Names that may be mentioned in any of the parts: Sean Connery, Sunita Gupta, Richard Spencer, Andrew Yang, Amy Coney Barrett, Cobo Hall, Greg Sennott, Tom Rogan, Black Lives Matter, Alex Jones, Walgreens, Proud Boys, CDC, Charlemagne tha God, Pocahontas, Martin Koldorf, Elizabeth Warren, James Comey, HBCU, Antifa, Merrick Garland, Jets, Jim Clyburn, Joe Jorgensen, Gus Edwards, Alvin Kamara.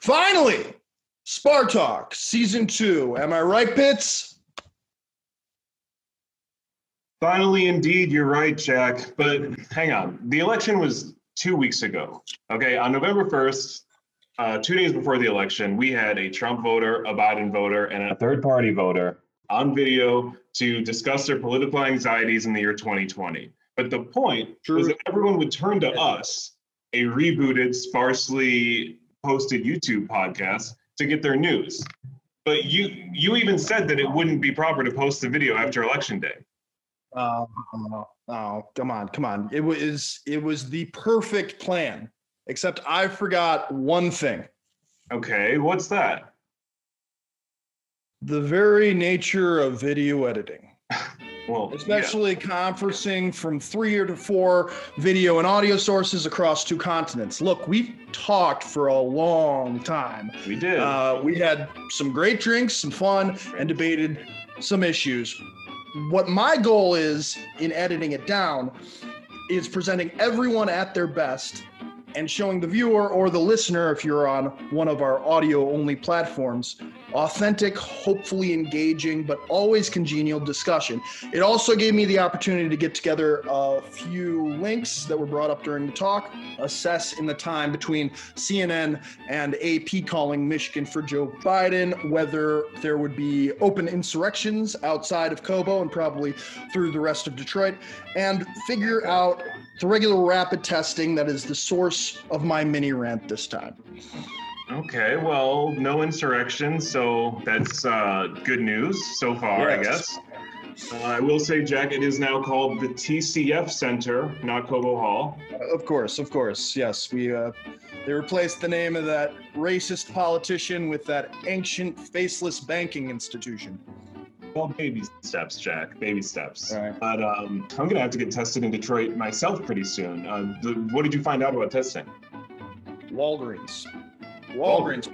Finally, Spar Talk, Season 2. Am I right, Pitts? Finally, indeed, you're right, Jack. But hang on. The election was 2 weeks ago. Okay, on November 1st, 2 days before the election, we had a Trump voter, a Biden voter, and a third-party voter on video to discuss their political anxieties in the year 2020. But the point was that everyone would turn to us, a rebooted, sparsely posted YouTube podcast, to get their news. But you even said that it wouldn't be proper to post the video after Election Day. Oh, come on. It was the perfect plan, except I forgot one thing. Okay, what's that? The very nature of video editing. Well, especially conferencing from 3 or 4 video and audio sources across 2 continents. Look, we've talked for a long time. We did. We had some great drinks, some fun, and debated some issues. What my goal is in editing it down is presenting everyone at their best and showing the viewer or the listener, if you're on one of our audio-only platforms, authentic, hopefully engaging, but always congenial discussion. It also gave me the opportunity to get together a few links that were brought up during the talk, assess in the time between CNN and AP calling Michigan for Joe Biden, whether there would be open insurrections outside of Cobo and probably through the rest of Detroit, and figure out the regular rapid testing that is the source of my mini rant this time. Okay, well, no insurrection, so that's good news so far, yes. I guess. I will say, Jack, it is now called the TCF Center, not Cobo Hall. Of course, yes. They replaced the name of that racist politician with that ancient, faceless banking institution. Well, baby steps, Jack, baby steps. All right. But I'm going to have to get tested in Detroit myself pretty soon. What did you find out about testing? Walgreens,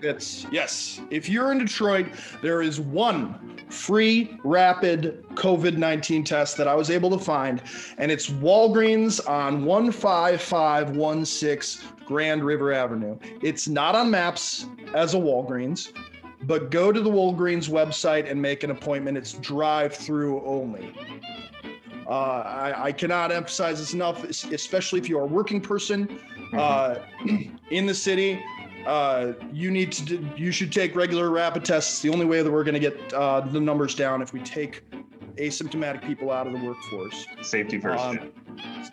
Pitts. Yes. If you're in Detroit, there is one free rapid COVID-19 test that I was able to find, and it's Walgreens on 15516 Grand River Avenue. It's not on maps as a Walgreens, but go to the Walgreens website and make an appointment. It's drive-through only. I cannot emphasize this enough, especially if you're a working person in the city. You should take regular rapid tests. It's the only way that we're going to get the numbers down if we take asymptomatic people out of the workforce. Safety first.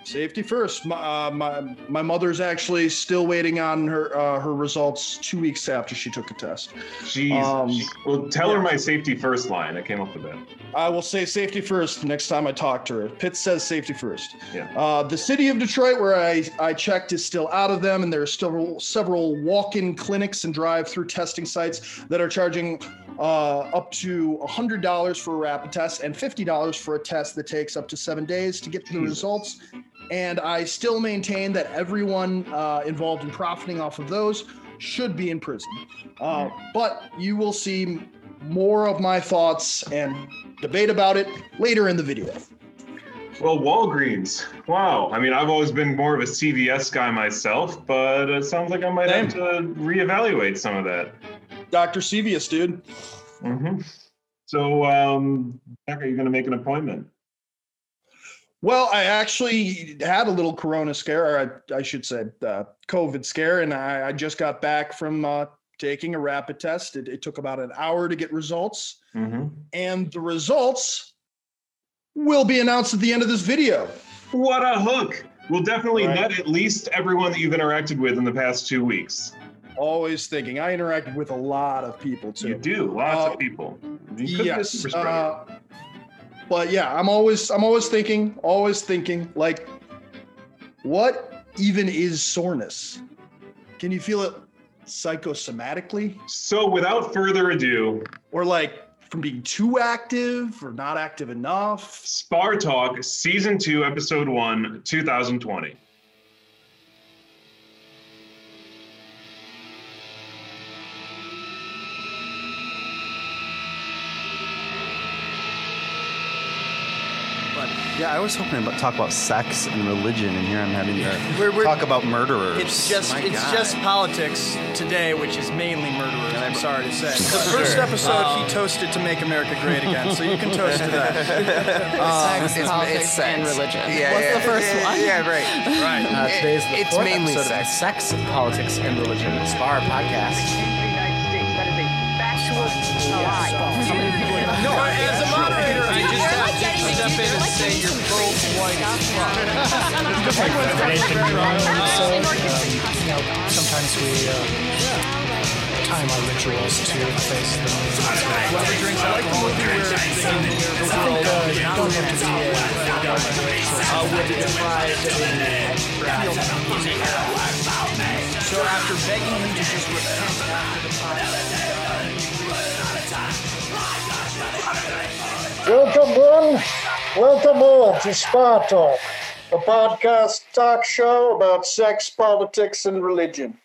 Safety first. My mother's actually still waiting on her results 2 weeks after she took a test. Jeez. Well, tell her my safety first line. I came up with that. I will say safety first next time I talk to her. Pitt says safety first. Yeah. The city of Detroit, where I checked, is still out of them, and there are still several walk-in clinics and drive-through testing sites that are charging up to $100 for a rapid test and $50 for a test that takes up to 7 days to get to the results. And I still maintain that everyone involved in profiting off of those should be in prison. But you will see more of my thoughts and debate about it later in the video. Well, Walgreens. Wow. I mean, I've always been more of a CVS guy myself, but it sounds like I might have to reevaluate some of that. Dr. CVS, dude. Mm-hmm. So, Jack, are you going to make an appointment? Well, I actually had a little corona scare, or I should say COVID scare, and I just got back from taking a rapid test. It took about an hour to get results, and the results will be announced at the end of this video. What a hook. We'll definitely net at least everyone that you've interacted with in the past 2 weeks. Always thinking. I interacted with a lot of people, too. You do. Lots of people. Yes. But yeah, I'm always thinking, like, what even is soreness? Can you feel it psychosomatically? So without further ado. Or like from being too active or not active enough. Spar Talk, Season 2, Episode 1, 2020. Yeah, I was hoping to talk about sex and religion, and here I'm having to talk about murderers. It's just politics today, which is mainly murderers, I'm sorry to say. The first episode, he toasted to Make America Great Again, so you can toast to that. Sex, politics, and religion. Yeah, What's the first one? Yeah, right. It's mainly sex. Sex, politics, and religion. It's our podcast. As a moderator, I just have to step in and say you're pro-white. Sometimes we time our rituals to face the don't have to be So after begging him to just repent after the podcast. Welcome to Spar Talk, a podcast talk show about sex, politics, and religion.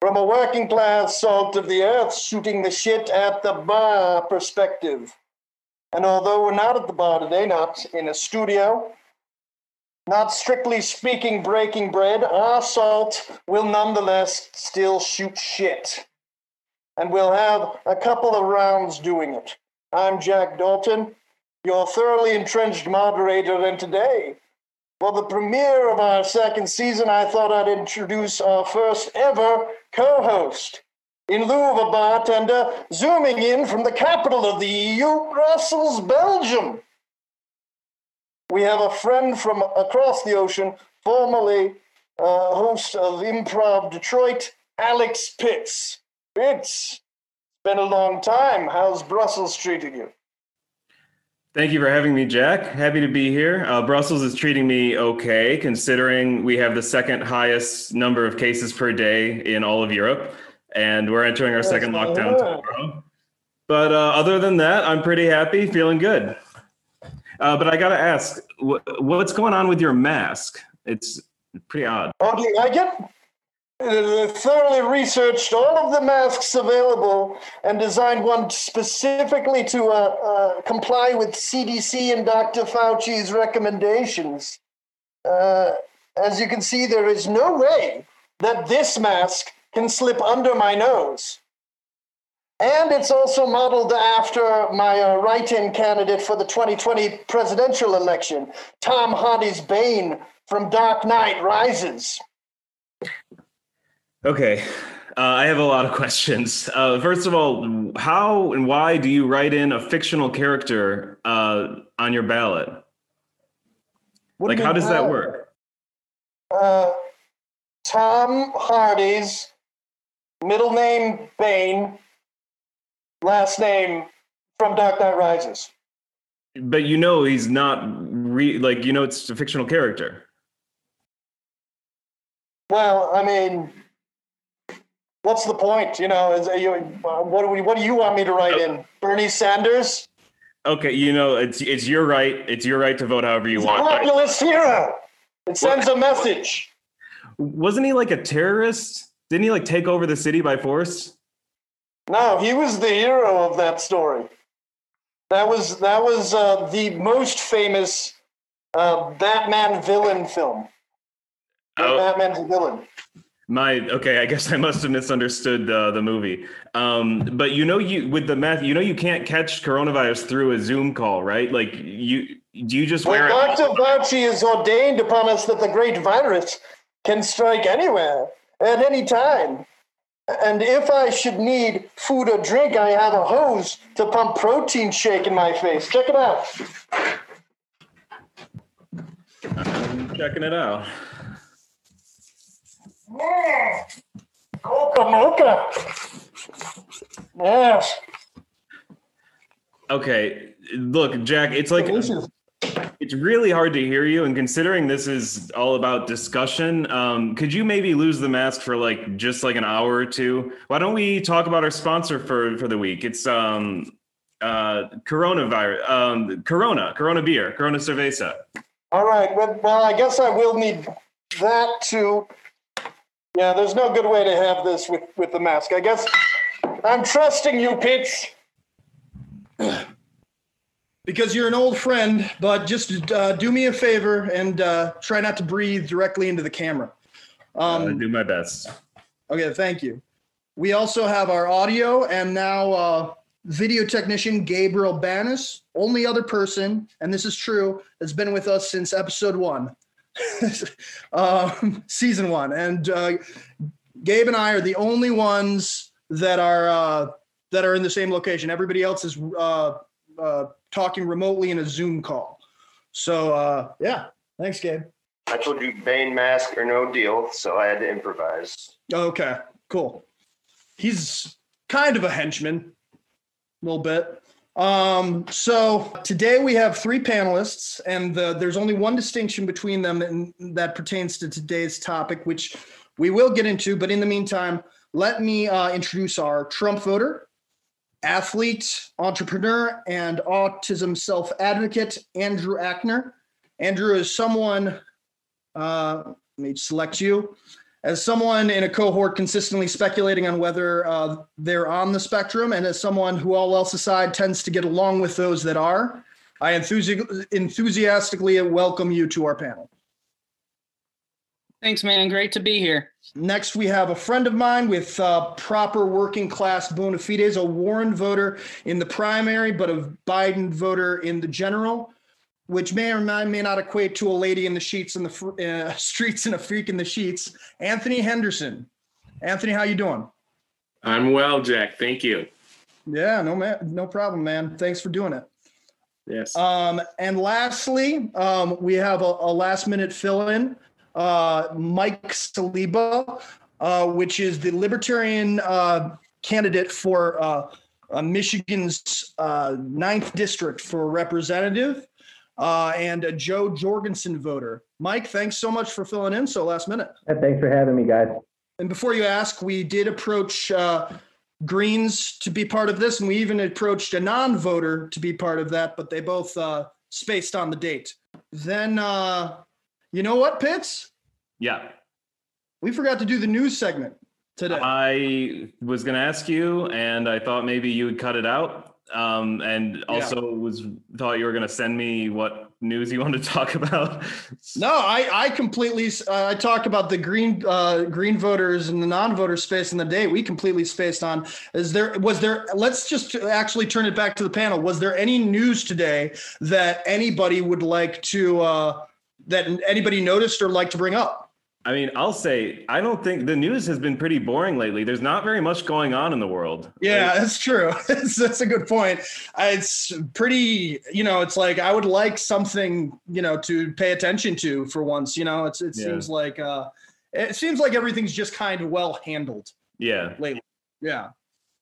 From a working class salt of the earth shooting the shit at the bar perspective. And although we're not at the bar today, not in a studio, not strictly speaking breaking bread, our salt will nonetheless still shoot shit. And we'll have a couple of rounds doing it. I'm Jack Dalton, your thoroughly entrenched moderator, and today, for the premiere of our second season, I thought I'd introduce our first ever co-host. In lieu of a bartender, zooming in from the capital of the EU, Brussels, Belgium. We have a friend from across the ocean, formerly host of Improv Detroit, Alex Pitts. It's been a long time. How's Brussels treating you? Thank you for having me, Jack. Happy to be here. Brussels is treating me okay, considering we have the second highest number of cases per day in all of Europe, and we're entering our second lockdown tomorrow. But other than that, I'm pretty happy, feeling good. But I got to ask, what's going on with your mask? It's pretty odd. Oh, do you like it? Thoroughly researched all of the masks available and designed one specifically to comply with CDC and Dr. Fauci's recommendations. As you can see, there is no way that this mask can slip under my nose. And it's also modeled after my write-in candidate for the 2020 presidential election, Tom Hardy's Bane from Dark Knight Rises. Okay, I have a lot of questions. First of all, how and why do you write in a fictional character on your ballot? How does that work? Tom Hardy's middle name Bane, last name from Dark Knight Rises. But you know he's not it's a fictional character. Well, I mean, what's the point? You know, what do you want me to write in? Bernie Sanders? Okay, it's your right. It's your right to vote however you want. Populist hero. It sends a message. Wasn't he like a terrorist? Didn't he like take over the city by force? No, he was the hero of that story. That was the most famous Batman villain film. Batman's a villain. I guess I must have misunderstood the movie. But with the math, you can't catch coronavirus through a Zoom call, right? Like you just wear. Dr. Fauci has ordained upon us that the great virus can strike anywhere at any time, and if I should need food or drink, I have a hose to pump protein shake in my face. Check it out. I'm checking it out. Yes, Coca Mocha. Yes. Okay, look, Jack. It's like it's really hard to hear you, and considering this is all about discussion, could you maybe lose the mask for just an hour or two? Why don't we talk about our sponsor for the week? It's coronavirus, Corona beer, Corona Cerveza. All right. Well, I guess I will need that too. Yeah, there's no good way to have this with the mask. I guess I'm trusting you, Pitts. Because you're an old friend, but just do me a favor and try not to breathe directly into the camera. I do my best. Okay, thank you. We also have our audio and now video technician Gabriel Banis, only other person, and this is true, that's been with us since episode one, season one. And Gabe and I are the only ones that are in the same location. Everybody else is talking remotely in a Zoom call. So yeah, thanks, Gabe. I told you Bane mask or no deal, so I had to improvise. Okay, cool. He's kind of a henchman, a little bit. So today we have three panelists, and there's only one distinction between them, and that pertains to today's topic, which we will get into. But in the meantime, let me introduce our Trump voter, athlete, entrepreneur, and autism self-advocate, Andrew Ackner. Andrew is someone, let me select you, as someone in a cohort consistently speculating on whether they're on the spectrum, and as someone who, all else aside, tends to get along with those that are, I enthusiastically welcome you to our panel. Thanks, man. Great to be here. Next, we have a friend of mine with proper working class bona fides, a Warren voter in the primary, but a Biden voter in the general, which may or may not equate to a lady in the sheets in the streets and a freak in the sheets. Anthony Henderson. Anthony, how you doing? I'm well, Jack. Thank you. Yeah, no problem, man. Thanks for doing it. Yes. And lastly, we have a last minute fill-in. Mike Saliba, which is the Libertarian candidate for Michigan's 9th District for representative, and a Joe Jorgensen voter. Mike, thanks so much for filling in so last minute. Thanks for having me, guys. And before you ask, we did approach Greens to be part of this, and we even approached a non-voter to be part of that, but they both spaced on the date. Then... you know what, Pitts? Yeah. We forgot to do the news segment today. I was going to ask you, and I thought maybe you would cut it out. And also thought you were going to send me what news you wanted to talk about. No, I completely, I talked about the green voters and the non-voter space in the day. We completely spaced on, let's just actually turn it back to the panel. Was there any news today that anybody would like to, that anybody noticed or like to bring up? I mean, I'll say, I don't think the news has been pretty boring lately. There's not very much going on in the world. Yeah, right? That's true. That's a good point. It's pretty, it's like, I would like something, to pay attention to for once, it seems like everything's just kind of well handled. Yeah. Lately. Yeah.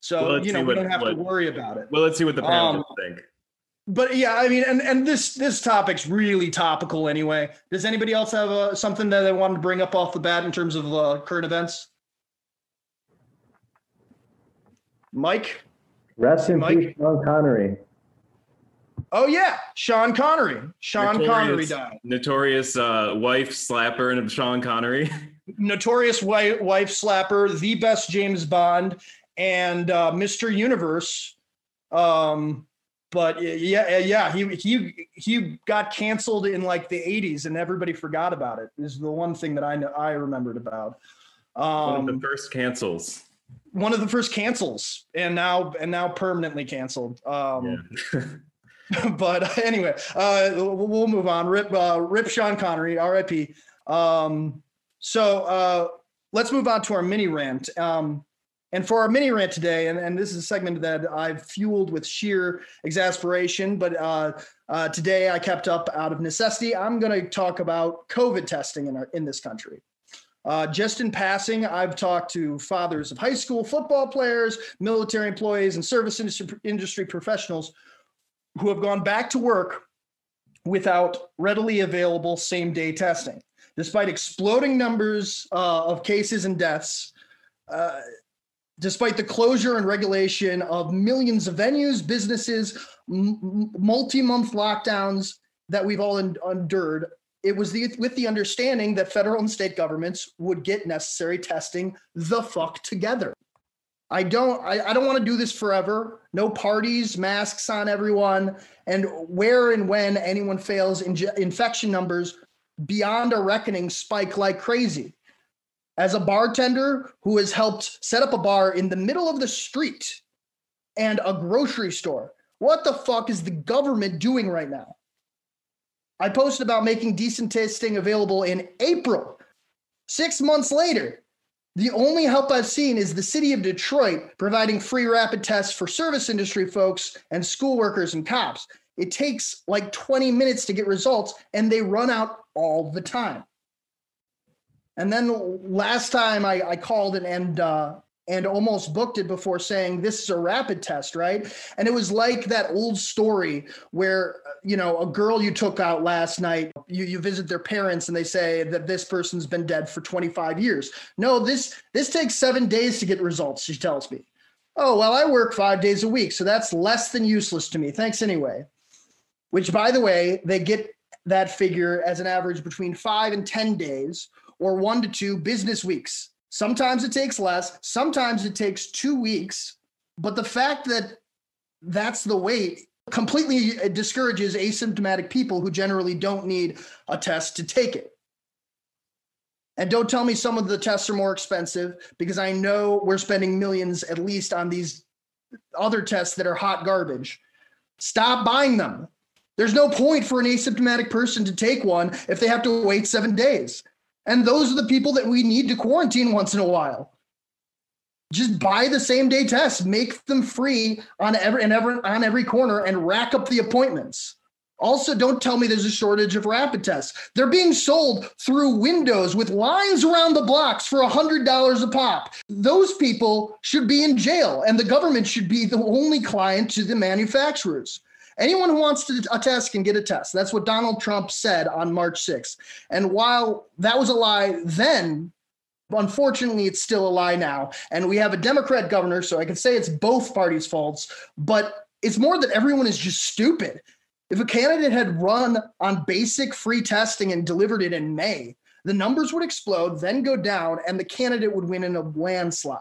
So, we don't have to worry about it. Well, let's see what the panelists think. But yeah, I mean, and this topic's really topical anyway. Does anybody else have something that they wanted to bring up off the bat in terms of current events? Mike? Rest in peace, Sean Connery. Oh yeah, Sean Connery. Sean Connery died. Notorious wife slapper and Sean Connery. Notorious wife slapper, the best James Bond, and Mr. Universe. But yeah, he got canceled in like the 80s, and everybody forgot about it. Is the one thing that I remembered about. One of the first cancels. One of the first cancels, and now permanently canceled. Yeah. But anyway, we'll move on. Rip Sean Connery, R.I.P. So let's move on to our mini rant. And for our mini rant today, and this is a segment that I've fueled with sheer exasperation, but today I kept up out of necessity. I'm going to talk about COVID testing in this country. Just in passing, I've talked to fathers of high school football players, military employees, and service industry professionals who have gone back to work without readily available same-day testing. Despite exploding numbers of cases and deaths, despite the closure and regulation of millions of venues, businesses, multi-month lockdowns that we've all endured, it was with the understanding that federal and state governments would get necessary testing the fuck together. I don't want to do this forever. No parties, masks on everyone, and where and when anyone fails, infection numbers beyond our reckoning spike like crazy. As a bartender who has helped set up a bar in the middle of the street and a grocery store, what the fuck is the government doing right now? I posted about making decent testing available in April. 6 months later, the only help I've seen is the city of Detroit providing free rapid tests for service industry folks and school workers and cops. It takes like 20 minutes to get results, and they run out all the time. And then last time I called and almost booked it before saying this is a rapid test, right? And it was like that old story where, you know, a girl you took out last night, you visit their parents and they say that this person's been dead for 25 years. No, this takes 7 days to get results, she tells me. Oh, well, I work 5 days a week, so that's less than useless to me. Thanks anyway. Which, by the way, they get that figure as an average between 5 and 10 days or 1 to 2 business weeks. Sometimes it takes less, sometimes it takes 2 weeks, but the fact that that's the wait completely discourages asymptomatic people who generally don't need a test to take it. And don't tell me some of the tests are more expensive, because I know we're spending millions at least on these other tests that are hot garbage. Stop buying them. There's no point for an asymptomatic person to take one if they have to wait 7 days. And those are the people that we need to quarantine once in a while. Just buy the same day tests, make them free on every corner, and rack up the appointments. Also, don't tell me there's a shortage of rapid tests. They're being sold through windows with lines around the blocks for $100 a pop. Those people should be in jail, and the government should be the only client to the manufacturers. Anyone who wants a test can get a test. That's what Donald Trump said on March 6th. And while that was a lie then, unfortunately, it's still a lie now. And we have a Democrat governor, so I can say it's both parties' faults, but it's more that everyone is just stupid. If a candidate had run on basic free testing and delivered it in May, the numbers would explode, then go down, and the candidate would win in a landslide.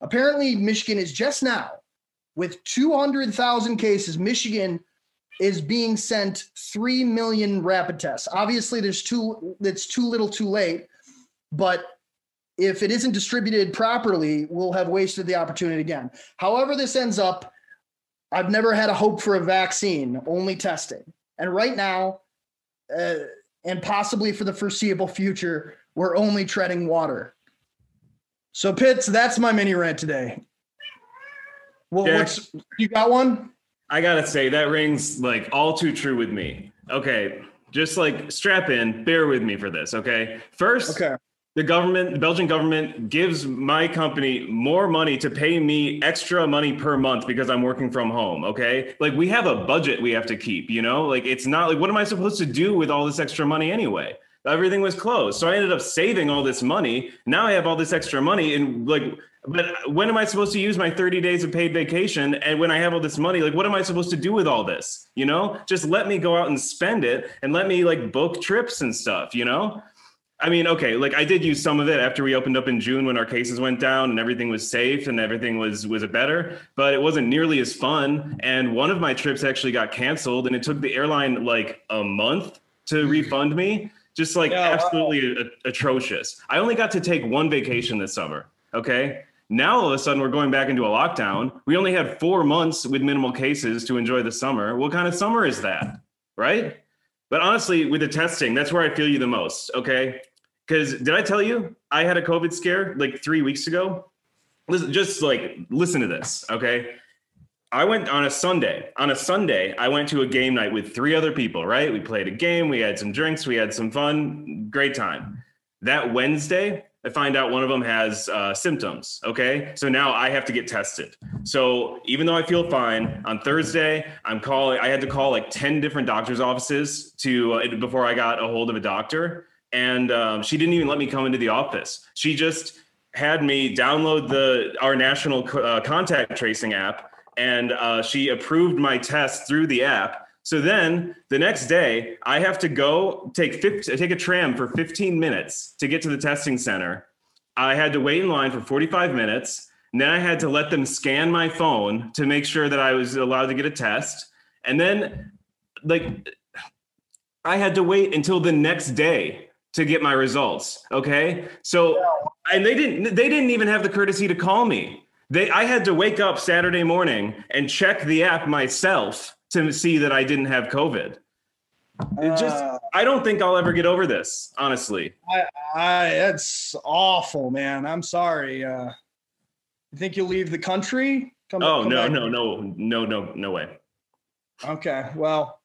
Apparently, Michigan is just now. With 200,000 cases, Michigan is being sent 3 million rapid tests. Obviously, it's too little too late, but if it isn't distributed properly, we'll have wasted the opportunity again. However this ends up, I've never had a hope for a vaccine, only testing. And right now, and possibly for the foreseeable future, we're only treading water. So Pitts, that's my mini rant today. Well, you got one? I got to say, that rings like all too true with me. Okay, just like strap in, bear with me for this, okay? First, the government, the Belgian government gives my company more money to pay me extra money per month because I'm working from home, okay? Like, we have a budget we have to keep, you know? Like, it's not like, what am I supposed to do with all this extra money anyway? Everything was closed. So I ended up saving all this money. Now I have all this extra money and like, but when am I supposed to use my 30 days of paid vacation? And when I have all this money, like, what am I supposed to do with all this? You know, just let me go out and spend it and let me like book trips and stuff, you know? I mean, okay, like I did use some of it after we opened up in June when our cases went down and everything was safe and everything was better, but it wasn't nearly as fun. And one of my trips actually got canceled and it took the airline like a month to refund me. Just like absolutely atrocious. I only got to take one vacation this summer, okay? Now all of a sudden we're going back into a lockdown. We only had 4 months with minimal cases to enjoy the summer. What kind of summer is that, right? But honestly, with the testing, that's where I feel you the most, okay? Because did I tell you I had a COVID scare like 3 weeks ago? Listen to this, okay? I went on a Sunday. On a Sunday, I went to a game night with 3 other people, right? We played a game. We had some drinks. We had some fun. Great time. That Wednesday, I find out one of them has symptoms, okay? So now I have to get tested. So even though I feel fine, on Thursday, I had to call like 10 different doctor's offices before I got a hold of a doctor. And she didn't even let me come into the office. She just had me download our national contact tracing app. And she approved my test through the app. So then the next day, I have to go take a tram for 15 minutes to get to the testing center. I had to wait in line for 45 minutes. And then I had to let them scan my phone to make sure that I was allowed to get a test. And then, like, I had to wait until the next day to get my results. Okay. So, and they didn't even have the courtesy to call me. I had to wake up Saturday morning and check the app myself to see that I didn't have COVID. It just, I don't think I'll ever get over this, honestly. That's awful, man. I'm sorry. You think you'll leave the country? No way. Okay. Well,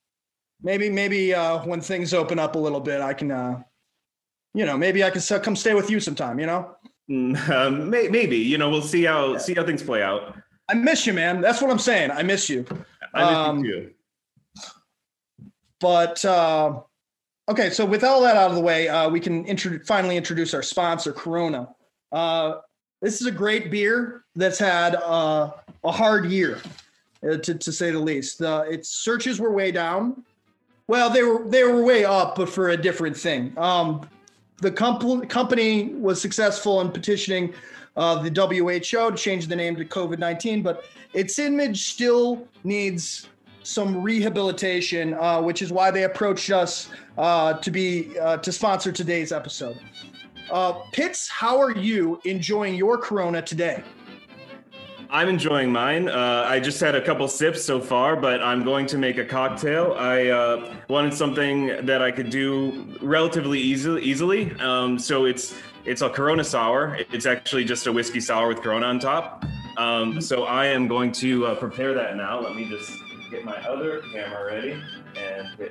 maybe when things open up a little bit, I can, maybe I can come stay with you sometime, you know? Maybe, we'll see how things play out. I miss you, man. That's what I'm saying. I miss you. I miss you too. But, okay, so with all that out of the way, we can finally introduce our sponsor, Corona. This is a great beer that's had a hard year, to say the least. Its searches were way down. Well, they were way up, but for a different thing. The company was successful in petitioning the WHO to change the name to COVID-19, but its image still needs some rehabilitation, which is why they approached us to sponsor today's episode. Pitts, how are you enjoying your Corona today? I'm enjoying mine. I just had a couple sips so far, but I'm going to make a cocktail. I wanted something that I could do relatively easily. So it's a Corona sour. It's actually just a whiskey sour with Corona on top. So I am going to prepare that now. Let me just get my other camera ready.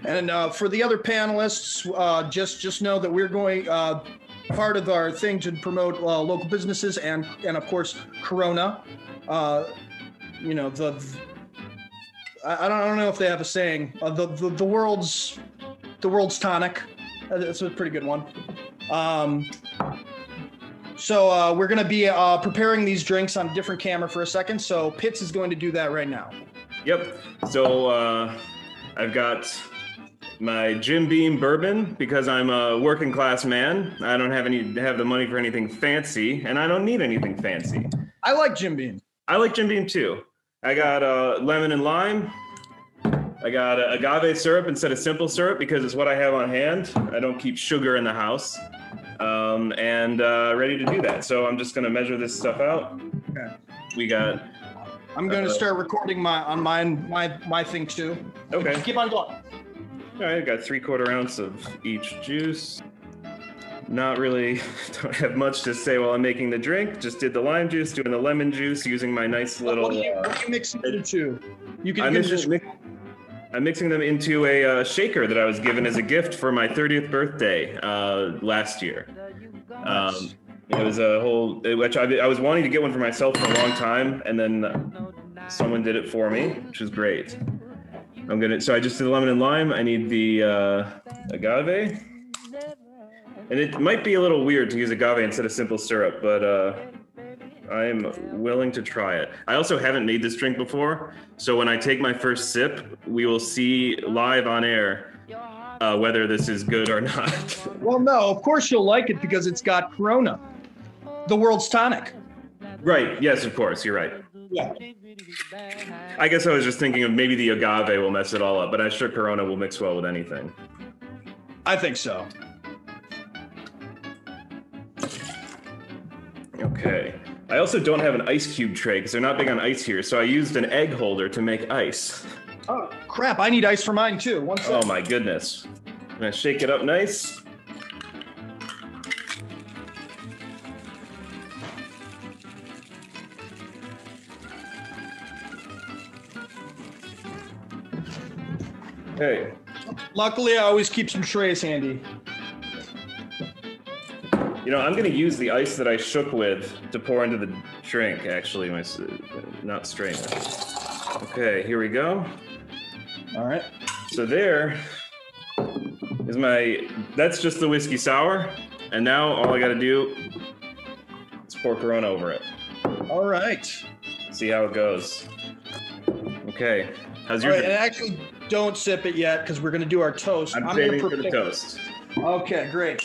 And for the other panelists, just know that we're going, part of our thing to promote local businesses and of course Corona. I don't know if they have a saying. The world's tonic. That's a pretty good one. So we're gonna be preparing these drinks on a different camera for a second. So Pitts is going to do that right now. Yep. So I've got my Jim Beam bourbon because I'm a working class man. I don't have the money for anything fancy, and I don't need anything fancy. I like Jim Beam. I like Jim Beam too. I got lemon and lime. I got agave syrup instead of simple syrup because it's what I have on hand. I don't keep sugar in the house, and ready to do that. So I'm just gonna measure this stuff out. Okay. We got. I'm gonna start recording my thing too. Okay. Keep on going. All right, I got 3/4 ounce of each juice. Don't have much to say while I'm making the drink. Just did the lime juice, doing the lemon juice, using my nice little. What are you mixing it into? I'm mixing them into a shaker that I was given as a gift for my 30th birthday last year. It was a whole, which I was wanting to get one for myself for a long time, and then someone did it for me, which is great. So I just did the lemon and lime. I need the agave. And it might be a little weird to use agave instead of simple syrup, but I'm willing to try it. I also haven't made this drink before. So when I take my first sip, we will see live on air whether this is good or not. Well, no, of course you'll like it because it's got Corona, the world's tonic. Right. Yes, of course. You're right. Yeah. I guess I was just thinking of maybe the agave will mess it all up, but I'm sure Corona will mix well with anything. I think so. Okay. I also don't have an ice cube tray because they're not big on ice here, so I used an egg holder to make ice. Oh, crap. I need ice for mine, too. One second. Oh, my goodness. I'm going to shake it up nice. Hey. Luckily, I always keep some trays handy. I'm going to use the ice that I shook with to pour into the drink, actually, not strain it. Okay, here we go. All right. So there is that's just the whiskey sour. And now all I got to do is pour Corona over it. All right. See how it goes. Okay. How's your drink? Actually, don't sip it yet because we're going to do our toast. I'm saving for the toast. Okay, great.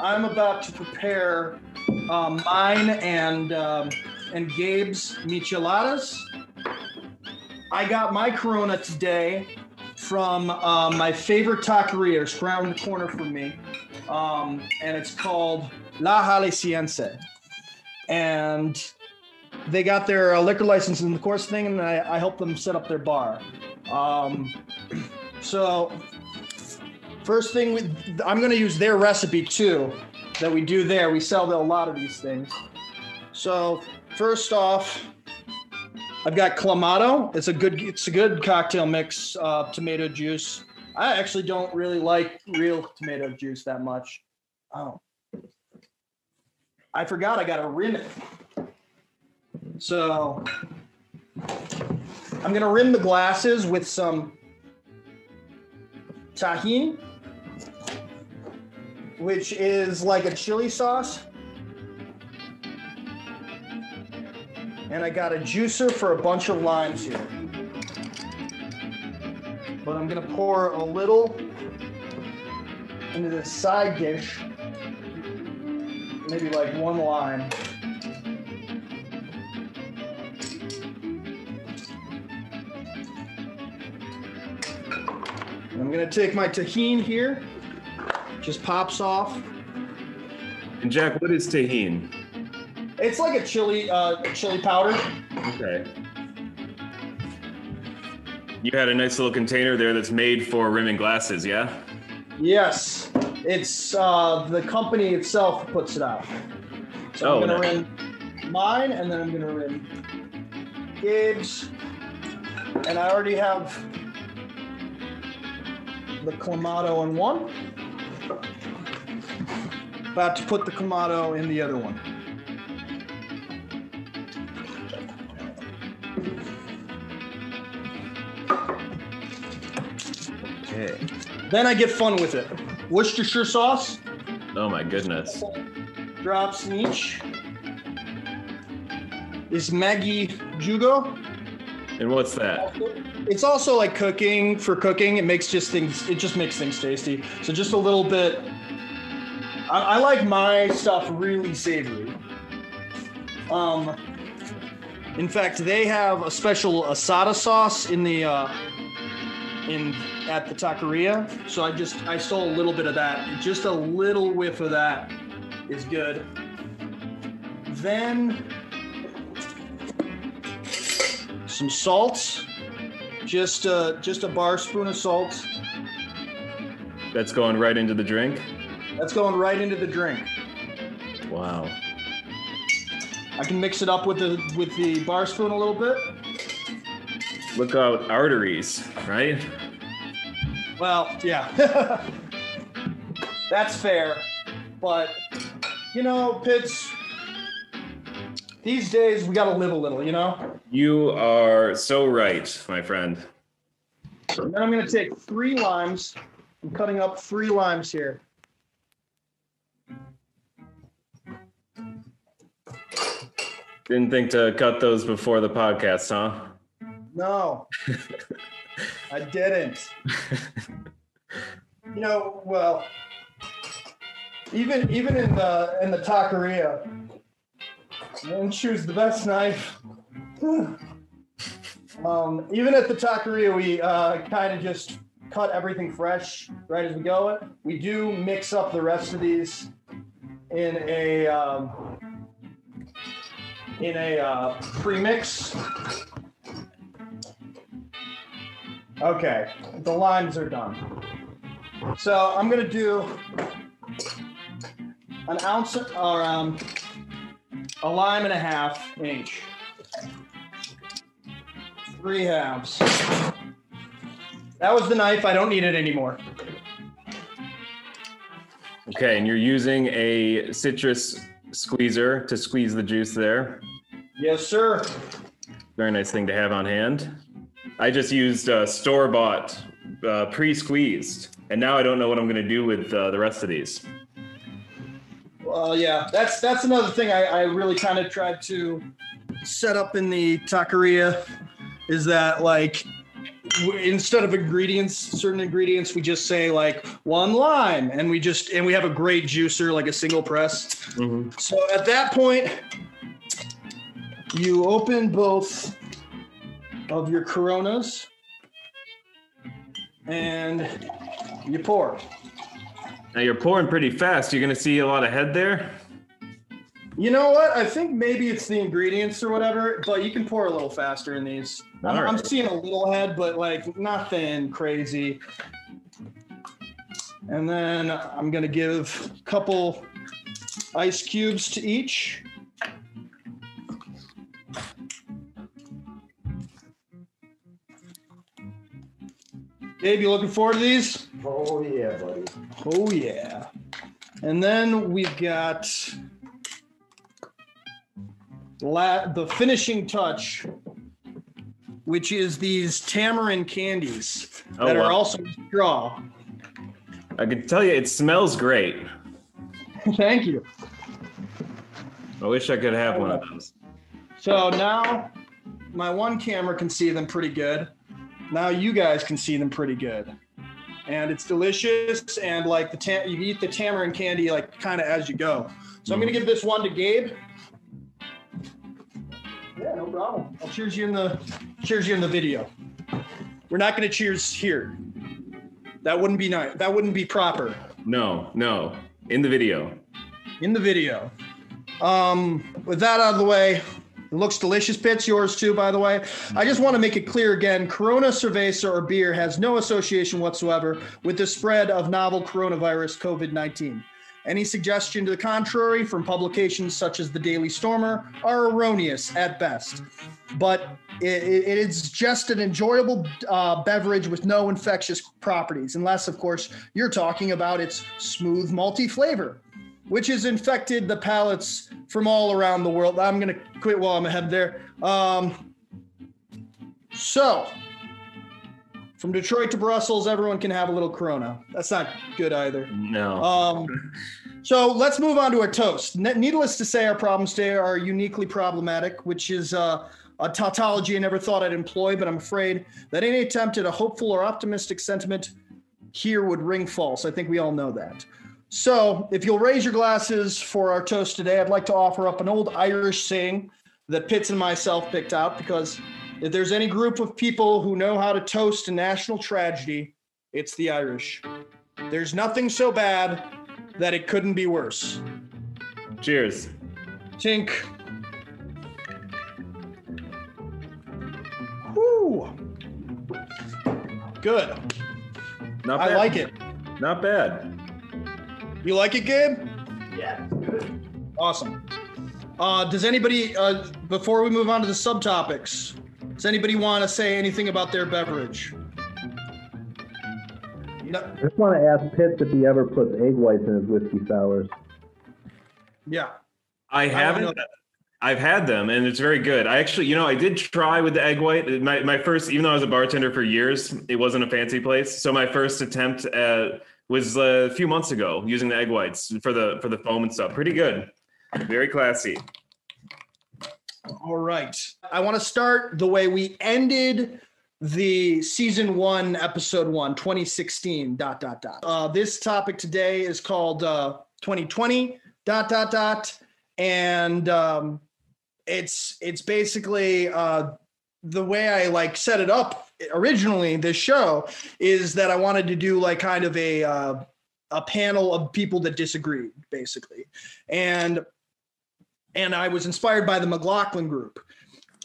I'm about to prepare mine and and Gabe's Micheladas. I got my Corona today from my favorite taqueria. It's around the corner from me. And it's called La Jalisciense. And they got their liquor license in the course thing, and I helped them set up their bar. So first thing, I'm going to use their recipe too that we do there. We sell a lot of these things. So first off, I've got Clamato. It's a good cocktail mix, tomato juice. I actually don't really like real tomato juice that much. Oh, I forgot I got to rim it. So I'm going to rim the glasses with some Tajin, which is like a chili sauce. And I got a juicer for a bunch of limes here. But I'm going to pour a little into this side dish. Maybe like one lime. I'm going to take my Tajin here. Just pops off. And Jack, what is Tajin? It's like a chili powder. Okay. You had a nice little container there that's made for rimming glasses, yeah? Yes. It's the company itself puts it out. So I'm going to rim mine, and then I'm going to rim Gibbs. And I already have the Clamato in one. About to put the Clamato in the other one. Okay. Then I get fun with it. Worcestershire sauce. Oh my goodness. Drops in each. Is Maggi Jugo. And what's that? It's also like cooking. It just makes things tasty. So just a little bit. I like my stuff really savory. In fact, they have a special asada sauce in the at the taqueria. So I stole a little bit of that. Just a little whiff of that is good. Then some salt. Just a bar spoon of salt. That's going right into the drink? That's going right into the drink. Wow. I can mix it up with the bar spoon a little bit. Look out, arteries, right? Well, yeah. That's fair. But, Pitts, these days we gotta live a little, You are so right, my friend. And then I'm going to take 3 limes. I'm cutting up 3 limes here. Didn't think to cut those before the podcast, huh? No, I didn't. Well, even in the taqueria, I didn't choose the best knife. Even at the taqueria, we kind of just cut everything fresh right as we go. We do mix up the rest of these in a pre-mix. Okay, the limes are done. So I'm gonna do an ounce or a lime and a half inch. 3 halves. That was the knife. I don't need it anymore. Okay, and you're using a citrus squeezer to squeeze the juice there? Yes, sir. Very nice thing to have on hand. I just used store-bought, pre-squeezed, and now I don't know what I'm going to do with the rest of these. Well, yeah, that's another thing I really kind of tried to set up in the taqueria. Is that instead of certain ingredients, we just say 1 lime and we have a great juicer, like a single press. Mm-hmm. So at that point, You open both of your Coronas and you pour. Now you're pouring pretty fast. You're going to see a lot of head there. You know what? I think maybe it's the ingredients or whatever, but you can pour a little faster in these. Right. I'm seeing a little head, but like nothing crazy. And then I'm going to give a couple ice cubes to each. Dave, you looking forward to these? Oh, yeah, buddy. Oh, yeah. And then we've got the finishing touch, which is these tamarind candies that are also straw. I can tell you it smells great. Thank you. I wish I could have one of those. So now my one camera can see them pretty good. Now you guys can see them pretty good. And it's delicious. And like you eat the tamarind candy like kind of as you go. So I'm going to give this one to Gabe. Yeah, no problem. I'll cheers you in the video. We're not gonna cheers here. That wouldn't be nice. That wouldn't be proper. No. In the video. With that out of the way, it looks delicious, Pitts. Yours too, by the way. I just want to make it clear again: Corona cerveza or beer has no association whatsoever with the spread of novel coronavirus COVID-19. Any suggestion to the contrary from publications such as the Daily Stormer are erroneous at best, but it is just an enjoyable beverage with no infectious properties, unless, of course, you're talking about its smooth malty flavor, which has infected the palates from all around the world. I'm going to quit while I'm ahead there. From Detroit to Brussels, everyone can have a little Corona. That's not good either. No. So let's move on to our toast. Needless to say, our problems today are uniquely problematic, which is a tautology I never thought I'd employ, but I'm afraid that any attempt at a hopeful or optimistic sentiment here would ring false. I think we all know that. So if you'll raise your glasses for our toast today, I'd like to offer up an old Irish saying that Pitts and myself picked out, because if there's any group of people who know how to toast a national tragedy, it's the Irish. There's nothing so bad that it couldn't be worse. Cheers. Tink. Woo. Good. Not bad. I like it. Not bad. You like it, Gabe? Yeah, it's good. Awesome. Does anybody, before we move on to the subtopics, does anybody want to say anything about their beverage? No. I just want to ask Pitts if he ever puts egg whites in his whiskey sours. Yeah. I haven't. I've had them, and it's very good. I actually, I did try with the egg white. My first, even though I was a bartender for years, it wasn't a fancy place. So my first attempt was a few months ago using the egg whites for the foam and stuff. Pretty good. Very classy. All right. I want to start the way we ended the season 1, episode 1, 2016, .. This topic today is called 2020, ... And it's basically the way I set it up originally, this show, is that I wanted to do kind of a panel of people that disagreed, basically. And I was inspired by the McLaughlin Group.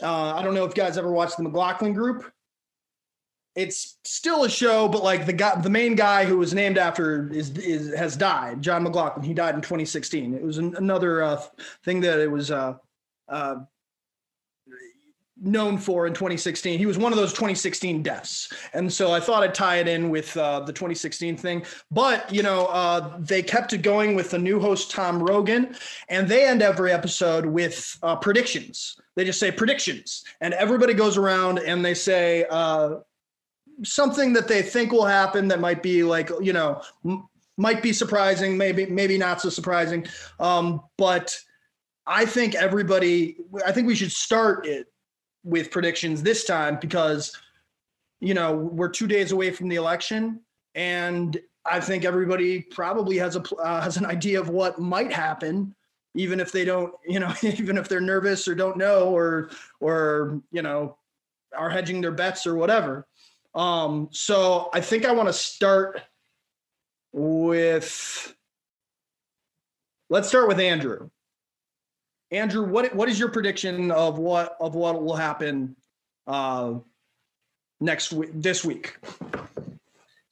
I don't know if you guys ever watched the McLaughlin Group. It's still a show, but the main guy who was named after has died. John McLaughlin. He died in 2016. It was another thing that it was known for in 2016. He was one of those 2016 deaths, and so I thought I'd tie it in with the 2016 thing. But they kept it going with the new host Tom Rogan, and they end every episode with predictions. They just say predictions, and everybody goes around and they say something that they think will happen that might be might be surprising, maybe not so surprising. But I think we should start it with predictions this time, because we're 2 days away from the election, and I think everybody probably has an idea of what might happen even if they don't, you know, even if they're nervous or don't know, or, you know, are hedging their bets or whatever. So I think I want to start with, let's start with Andrew. Andrew, what is your prediction of what will happen this week?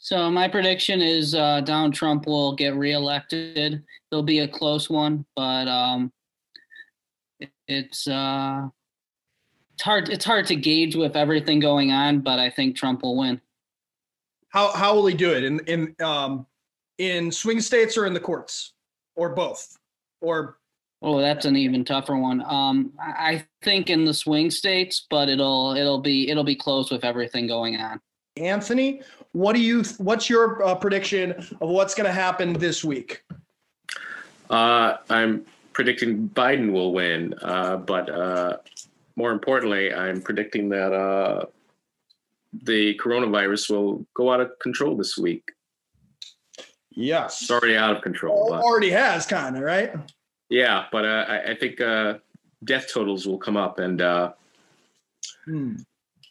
So my prediction is Donald Trump will get reelected. It'll be a close one, but it's hard to gauge with everything going on. But I think Trump will win. How will he do it in swing states or in the courts or both or? Oh, that's an even tougher one. I think in the swing states, but it'll be close with everything going on. Anthony, what's your prediction of what's going to happen this week? I'm predicting Biden will win, but more importantly, I'm predicting that the coronavirus will go out of control this week. Yes, it's already out of control. It already has, kind of, right? Yeah, but I think death totals will come up and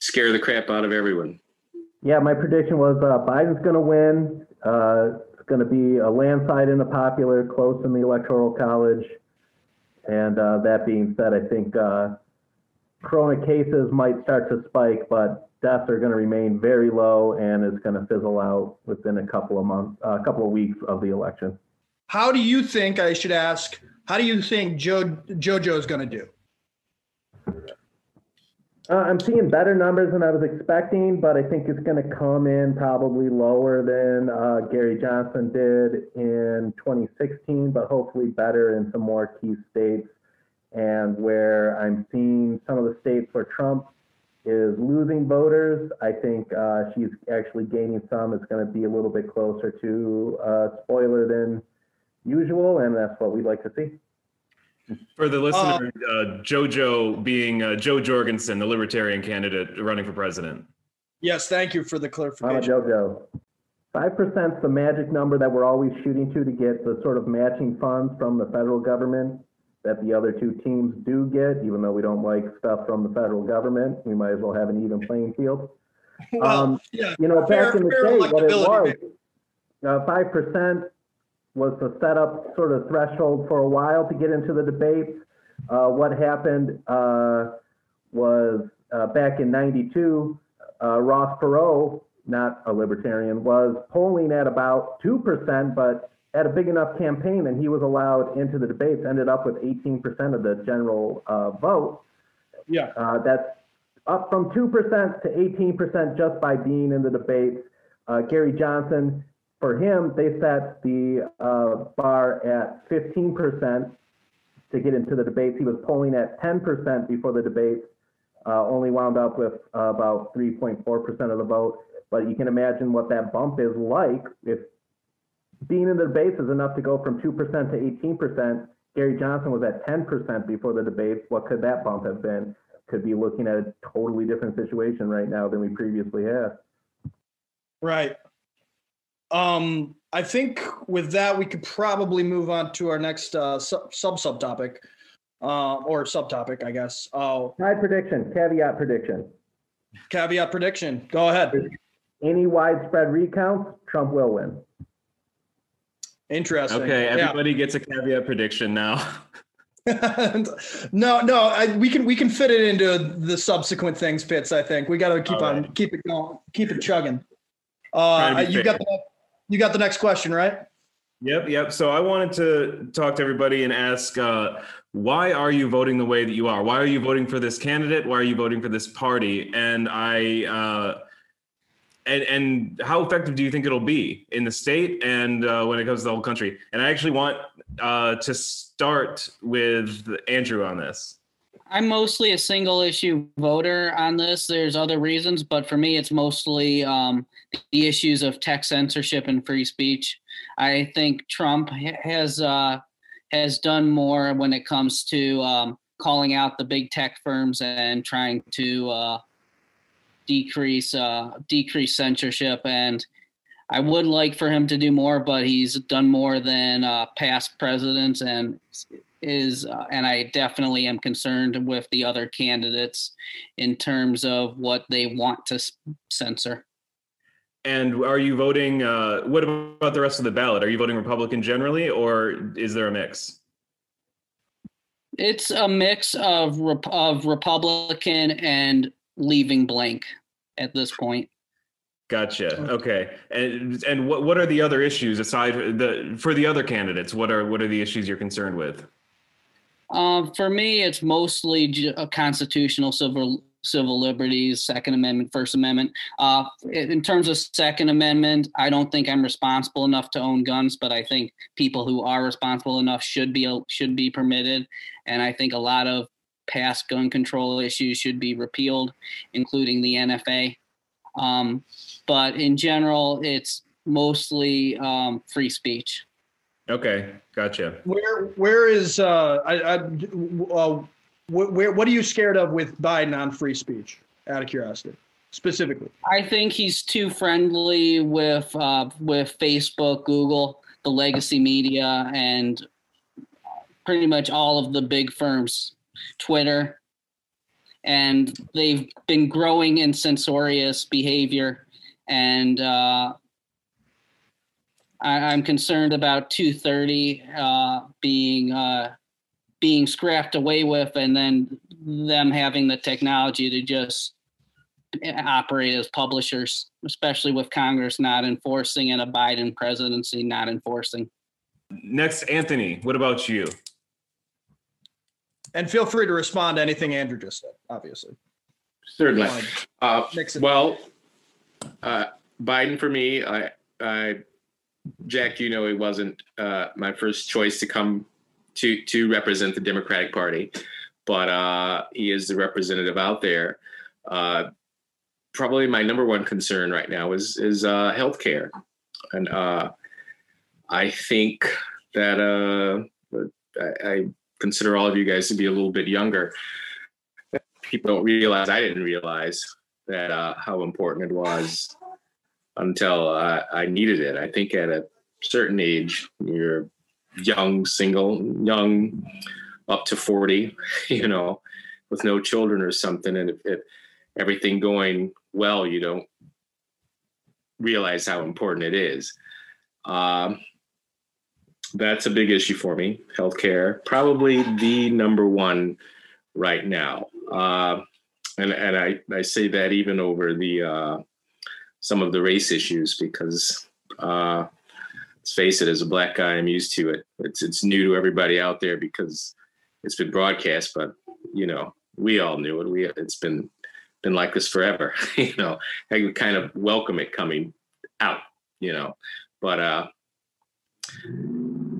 scare the crap out of everyone. Yeah, my prediction was Biden's going to win. It's going to be a landslide in the popular, close in the Electoral College. And that being said, I think corona cases might start to spike, but deaths are going to remain very low, and it's going to fizzle out within a couple of weeks of the election. How do you think, I should ask, how do you think JoJo is going to do? I'm seeing better numbers than I was expecting, but I think it's going to come in probably lower than Gary Johnson did in 2016, but hopefully better in some more key states. And where I'm seeing some of the states where Trump is losing voters, I think she's actually gaining some. It's going to be a little bit closer to spoiler than usual, and that's what we'd like to see. For the listener, JoJo being Joe Jorgensen, the Libertarian candidate running for president. Yes, thank you for the clarification. JoJo, 5% is the magic number that we're always shooting to get the sort of matching funds from the federal government that the other two teams do get, even though we don't like stuff from the federal government. We might as well have an even playing field. Well, yeah. You know, back in the day, what it was, 5%. Was the setup sort of threshold for a while to get into the debate. What happened was back in 92, Ross Perot, not a libertarian, was polling at about 2%, but had a big enough campaign and he was allowed into the debates, ended up with 18% of the general vote. Yeah, that's up from 2% to 18% just by being in the debates. Gary Johnson, for him, they set the bar at 15% to get into the debates. He was polling at 10% before the debates, only wound up with about 3.4% of the vote. But you can imagine what that bump is like if being in the debates is enough to go from 2% to 18%. Gary Johnson was at 10% before the debates. What could that bump have been? Could be looking at a totally different situation right now than we previously had. Right. I think with that, we could probably move on to our next subtopic or subtopic, I guess. My prediction, caveat prediction. Caveat prediction. Go ahead. Any widespread recounts, Trump will win. Interesting. Okay, everybody gets a caveat prediction now. We can fit it into the subsequent things, Pitts. I think we got to keep it going, keep it chugging. You got the next question, right? Yep. So I wanted to talk to everybody and ask, why are you voting the way that you are? Why are you voting for this candidate? Why are you voting for this party? And I how effective do you think it'll be in the state and when it comes to the whole country? And I actually want to start with Andrew on this. I'm mostly a single issue voter on this. There's other reasons, but for me, it's mostly the issues of tech censorship and free speech. I think Trump has done more when it comes to calling out the big tech firms and trying to decrease censorship. And I would like for him to do more, but he's done more than past presidents, and is, and I definitely am concerned with the other candidates in terms of what they want to censor. And are you voting, what about the rest of the ballot? Are you voting Republican generally, or is there a mix? It's a mix of Republican and leaving blank at this point. Gotcha. Okay. And what are the other issues aside for the other candidates? What are the issues you're concerned with? For me, it's mostly constitutional civil liberties, Second Amendment, First Amendment. In terms of Second Amendment, I don't think I'm responsible enough to own guns, but I think people who are responsible enough should be permitted. And I think a lot of past gun control issues should be repealed, including the NFA. But in general, it's mostly free speech. Okay, gotcha. Where is what are you scared of with Biden on free speech? Out of curiosity, specifically. I think he's too friendly with Facebook, Google, the legacy media, and pretty much all of the big firms, Twitter. And they've been growing in censorious behavior. And I'm concerned about 230 being scrapped away with, and then them having the technology to just operate as publishers, especially with Congress not enforcing and a Biden presidency not enforcing. Next, Anthony, what about you? And feel free to respond to anything Andrew just said, obviously. Certainly. Biden for me, Jack, you know, it wasn't my first choice to come to represent the Democratic Party, but he is the representative out there. Probably my number one concern right now is healthcare. And I think that I consider all of you guys to be a little bit younger. People don't realize, I didn't realize that how important it was until I needed it. I think at a certain age, you're young, single, young, up to 40, you know, with no children or something. And if everything going well, you don't realize how important it is. That's a big issue for me. Healthcare, probably the number one right now. And I say that even over the some of the race issues, because let's face it, as a black guy, I'm used to it. It's new to everybody out there because it's been broadcast, but you know, we all knew it. It's been like this forever. You know, I kind of welcome it coming out, you know, but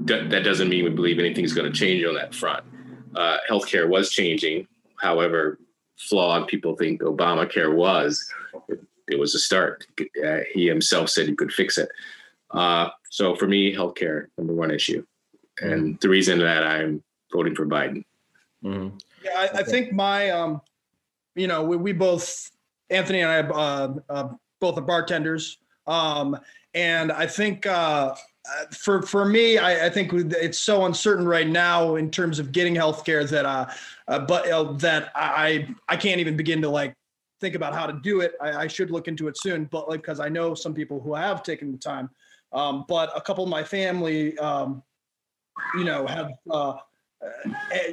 that doesn't mean we believe anything's going to change on that front. Healthcare was changing, however flawed people think Obamacare was. It was a start. He himself said he could fix it. So for me, healthcare, number one issue, and the reason that I'm voting for Biden. Mm-hmm. Yeah, I think my, you know, we both, Anthony and I, both are bartenders, and I think. For me, I think it's so uncertain right now in terms of getting healthcare that, that I can't even begin to like think about how to do it. I should look into it soon, but like because I know some people who have taken the time. But a couple of my family, you know, have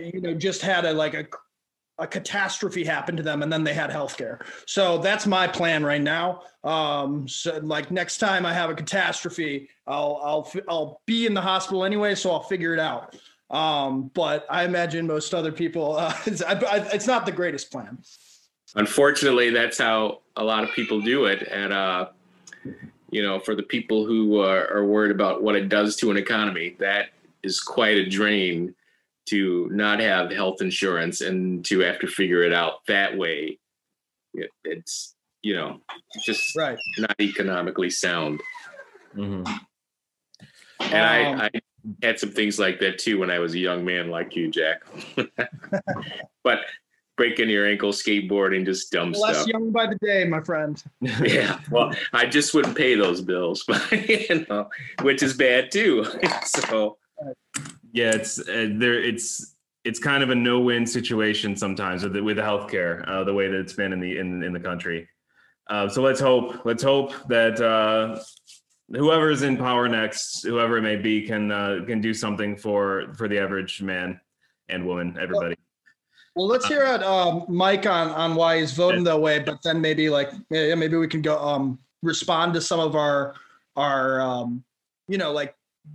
you know just had a catastrophe happened to them, and then they had healthcare. So that's my plan right now. So like next time I have a catastrophe, I'll be in the hospital anyway, so I'll figure it out. But I imagine most other people, it's not the greatest plan. Unfortunately, that's how a lot of people do it. And, you know, for the people who are worried about what it does to an economy, that is quite a drain to not have health insurance and to have to figure it out that way. It's, you know, just right. Not economically sound. Mm-hmm. And I had some things like that too when I was a young man like you, Jack. But breaking your ankle, skateboarding, just dumb stuff. Less young by the day, my friend. Yeah, well, I just wouldn't pay those bills, but, you know, which is bad too. So Yeah, it's kind of a no-win situation sometimes with the healthcare, the way that it's been in the country. So let's hope that whoever is in power next, whoever it may be, can do something for the average man and woman, everybody. Well, let's hear out Mike on why he's voting that way, but then maybe we can go respond to some of our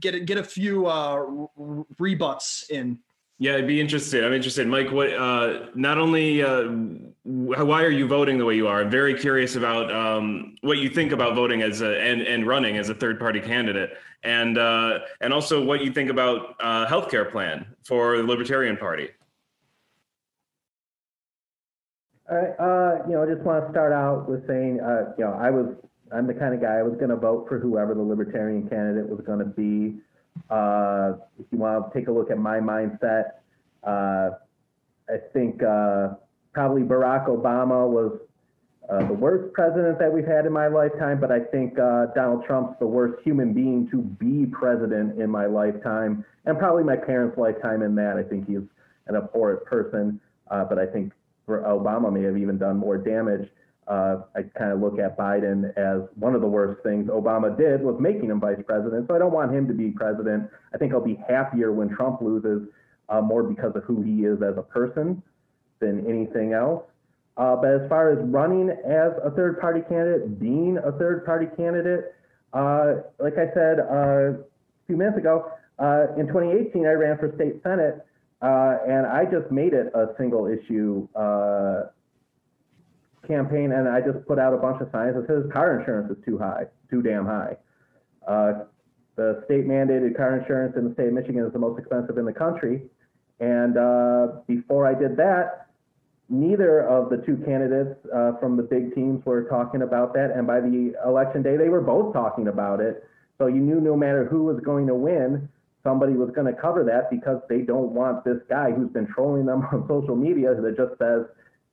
get a few rebuts in. Yeah, I'd be interested. I'm interested, Mike. What? Not only why are you voting the way you are? I'm very curious about what you think about voting and running as a third-party candidate, and also what you think about healthcare plan for the Libertarian Party. All right. I just want to start out with saying, I'm the kind of guy I was going to vote for whoever the Libertarian candidate was going to be. If you want to take a look at my mindset, I think probably Barack Obama was the worst president that we've had in my lifetime, but I think Donald Trump's the worst human being to be president in my lifetime, and probably my parents' lifetime in that. I think he's an abhorrent person, but I think Obama may have even done more damage. I kind of look at Biden as one of the worst things Obama did was making him vice president. So I don't want him to be president. I think I'll be happier when Trump loses, more because of who he is as a person than anything else. But as far as running as a third party candidate, being a third party candidate, like I said a few minutes ago, in 2018, I ran for state senate, and I just made it a single issue campaign, and I just put out a bunch of signs that says car insurance is too high, too damn high. The state mandated car insurance in the state of Michigan is the most expensive in the country. And before I did that, neither of the two candidates from the big teams were talking about that. And by the election day, they were both talking about it. So you knew no matter who was going to win, somebody was going to cover that because they don't want this guy who's been trolling them on social media that just says,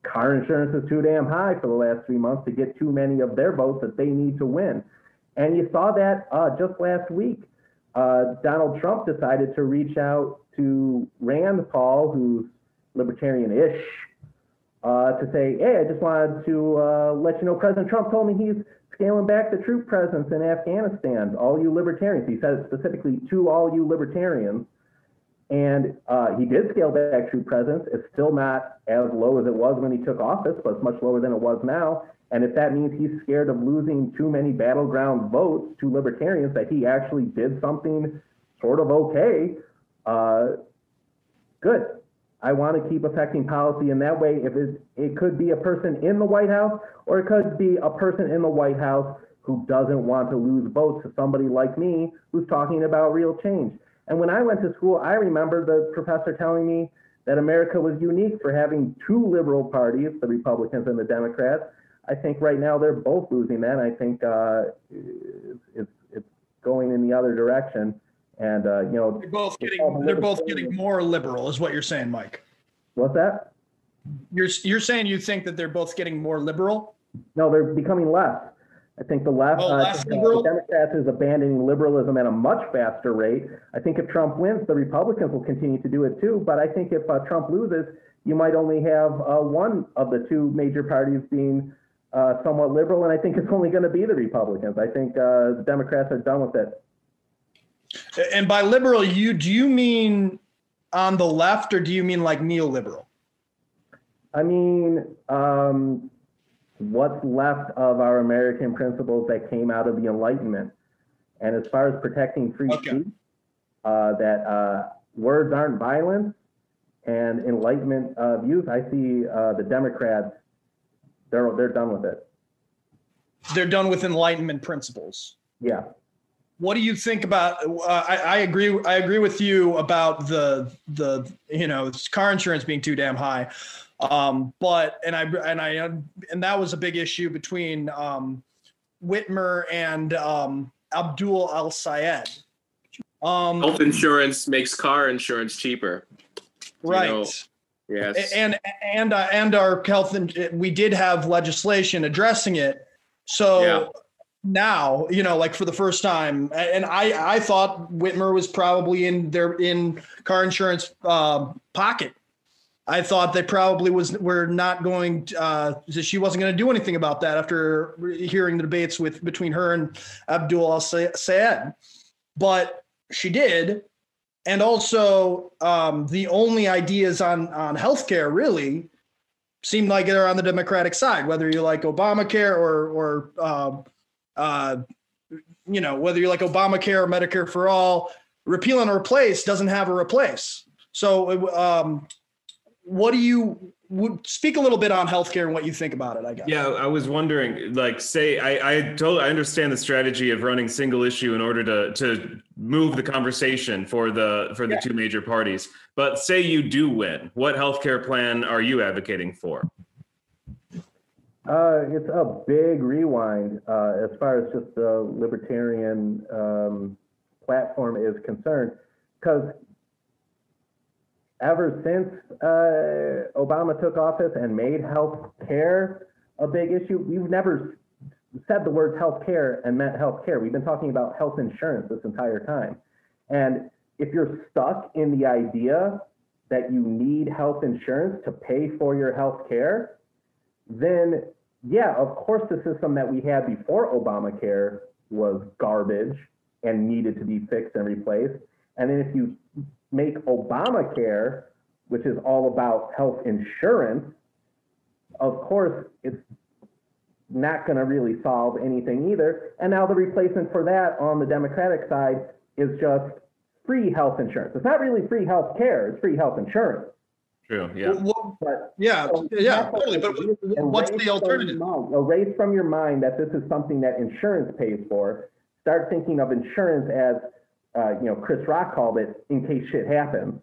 car insurance is too damn high for the last 3 months to get too many of their votes that they need to win. And you saw that just last week. Donald Trump decided to reach out to Rand Paul, who's libertarian-ish, to say, hey, I just wanted to let you know President Trump told me he's scaling back the troop presence in Afghanistan, all you libertarians. He said it specifically to all you libertarians. And he did scale back troop presence. It's still not as low as it was when he took office, but it's much lower than it was now. And if that means he's scared of losing too many battleground votes to libertarians, that he actually did something sort of okay, good. I want to keep affecting policy in that way. If it could be a person in the White House, or it could be a person in the White House who doesn't want to lose votes to somebody like me who's talking about real change. And when I went to school, I remember the professor telling me that America was unique for having two liberal parties, the Republicans and the Democrats. I think right now they're both losing that. I think it's going in the other direction. And they're both getting more liberal, is what you're saying, Mike. What's that? You're saying you think that they're both getting more liberal? No, they're becoming less. I think the left, the Democrats, is abandoning liberalism at a much faster rate. I think if Trump wins, the Republicans will continue to do it too. But I think if Trump loses, you might only have one of the two major parties being somewhat liberal. And I think it's only going to be the Republicans. I think the Democrats are done with it. And by liberal, do you mean on the left, or do you mean like neoliberal? I mean, what's left of our American principles that came out of the Enlightenment. And as far as protecting free speech, that words aren't violent and Enlightenment views, I see the Democrats, they're done with it. They're done with Enlightenment principles. Yeah. What do you think about? I agree with you about the car insurance being too damn high. But that was a big issue between Whitmer and Abdul Al Sayed. Health insurance makes car insurance cheaper, right? Yes. And our health, we did have legislation addressing it. So now, you know, like for the first time. And I thought Whitmer was probably in car insurance pocket. I thought they probably were not going to, she wasn't going to do anything about that after hearing the debates between her and Abdul al-Sayed. But she did. And also the only ideas on healthcare really seem like they're on the Democratic side, whether you like Obamacare whether you like Obamacare or Medicare for all. Repeal and replace doesn't have a replace. So what do you speak a little bit on healthcare and what you think about it, I guess? Yeah, I was wondering, like, say, I understand the strategy of running single issue in order to move the conversation for the two major parties. But say you do win, what healthcare plan are you advocating for? It's a big rewind as far as just the libertarian platform is concerned, because ever since Obama took office and made health care a big issue, we've never said the words health care and meant health care. We've been talking about health insurance this entire time. And if you're stuck in the idea that you need health insurance to pay for your health care, then yeah, of course the system that we had before Obamacare was garbage and needed to be fixed and replaced. And then if you make Obamacare, which is all about health insurance, of course it's not going to really solve anything either. And now the replacement for that on the Democratic side is just free health insurance. It's not really free health care, it's free health insurance. True, yeah. But what's the alternative? Erase from your mind that this is something that insurance pays for. Start thinking of insurance as Chris Rock called it, in case shit happens.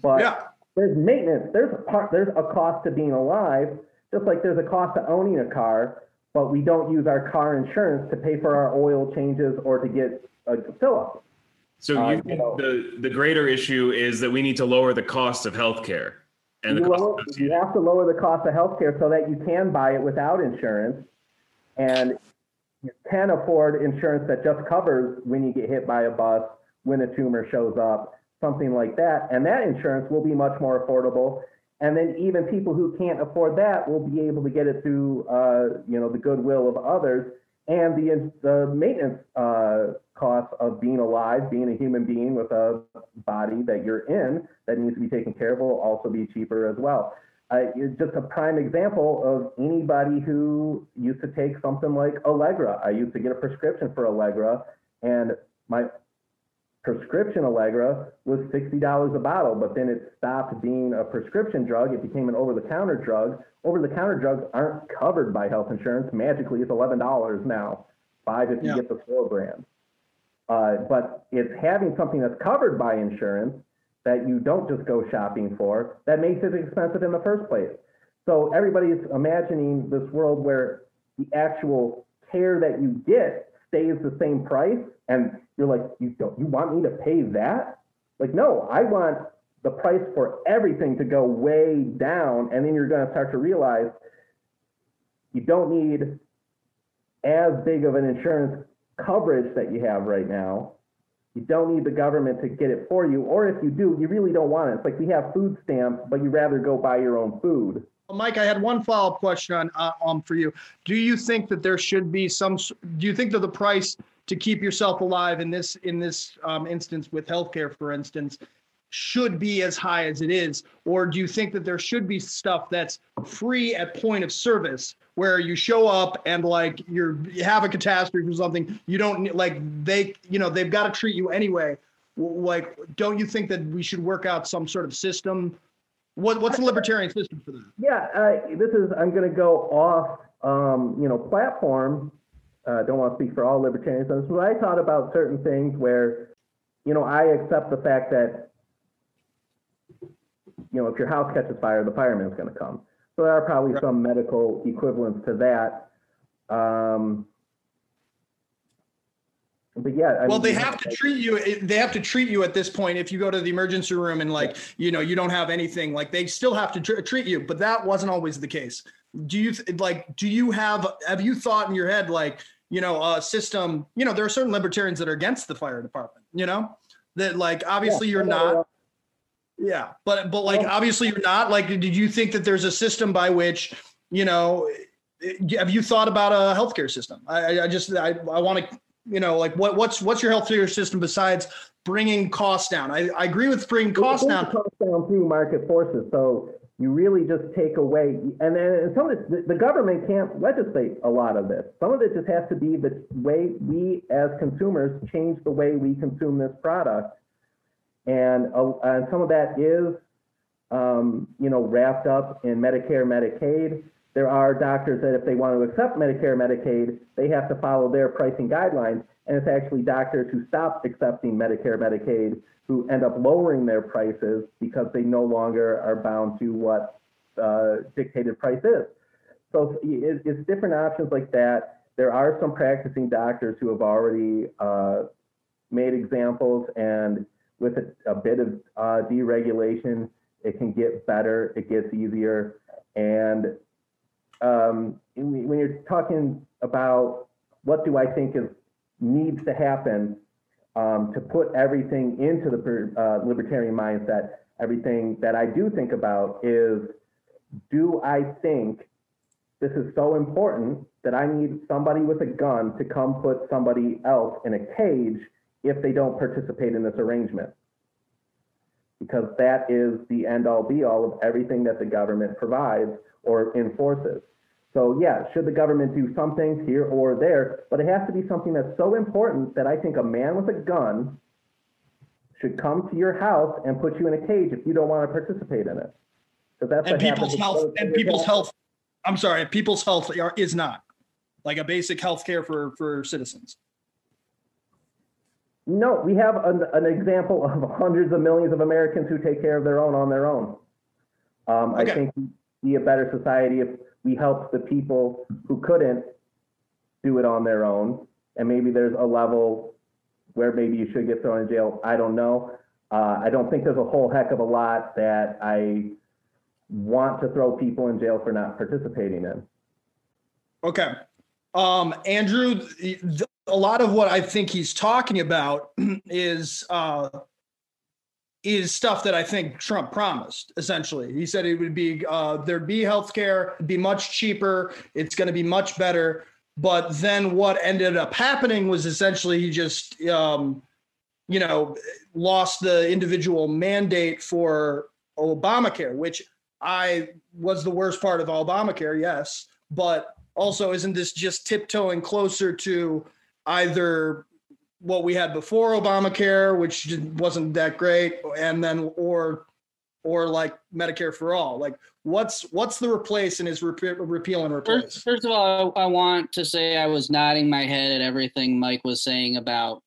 But there's maintenance. There's a cost to being alive, just like there's a cost to owning a car, but we don't use our car insurance to pay for our oil changes or to get a fill-up. So you think the greater issue is that we need to lower the cost of healthcare. You have to lower the cost of healthcare so that you can buy it without insurance. And you can afford insurance that just covers when you get hit by a bus, when a tumor shows up, something like that. And that insurance will be much more affordable. And then even people who can't afford that will be able to get it through, the goodwill of others and the maintenance costs of being alive, being a human being with a body that you're in that needs to be taken care of will also be cheaper as well. It's just a prime example of anybody who used to take something like Allegra. I used to get a prescription for Allegra, and my prescription Allegra was $60 a bottle, but then it stopped being a prescription drug. It became an over-the-counter drug. Over-the-counter drugs aren't covered by health insurance. Magically, it's $11 now, $5 if you get the 4 grams. But it's having something that's covered by insurance that you don't just go shopping for, that makes it expensive in the first place. So everybody's imagining this world where the actual care that you get stays the same price, and you're like, you want me to pay that? Like, no, I want the price for everything to go way down, and then you're going to start to realize you don't need as big of an insurance coverage that you have right now. You don't need the government to get it for you, or if you do, you really don't want it. It's like we have food stamps, but you'd rather go buy your own food. Well, Mike, I had one follow-up question for you. Do you think that there should be do you think that the price to keep yourself alive in this instance with healthcare, for instance, should be as high as it is? Or do you think that there should be stuff that's free at point of service where you show up and like you have a catastrophe or something, you don't like they've got to treat you anyway? Like, don't you think that we should work out some sort of system? What's the libertarian system for that? Yeah, I'm going to go off, platform. Don't want to speak for all libertarians, but I thought about certain things where, I accept the fact that, if your house catches fire, the fireman's going to come. So there are probably some medical equivalents to that. But yeah. They have to treat you at this point. If you go to the emergency room and you don't have anything, like they still have to treat you, but that wasn't always the case. Do you have you thought in your head, like, you know, system, you know, there are certain libertarians that are against the fire department, you know, that like, obviously you're not. Yeah. But like, obviously you're not. Like, did you think that there's a system by which, you know, have you thought about a healthcare system? I want to, you know, like what's your healthcare system besides bringing costs down? I agree with bringing costs down. Costs down through market forces. So you really just take away, and then some of this, the government can't legislate a lot of this. Some of it just has to be the way we as consumers change the way we consume this product. And some of that is, you know, wrapped up in Medicare, Medicaid. There are doctors that if they want to accept Medicare, Medicaid, they have to follow their pricing guidelines. And it's actually doctors who stop accepting Medicare, Medicaid, who end up lowering their prices because they no longer are bound to what dictated price is. So it's different options like that. There are some practicing doctors who have already made examples, and with a bit of deregulation, it can get better, it gets easier. And when you're talking about what do I think needs to happen to put everything into the libertarian mindset, everything that I do think about is, do I think this is so important that I need somebody with a gun to come put somebody else in a cage if they don't participate in this arrangement? Because that is the end all be all of everything that the government provides or enforces. So yeah, should the government do some things here or there, but it has to be something that's so important that I think a man with a gun should come to your house and put you in a cage if you don't want to participate in it. So that's and what people's health and people's health. I'm sorry, people's health is not like a basic health care for citizens. No, we have an example of hundreds of millions of Americans who take care of their own on their own. Okay. I think we'd be a better society if we helped the people who couldn't do it on their own. And maybe there's a level where maybe you should get thrown in jail. I don't know. I don't think there's a whole heck of a lot that I want to throw people in jail for not participating in. Okay. Andrew, a lot of what I think he's talking about is stuff that I think Trump promised. Essentially, he said it would be there'd be healthcare, it'd be much cheaper, it's going to be much better. But then what ended up happening was essentially he just, you know, lost the individual mandate for Obamacare, which was the worst part of Obamacare. Yes, but also, isn't this just tiptoeing closer to either what we had before Obamacare, which wasn't that great, and then or like Medicare for all? Like, what's the replace, and is repeal and replace? First of all, I want to say I was nodding my head at everything Mike was saying about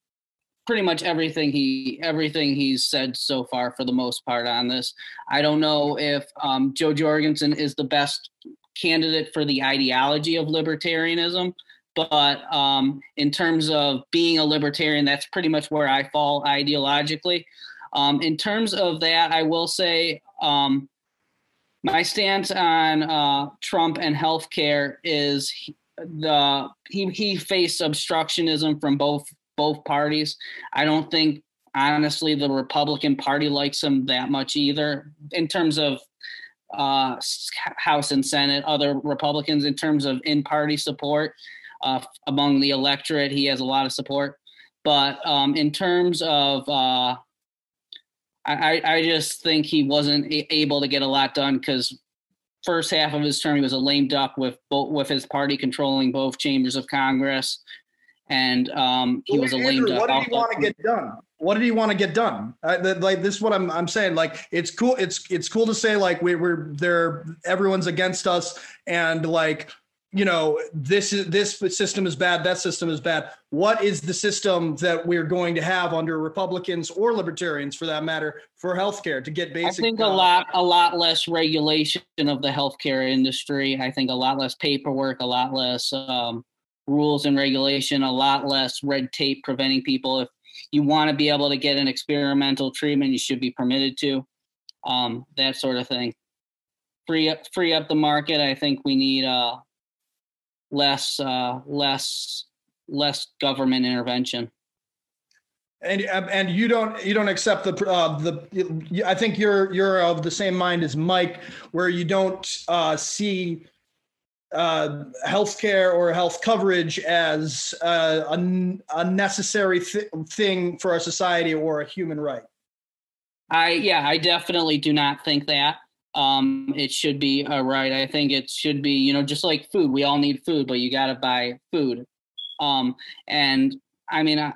pretty much everything he's said so far for the most part on this. I don't know if Joe Jorgensen is the best candidate for the ideology of libertarianism, but in terms of being a libertarian, that's pretty much where I fall ideologically. In terms of that, I will say my stance on Trump and healthcare is he faced obstructionism from both parties. I don't think, honestly, the Republican Party likes him that much either, in terms of House and Senate, other Republicans, in terms of in-party support among the electorate. He has a lot of support, but in terms of I just think he wasn't able to get a lot done, because first half of his term he was a lame duck with his party controlling both chambers of Congress, and he was a lame duck. What did he want to get done? What did he want to get done? Like, this is what I'm saying. Like, it's cool. It's cool to say like we're there, everyone's against us, and like, you know, this system is bad, that system is bad. What is the system that we're going to have under Republicans or libertarians, for that matter, for healthcare to get basic? I think a lot less regulation of the healthcare industry. I think a lot less paperwork, a lot less rules and regulation, a lot less red tape preventing people. If you want to be able to get an experimental treatment, you should be permitted to, that sort of thing. Free up the market. I think we need less less government intervention. And you don't accept the I think you're of the same mind as Mike, where you don't see healthcare or health coverage as a necessary thing for our society or a human right. I definitely do not think that. It should be a right. I think it should be, just like food. We all need food, but you got to buy food. And I mean,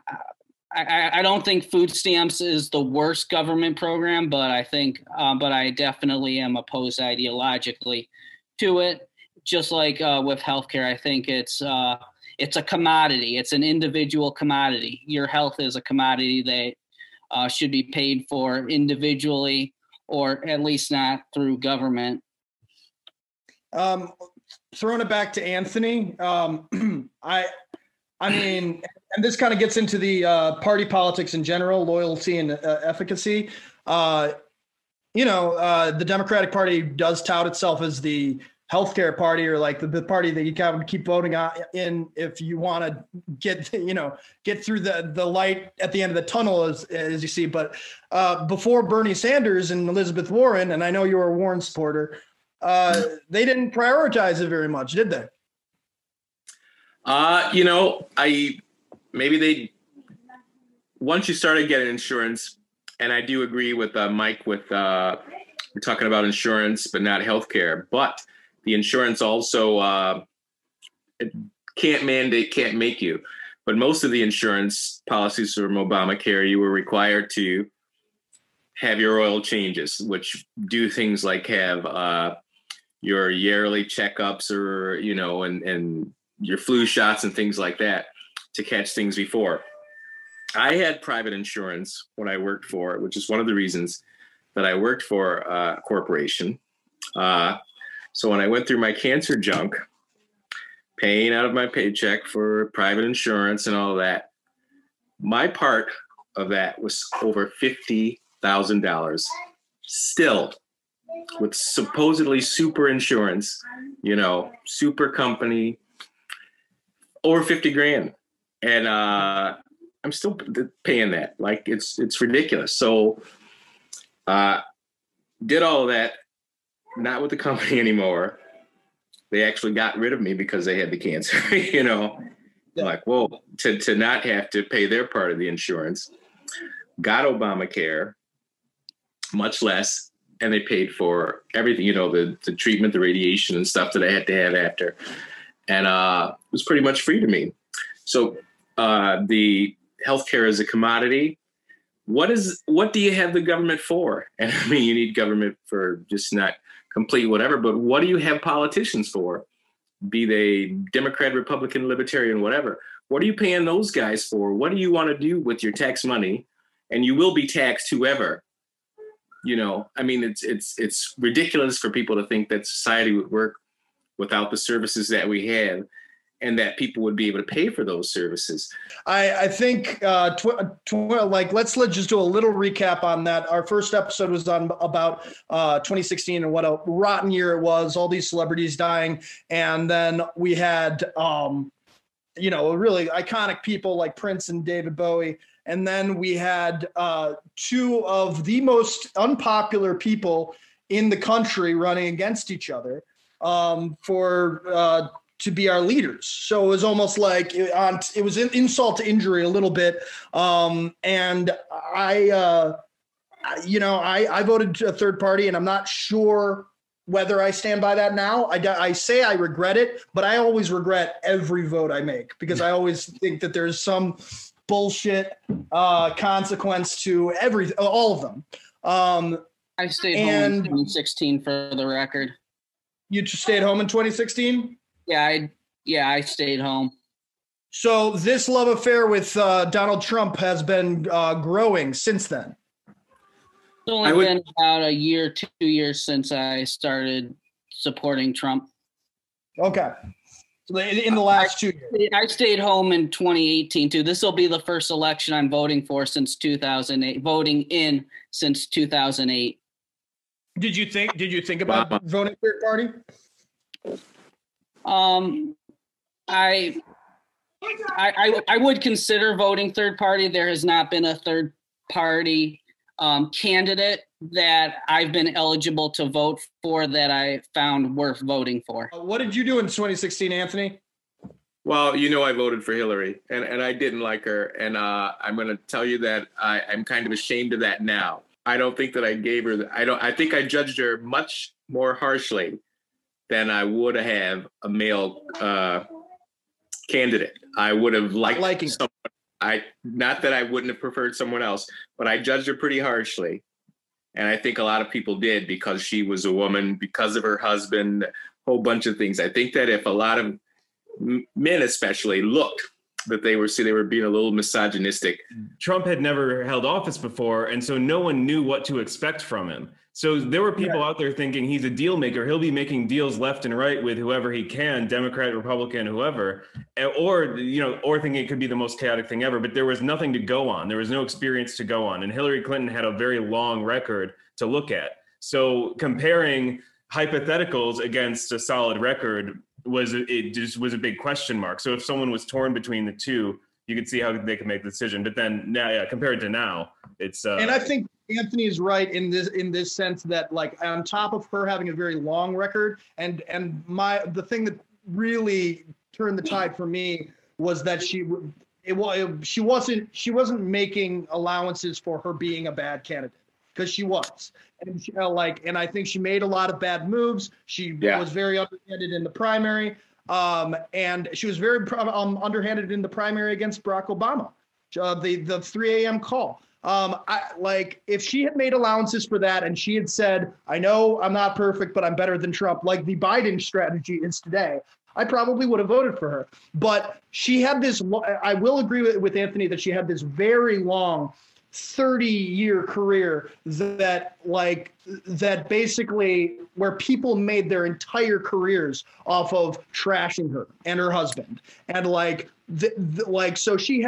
I don't think food stamps is the worst government program, but I think, but I definitely am opposed ideologically to it. Just like with healthcare, I think it's a commodity. It's an individual commodity. Your health is a commodity that should be paid for individually, or at least not through government. Throwing it back to Anthony, I mean, and this kind of gets into the party politics in general, loyalty and efficacy. The Democratic Party does tout itself as the healthcare party, or like the party that you can keep voting on in if you want to get through the light at the end of the tunnel, as you see. But before Bernie Sanders and Elizabeth Warren, and I know you were a Warren supporter, they didn't prioritize it very much, did they? Once you started getting insurance, and I do agree with Mike with we're talking about insurance, but not healthcare, but the insurance also can't mandate, can't make you. But most of the insurance policies from Obamacare, you were required to have your oil changes, which do things like have your yearly checkups or, and your flu shots and things like that to catch things before. I had private insurance when I worked for, which is one of the reasons that I worked for a corporation. So when I went through my cancer junk, paying out of my paycheck for private insurance and all that, my part of that was over $50,000, still with supposedly super insurance, super company, over $50,000. And I'm still paying that. Like it's ridiculous. So did all of that. Not with the company anymore. They actually got rid of me because they had the cancer, Yeah. Like, well, to not have to pay their part of the insurance. Got Obamacare, much less, and they paid for everything, the treatment, the radiation and stuff that I had to have after. And it was pretty much free to me. So the healthcare is a commodity. What do you have the government for? And I mean, you need government for just not complete whatever, but what do you have politicians for? Be they Democrat, Republican, Libertarian, whatever. What are you paying those guys for? What do you want to do with your tax money? And you will be taxed whoever. I mean, it's ridiculous for people to think that society would work without the services that we have, and that people would be able to pay for those services. I think, let's just do a little recap on that. Our first episode was on about 2016 and what a rotten year it was, all these celebrities dying. And then we had, really iconic people like Prince and David Bowie. And then we had two of the most unpopular people in the country running against each other to be our leaders. So it was almost like it was an insult to injury a little bit. And I voted a third party, and I'm not sure whether I stand by that now. I say I regret it, but I always regret every vote I make because I always think that there's some bullshit consequence to all of them. I stayed home in 2016 for the record. You stayed home in 2016? Yeah, I stayed home. So this love affair with Donald Trump has been growing since then. It's only been about a year, 2 years since I started supporting Trump. Okay. So in the last 2 years. I stayed home in 2018 too. This will be the first election I'm voting in since 2008. Did you think about voting third party? I would consider voting third party. There has not been a third party candidate that I've been eligible to vote for that I found worth voting for. What did you do in 2016, Anthony? Well, you know, I voted for Hillary and I didn't like her. And I'm going to tell you that I'm kind of ashamed of that now. I don't think that I gave her I think I judged her much more harshly than I would have a male candidate. I would have liked someone. Not that I wouldn't have preferred someone else, but I judged her pretty harshly. And I think a lot of people did because she was a woman, because of her husband, a whole bunch of things. I think that if a lot of men especially looked that they were being a little misogynistic. Trump had never held office before, and so no one knew what to expect from him. So there were people out there thinking he's a deal maker. He'll be making deals left and right with whoever he can, Democrat, Republican, whoever, or thinking it could be the most chaotic thing ever. But there was nothing to go on. There was no experience to go on. And Hillary Clinton had a very long record to look at. So comparing hypotheticals against a solid record was a big question mark. So if someone was torn between the two, you could see how they could make the decision. But then now, compared to now, it's and I think Anthony is right in this sense that, like, on top of her having a very long record, and the thing that really turned the tide for me was that she wasn't making allowances for her being a bad candidate, because she was. And and I think she made a lot of bad moves. She was very underhanded in the primary, and she was very underhanded in the primary against Barack Obama, the 3 a.m. call. If she had made allowances for that and she had said, I know I'm not perfect, but I'm better than Trump, like the Biden strategy is today, I probably would have voted for her. But she had this, I will agree with Anthony that she had this very long 30-year career that basically where people made their entire careers off of trashing her and her husband, and so she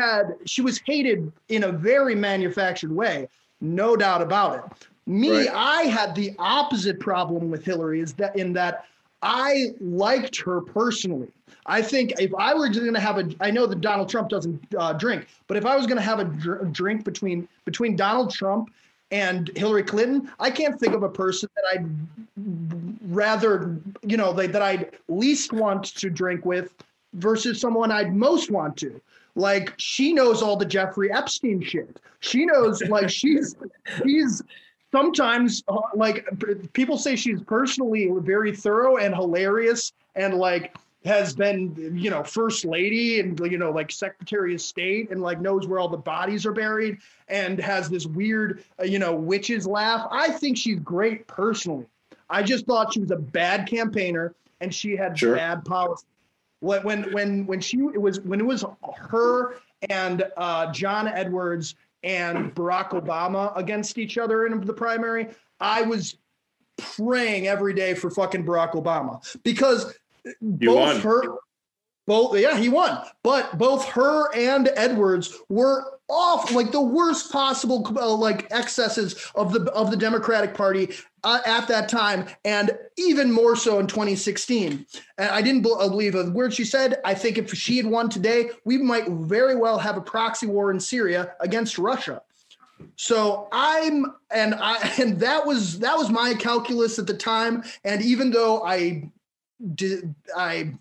was hated in a very manufactured way, no doubt about it. Right. I had the opposite problem with Hillary in that I liked her personally. I think if I were going to have I know that Donald Trump doesn't drink, but if I was going to have a drink between Donald Trump and Hillary Clinton, I can't think of a person that I'd rather, that I'd least want to drink with versus someone I'd most want to. Like, she knows all the Jeffrey Epstein shit. She knows, like, she's sometimes, people say she's personally very thorough and hilarious and, has been, first lady and, secretary of state and, knows where all the bodies are buried and has this weird, witch's laugh. I think she's great personally. I just thought she was a bad campaigner and she had bad policy. When it was her and John Edwards and Barack Obama against each other in the primary, I was praying every day for fucking Barack Obama, because he won, but both her and Edwards were off, the worst possible, excesses of the Democratic Party at that time, and even more so in 2016. And I didn't believe a word she said. I think if she had won today, we might very well have a proxy war in Syria against Russia. So that was my calculus at the time. And even though I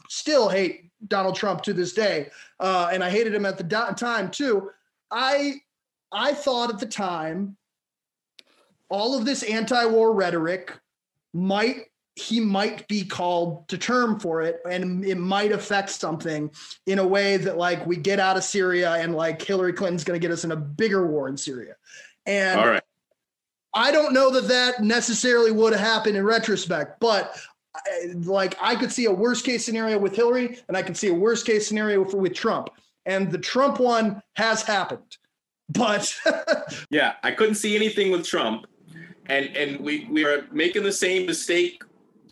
still hate Donald Trump to this day, and I hated him at the time too, I thought at the time all of this anti-war rhetoric he might be called to term for it, and it might affect something in a way that, we get out of Syria and, Hillary Clinton's going to get us in a bigger war in Syria. And all right. I don't know that necessarily would have happened in retrospect, but I could see a worst case scenario with Hillary, and I could see a worst case scenario with Trump, and the Trump one has happened. But yeah, I couldn't see anything with Trump, and we are making the same mistake.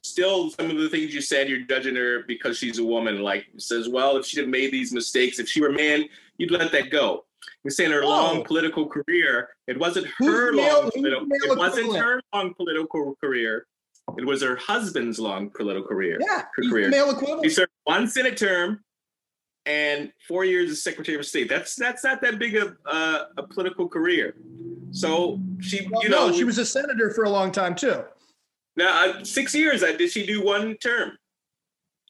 Still, some of the things you said, you're judging her because she's a woman. Says, well, if she'd have made these mistakes, if she were a man, you'd let that go. You're saying her long political career. It wasn't her long political career. It was her husband's long political career. Yeah, he's the male equivalent. He served one Senate term. and 4 years as Secretary of State. That's not that big of a political career. So she, well, you know, she was a senator for a long time too. Now 6 years. Did she do one term?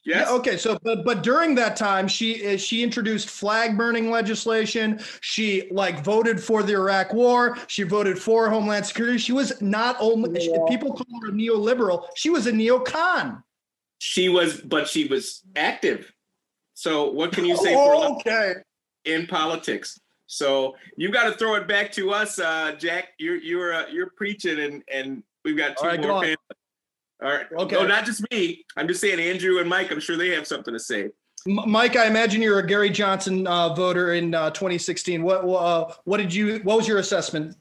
Yes. Yeah, okay. So, but during that time, she introduced flag burning legislation. She voted for the Iraq War. She voted for Homeland Security. She was not only people call her a neoliberal. She was a neocon. She was, but she was active. So what can you say in politics? So you got to throw it back to us, Jack. You're preaching, and we've got two more families. All right. Okay. No, not just me. I'm just saying Andrew and Mike, I'm sure they have something to say. Mike, I imagine you're a Gary Johnson voter in 2016. What was your assessment?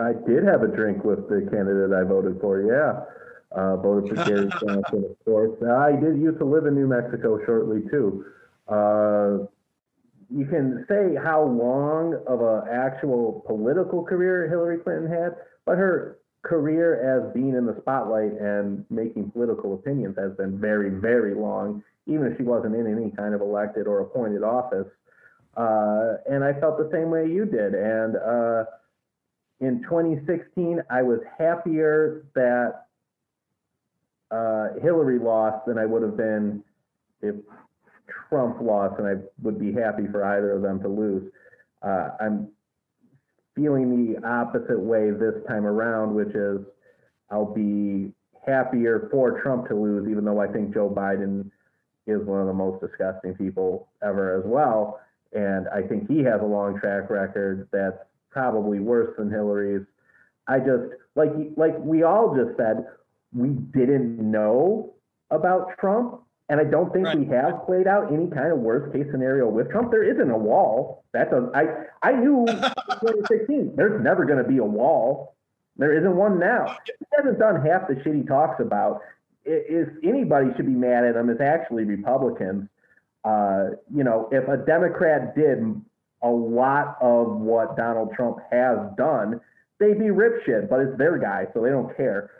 I did have a drink with the candidate I voted for. Yeah. Voted for Gary Johnson, of course. I did used to live in New Mexico shortly too. You can say how long of an actual political career Hillary Clinton had, but her career as being in the spotlight and making political opinions has been very, very long, even if she wasn't in any kind of elected or appointed office. And I felt the same way you did. And in 2016, I was happier that Hillary lost than I would have been if Trump lost, and I would be happy for either of them to lose. I'm feeling the opposite way this time around, which is I'll be happier for Trump to lose, even though I think Joe Biden is one of the most disgusting people ever as well. And I think he has a long track record that's probably worse than Hillary's. I just, like we all just said, we didn't know about Trump. And I don't think we have played out any kind of worst case scenario with Trump. There isn't a wall. I knew in 2016, there's never going to be a wall. There isn't one now. He hasn't done half the shit he talks about. If anybody should be mad at him, it's actually Republicans. You know, if a Democrat did a lot of what Donald Trump has done, they'd be ripshit, but it's their guy, so they don't care.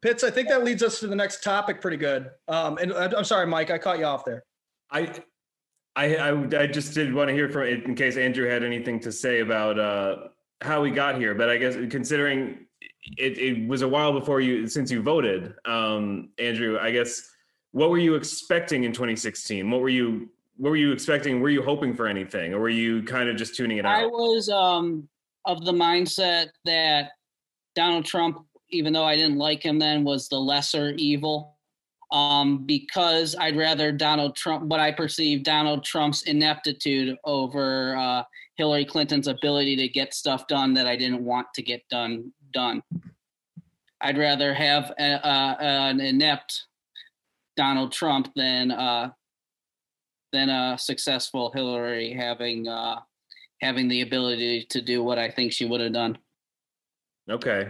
Pitts, I think that leads us to the next topic pretty good. And I'm sorry, Mike, I caught you off there. I just did want to hear from it in case Andrew had anything to say about how we got here. But I guess considering it was a while before since you voted, Andrew, I guess, what were you expecting in 2016? What were you expecting? Were you hoping for anything, or were you kind of just tuning it out? I was of the mindset that Donald Trump, even though I didn't like him then, was the lesser evil, because I'd rather what I perceive Donald Trump's ineptitude over Hillary Clinton's ability to get stuff done that I didn't want to get done. I'd rather have an inept Donald Trump than a successful Hillary having the ability to do what I think she would have done. Okay.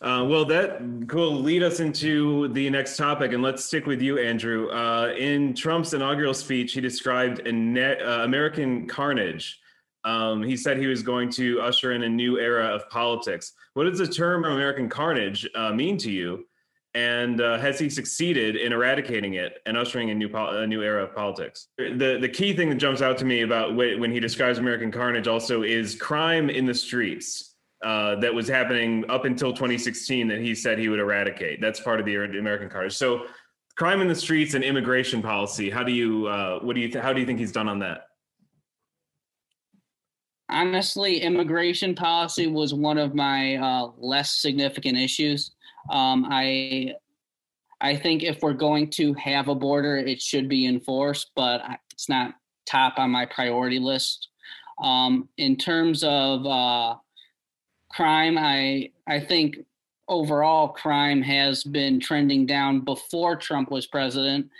Well, that will lead us into the next topic, and let's stick with you, Andrew. In Trump's inaugural speech, he described American carnage. He said he was going to usher in a new era of politics. What does the term American carnage mean to you? And has he succeeded in eradicating it and ushering in a new era of politics? The key thing that jumps out to me about when he describes American carnage also is crime in the streets. That was happening up until 2016 that he said he would eradicate. That's part of the American carnage. So crime in the streets and immigration policy. How do you think he's done on that? Honestly, immigration policy was one of my less significant issues. I think if we're going to have a border, it should be enforced, but it's not top on my priority list. In terms of crime, I think overall crime has been trending down before Trump was president,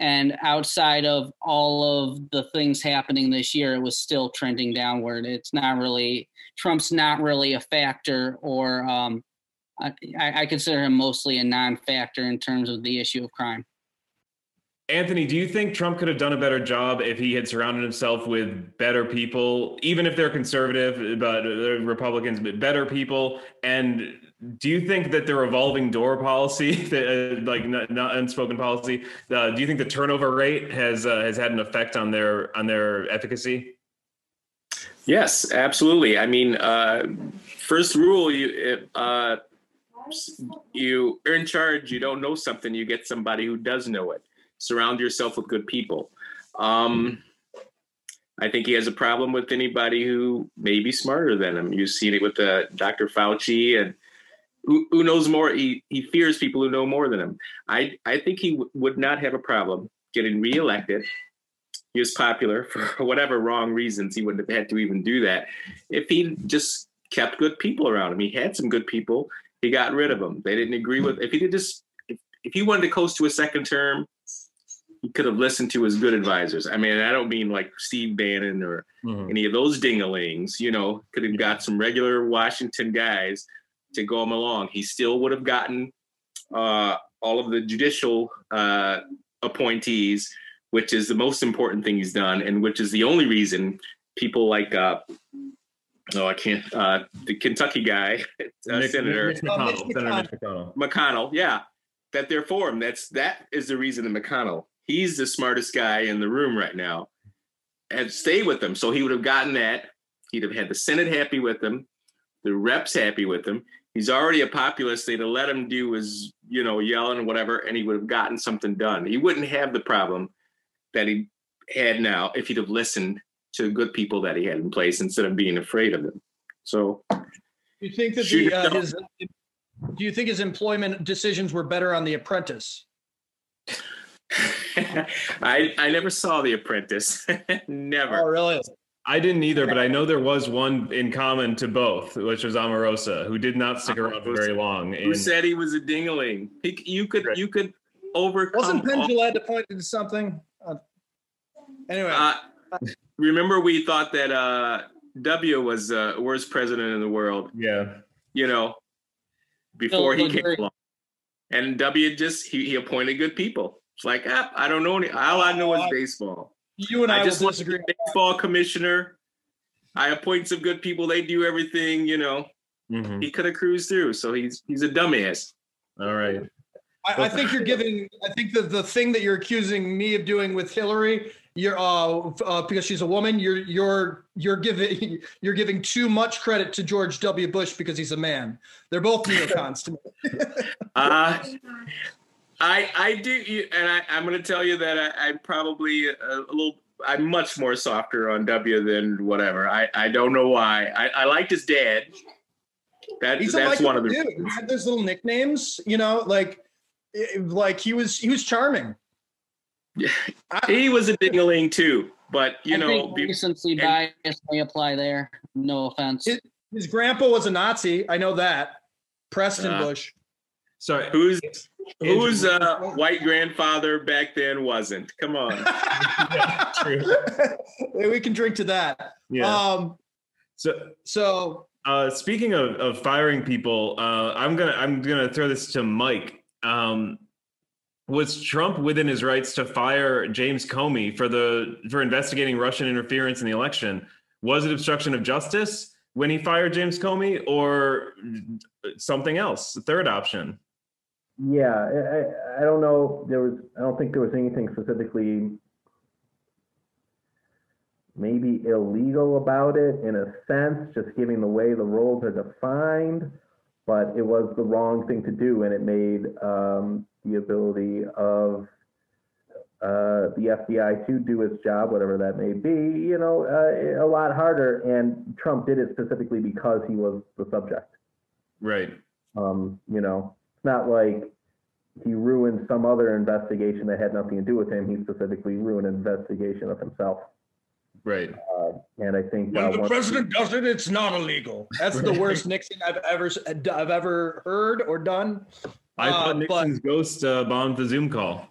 and outside of all of the things happening this year, it was still trending downward. It's not really, Trump's not really a factor, or I consider him mostly a non-factor in terms of the issue of crime. Anthony, do you think Trump could have done a better job if he had surrounded himself with better people, even if they're conservative, but Republicans, but better people, and Do you think that the revolving door policy, like not unspoken policy, do you think the turnover rate has had an effect on their efficacy? Yes, absolutely. I mean, first rule, you are in charge. You don't know something, you get somebody who does know it. Surround yourself with good people. I think he has a problem with anybody who may be smarter than him. You've seen it with Dr. Fauci, and who knows more? He fears people who know more than him. I think he would not have a problem getting reelected. He was popular for whatever wrong reasons. He wouldn't have had to even do that if he just kept good people around him. He had some good people. He got rid of them. They didn't agree with. If he did just, if he wanted to coast to a second term, he could have listened to his good advisors. I mean, I don't mean like Steve Bannon or any of those ding-a-lings, you know, could have got some regular Washington guys to go him along. He still would have gotten all of the judicial appointees, which is the most important thing he's done, and which is the only reason people like, the Kentucky guy, Senator Mitch McConnell, yeah, that they're for him. That is the reason that McConnell, he's the smartest guy in the room right now, and stay with him. So he would have gotten that. He'd have had the Senate happy with him, the reps happy with him. He's already a populist. They'd have let him do his, you know, yelling and whatever, and he would have gotten something done. He wouldn't have the problem that he had now if he'd have listened to good people that he had in place instead of being afraid of them. So you think that do you think his employment decisions were better on The Apprentice? I never saw The Apprentice. Never. Oh, really? I didn't either, but I know there was one in common to both, which was Omarosa, who did not stick around for very long. Who said he was a ding-a-ling. You could overcome. Wasn't Penn Jillette appointed to something? Anyway. Remember we thought that W was the worst president in the world. Yeah. You know, before he came along. And W just, he appointed good people. It's like, I don't know any, all I know is baseball. You and I just was a baseball commissioner. I appoint some good people. They do everything, you know. Mm-hmm. He could have cruised through. So he's a dumbass. All right. I think you're giving, I think that the thing that you're accusing me of doing with Hillary, because she's a woman, you're giving too much credit to George W. Bush because he's a man. They're both neocons to me. I do, and I'm going to tell you that I'm probably I'm much more softer on W than whatever. I don't know why. I liked his dad. That's one of the reasons. He had those little nicknames, you know, like he was charming. Yeah, he was a ding-a-ling too, but I know, recency bias may apply there. No offense. His grandpa was a Nazi. I know that. Preston Bush. Sorry, who's white grandfather back then wasn't? Come on. Yeah, true. We can drink to that. Yeah. So speaking of firing people, I'm gonna throw this to Mike. Was Trump within his rights to fire James Comey for investigating Russian interference in the election? Was it obstruction of justice when he fired James Comey, or something else? The third option. Yeah, I don't know. I don't think there was anything specifically maybe illegal about it in a sense, just given the way the roles are defined. But it was the wrong thing to do, and it made the ability of the FBI to do its job, whatever that may be, you know, a lot harder. And Trump did it specifically because he was the subject. Right. You know, it's not like he ruined some other investigation that had nothing to do with him. He specifically ruined an investigation of himself. Right. And I think when the president does it, it's not illegal. That's the worst Nixon I've ever heard or done. I thought Nixon's ghost bombed the Zoom call.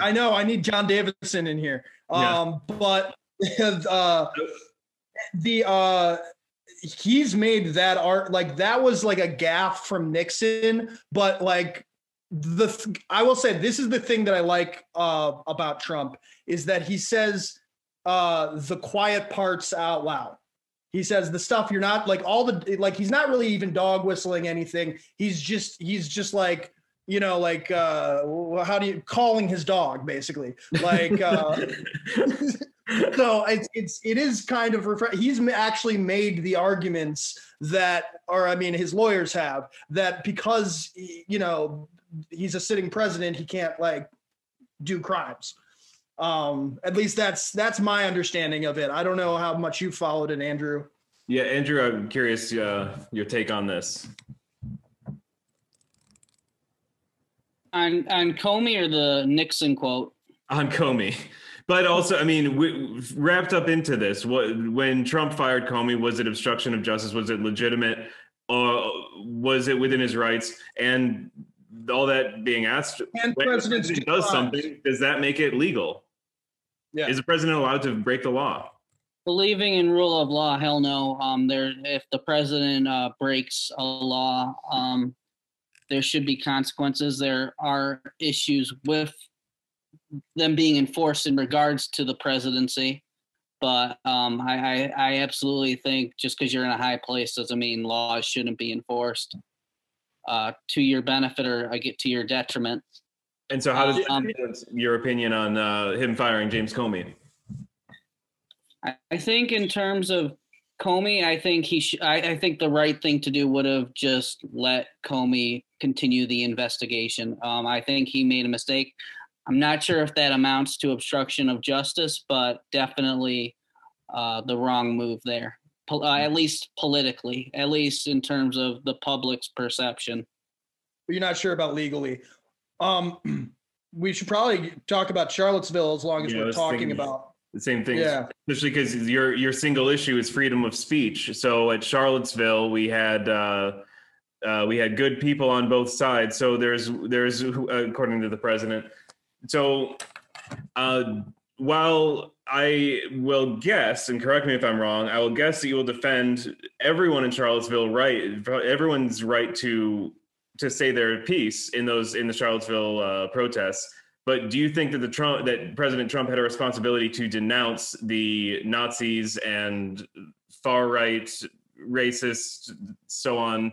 I know. I need John Davidson in here. He's made that art like that was like a gaffe from Nixon, but like. I will say this is the thing that I like about Trump is that he says the quiet parts out loud. He says the stuff you're not like all the like he's not really even dog whistling anything. He's just like, you know, like how do you calling his dog, basically, like so it is kind of he's actually made the arguments that or I mean, his lawyers have that because, you know, he's a sitting president, he can't like do crimes. At least that's my understanding of it. I don't know how much you followed it, Andrew. Yeah, Andrew, I'm curious your take on this. On Comey or the Nixon quote? On Comey. But also, I mean, we wrapped up into this. When Trump fired Comey, was it obstruction of justice? Was it legitimate? Was it within his rights? And all that being asked, and when president does something, does that make it legal? Yeah. Is the president allowed to break the law? Believing in rule of law, hell no. If the president breaks a law, there should be consequences. There are issues with them being enforced in regards to the presidency. But I absolutely think just because you're in a high place doesn't mean laws shouldn't be enforced to your benefit or to your detriment. And so how does your opinion on him firing James Comey? I think in terms of Comey, I think I think the right thing to do would have just let Comey continue the investigation. I think he made a mistake. I'm not sure if that amounts to obstruction of justice, but definitely the wrong move there, at least politically, at least in terms of the public's perception. But you're not sure about legally. We should probably talk about Charlottesville as long as we're talking about the same thing, yeah. Especially because your single issue is freedom of speech. So at Charlottesville, we had good people on both sides. So there's according to the president. So while I will guess, and correct me if I'm wrong, I will guess that you will defend everyone in Charlottesville everyone's right to say their piece in the Charlottesville protests. But do you think that President Trump had a responsibility to denounce the Nazis and far-right, racist, so on,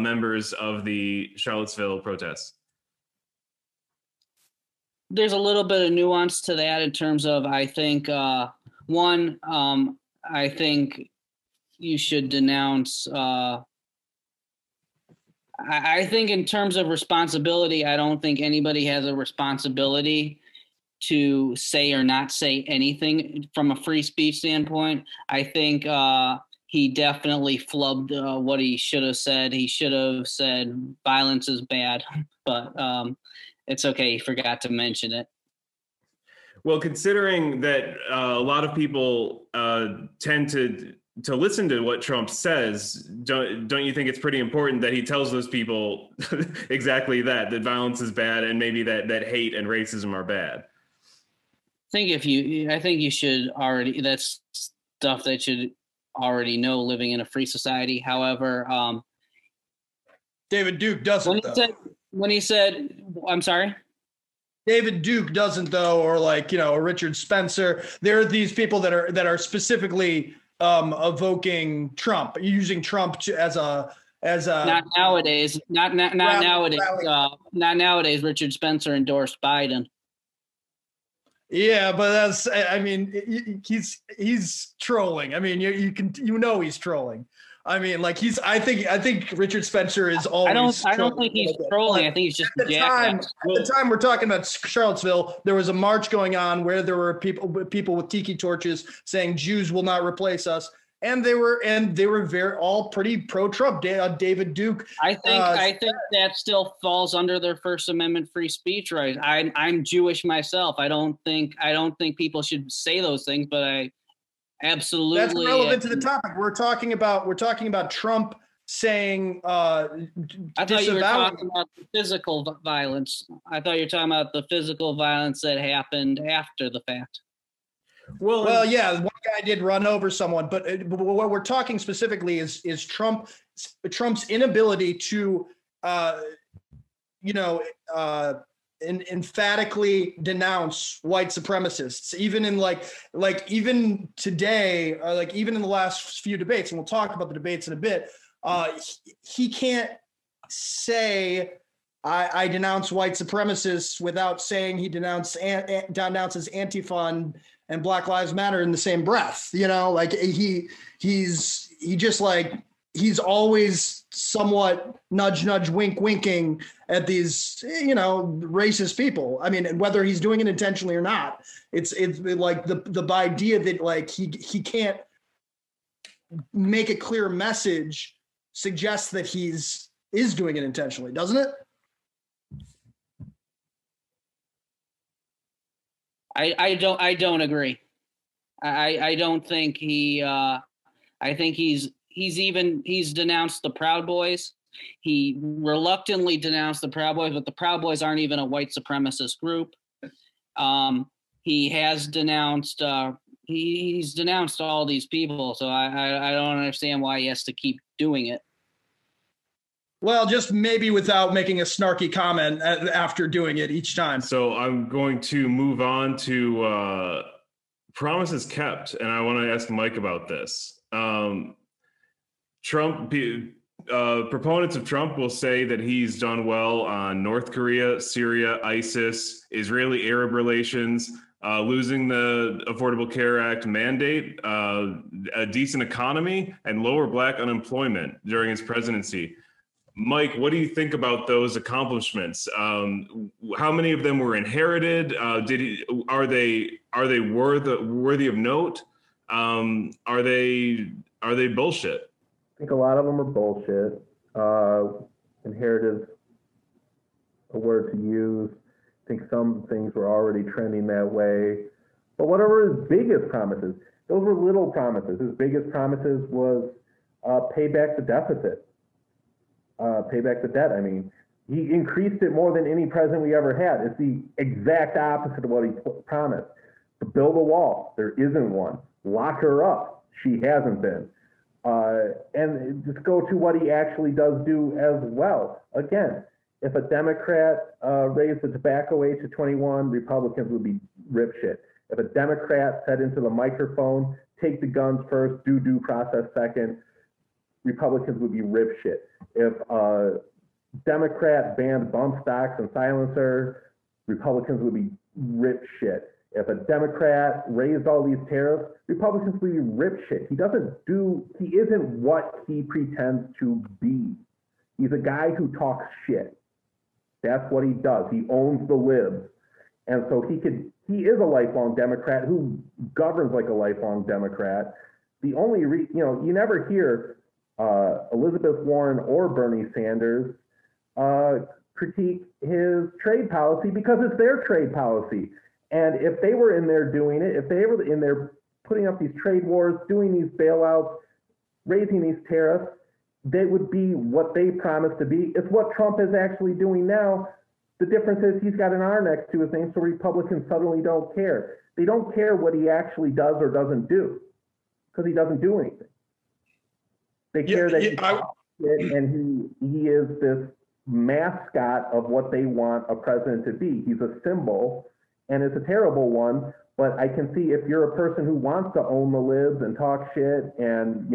members of the Charlottesville protests? There's a little bit of nuance to that in terms of, I think, I think you should denounce I think in terms of responsibility, I don't think anybody has a responsibility to say or not say anything from a free speech standpoint. I think he definitely flubbed what he should have said. He should have said violence is bad, but it's okay. He forgot to mention it. Well, considering that a lot of people tend to listen to what Trump says, don't you think it's pretty important that he tells those people exactly that violence is bad and maybe that hate and racism are bad? I think you should already, that's stuff that you already know living in a free society. However, David Duke doesn't when he said, I'm sorry? David Duke doesn't though, or like, you know, or Richard Spencer. There are these people that are specifically evoking Trump, using Trump as a not nowadays, not nowadays, not nowadays. Richard Spencer endorsed Biden. Yeah, but that's, I mean, he's trolling. I mean, you know he's trolling. I mean, like I think Richard Spencer is always. I don't think he's trolling. I think he's just at the time we're talking about Charlottesville, there was a march going on where there were people with tiki torches saying Jews will not replace us, and they were very all pretty pro-Trump. David Duke. I think that still falls under their First Amendment free speech rights. I'm Jewish myself. I don't think people should say those things, but I. Absolutely. That's relevant to the topic. We're talking about Trump saying I thought you were talking about the physical violence. I thought you were talking about the physical violence that happened after the fact. Well, yeah, one guy did run over someone, but what we're talking specifically is Trump's inability to emphatically denounce white supremacists, even in even today, or even in the last few debates, and we'll talk about the debates in a bit. He can't say I denounce white supremacists without saying he denounces Antifa and Black Lives Matter in the same breath. You know, he's always somewhat nudge, nudge, wink, winking at these, racist people. I mean, whether he's doing it intentionally or not, it's like the idea that he can't make a clear message suggests that is doing it intentionally, doesn't it? I don't agree. I don't think he. I think he's denounced the Proud Boys. He reluctantly denounced the Proud Boys, but the Proud Boys aren't even a white supremacist group. He has denounced. He's denounced all these people, so I don't understand why he has to keep doing it. Well, just maybe without making a snarky comment after doing it each time. So I'm going to move on to promises kept, and I want to ask Mike about this. Trump, proponents of Trump will say that he's done well on North Korea, Syria, ISIS, Israeli-Arab relations, losing the Affordable Care Act mandate, a decent economy, and lower black unemployment during his presidency. Mike, what do you think about those accomplishments? How many of them were inherited? Are they worthy of note? Are they bullshit? I think a lot of them are bullshit. Inherited, a word to use. I think some things were already trending that way. But whatever his biggest promises, those were little promises. His biggest promises was pay back the deficit. Pay back the debt. I mean, he increased it more than any president we ever had. It's the exact opposite of what he promised. To build a wall, there isn't one. Lock her up, she hasn't been. And just go to what he actually does do as well. Again, if a Democrat raised the tobacco age to 21, Republicans would be rip shit. If a Democrat said into the microphone, take the guns first, do due process second, Republicans would be rip shit. If a Democrat banned bump stocks and silencer, Republicans would be rip shit. If a Democrat raised all these tariffs, Republicans would be rip shit. He isn't what he pretends to be. He's a guy who talks shit. That's what he does. He owns the libs. And so he is a lifelong Democrat who governs like a lifelong Democrat. The only you never hear Elizabeth Warren or Bernie Sanders critique his trade policy because it's their trade policy. And if they were in there doing it, if they were in there putting up these trade wars, doing these bailouts, raising these tariffs, they would be what they promised to be. It's what Trump is actually doing now. The difference is he's got an R next to his name, so Republicans suddenly don't care. They don't care what he actually does or doesn't do because he doesn't do anything. They care that he is this mascot of what they want a president to be. He's a symbol, and it's a terrible one, but I can see if you're a person who wants to own the libs and talk shit and,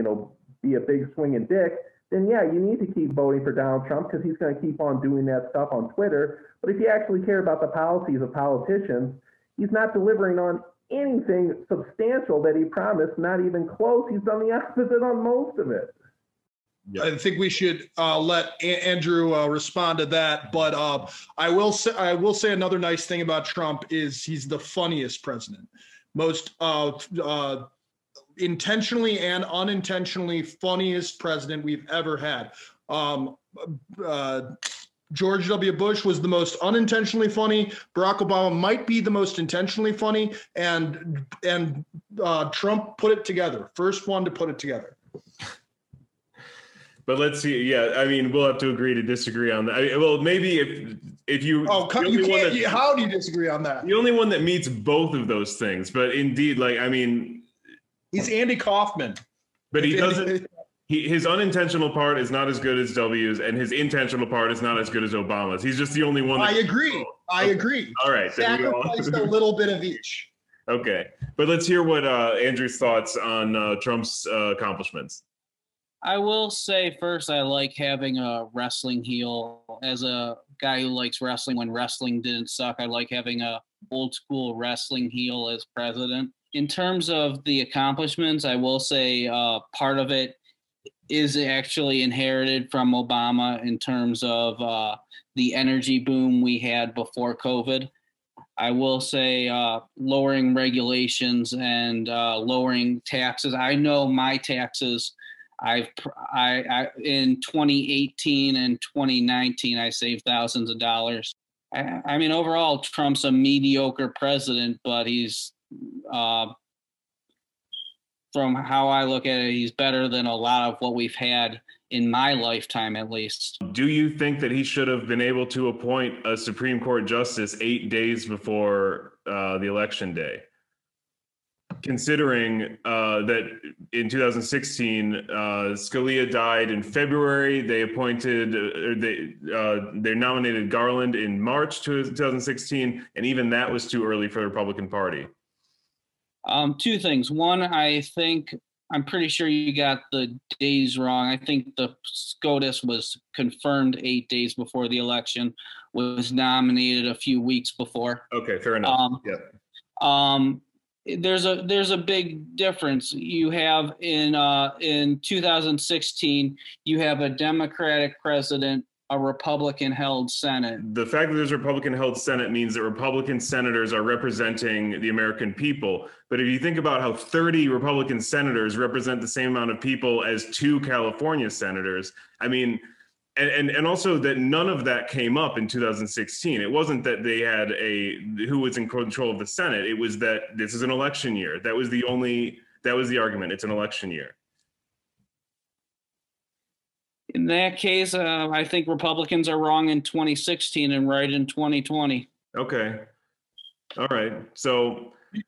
be a big swinging dick, then yeah, you need to keep voting for Donald Trump because he's going to keep on doing that stuff on Twitter. But if you actually care about the policies of politicians, he's not delivering on anything substantial that he promised, not even close. He's done the opposite on most of it. Yeah. I think we should let Andrew respond to that, but I will say another nice thing about Trump is he's the funniest president, most intentionally and unintentionally funniest president we've ever had. George W. Bush was the most unintentionally funny. Barack Obama might be the most intentionally funny, and Trump put it together. First one to put it together. But let's see. Yeah, I mean, we'll have to agree to disagree on that. Well, maybe if you... Oh, you can't... how do you disagree on that? The only one that meets both of those things. But indeed, he's Andy Kaufman. But he doesn't... His unintentional part is not as good as W's, and his intentional part is not as good as Obama's. He's just the only one. I agree. All right. Sacrificed a little bit of each. Okay. But let's hear what Andrew's thoughts on Trump's accomplishments. I will say first, I like having a wrestling heel. As a guy who likes wrestling when wrestling didn't suck, I like having a old school wrestling heel as president. In terms of the accomplishments, I will say part of it is actually inherited from Obama in terms of the energy boom we had before COVID. I will say lowering regulations and lowering taxes. I know my taxes. I in 2018 and 2019, I saved thousands of dollars. I mean, overall, Trump's a mediocre president, but he's from how I look at it, he's better than a lot of what we've had in my lifetime, at least. Do you think that he should have been able to appoint a Supreme Court justice 8 days before the election day? Considering that in 2016, Scalia died in February, they appointed, they nominated Garland in March 2016, and even that was too early for the Republican Party. Two things. One, I think, I'm pretty sure you got the days wrong. I think the SCOTUS was confirmed 8 days before the election, was nominated a few weeks before. Okay, fair enough. There's a big difference. You have in 2016, you have a Democratic president, a Republican-held Senate. The fact that there's a Republican-held Senate means that Republican senators are representing the American people. But if you think about how 30 Republican senators represent the same amount of people as 2 California senators, I mean, and also that none of that came up in 2016. It wasn't that they had who was in control of the Senate. It was that this is an election year. That was the argument. It's an election year. In that case, I think Republicans are wrong in 2016 and right in 2020. Okay. All right. So do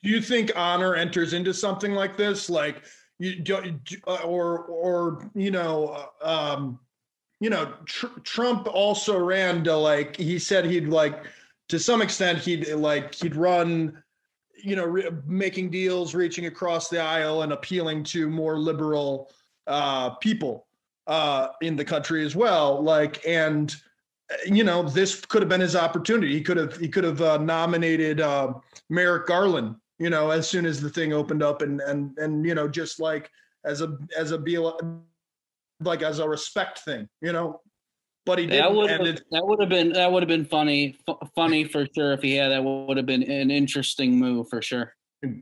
you think honor enters into something like this? Like, Trump also ran to, like, he said he'd like, to some extent, he'd run, making deals, reaching across the aisle and appealing to more liberal people in the country as well. Like, and this could have been his opportunity. He could have nominated Merrick Garland, as soon as the thing opened up, and just like as a respect thing, but he didn't. That would have been funny for sure. If he had, that would have been an interesting move for sure.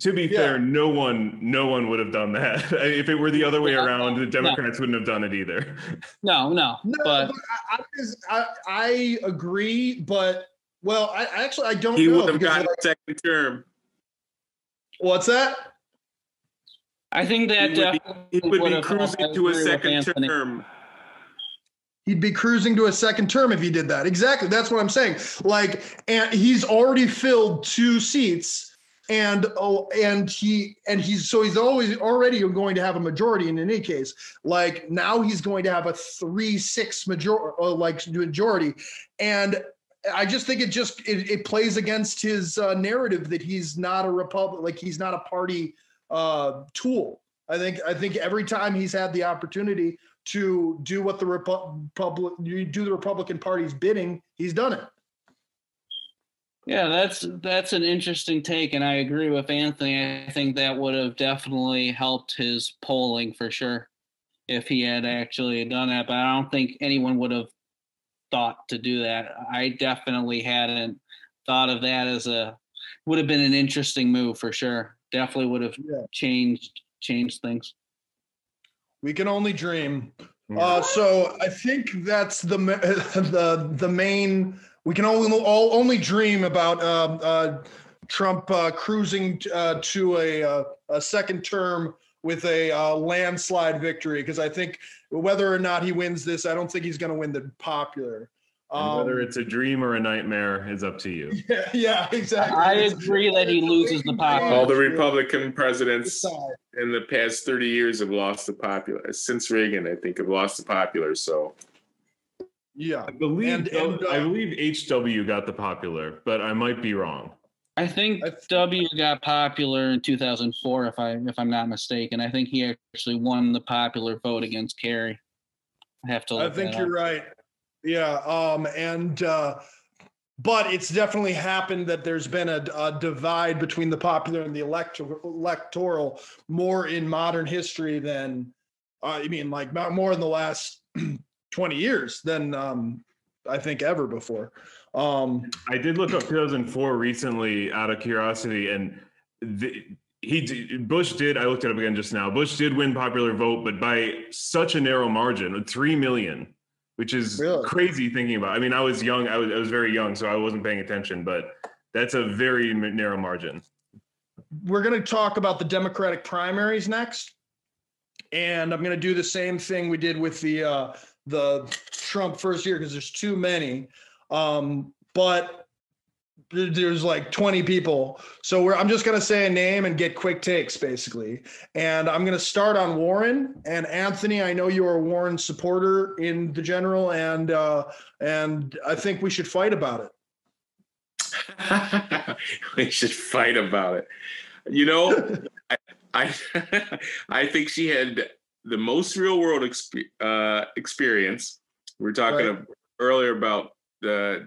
To be fair, no one would have done that. If it were the other way around, the Democrats wouldn't have done it either. No. But I agree. But I don't know. He would have gotten a second term. What's that? I think that he would be cruising to a second term. He'd be cruising to a second term if he did that. Exactly. That's what I'm saying. Like, and he's already filled 2 seats. He's always already going to have a majority in any case. Like, now he's going to have a 3-6 majority, and I just think it plays against his narrative that he's not a Republican, like he's not a party tool. I think every time he's had the opportunity to do what the Republican Party's bidding, he's done it. Yeah, that's an interesting take, and I agree with Anthony. I think that would have definitely helped his polling for sure if he had actually done that, but I don't think anyone would have thought to do that. I definitely hadn't thought of that would have been an interesting move for sure. Definitely would have changed things. We can only dream. Yeah. So I think that's the main. We can only dream about Trump cruising to a second term with a landslide victory, because I think whether or not he wins this, I don't think he's going to win the popular. Whether it's a dream or a nightmare is up to you. Yeah, yeah, exactly. I agree that he loses the popular. All the Republican presidents in the past 30 years have lost the popular. Since Reagan, I think, have lost the popular. So, yeah, I believe H.W. got the popular, but I might be wrong. I think W got popular in 2004, if I'm not mistaken. I think he actually won the popular vote against Kerry. I think you're right. Yeah, but it's definitely happened that there's been a divide between the popular and the electoral more in modern history than, more in the last 20 years than I think ever before. I did look up 2004 recently out of curiosity, and I looked it up again just now. Bush did win popular vote, but by such a narrow margin, 3 million. Which is really crazy thinking about. I mean, I was young. I was very young, so I wasn't paying attention, but that's a very narrow margin. We're going to talk about the Democratic primaries next. And I'm going to do the same thing we did with the Trump first year, because there's too many. But there's like 20 people. So I'm just going to say a name and get quick takes, basically. And I'm going to start on Warren. And Anthony, I know you're a Warren supporter in the general, and I think we should fight about it. We should fight about it. You know, I think she had the most real world experience. We were talking earlier about the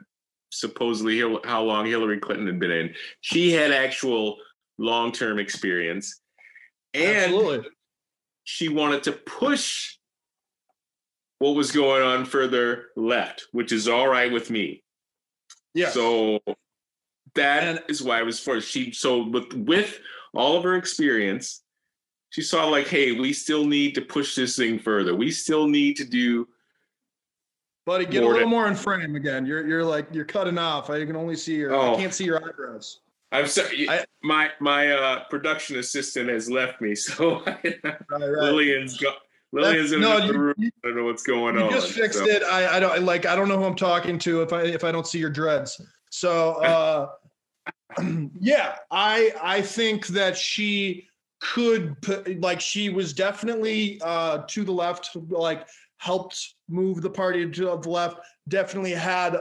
supposedly how long Hillary Clinton had been in. She had actual long-term experience. And absolutely, she wanted to push what was going on further left, which is all right with me. Yeah. So that is why I was forced. With all of her experience, she saw like, hey, we still need to push this thing further. We still need to do. Buddy, get a little more in frame again. You're cutting off. I can only see I can't see your eyebrows. I'm sorry. My production assistant has left me, so Lillian's in the room. I don't know what's going on. You just fixed it. I don't know who I'm talking to if I don't see your dreads. So I think that she she was definitely to the left, like, helped move the party to the left, definitely had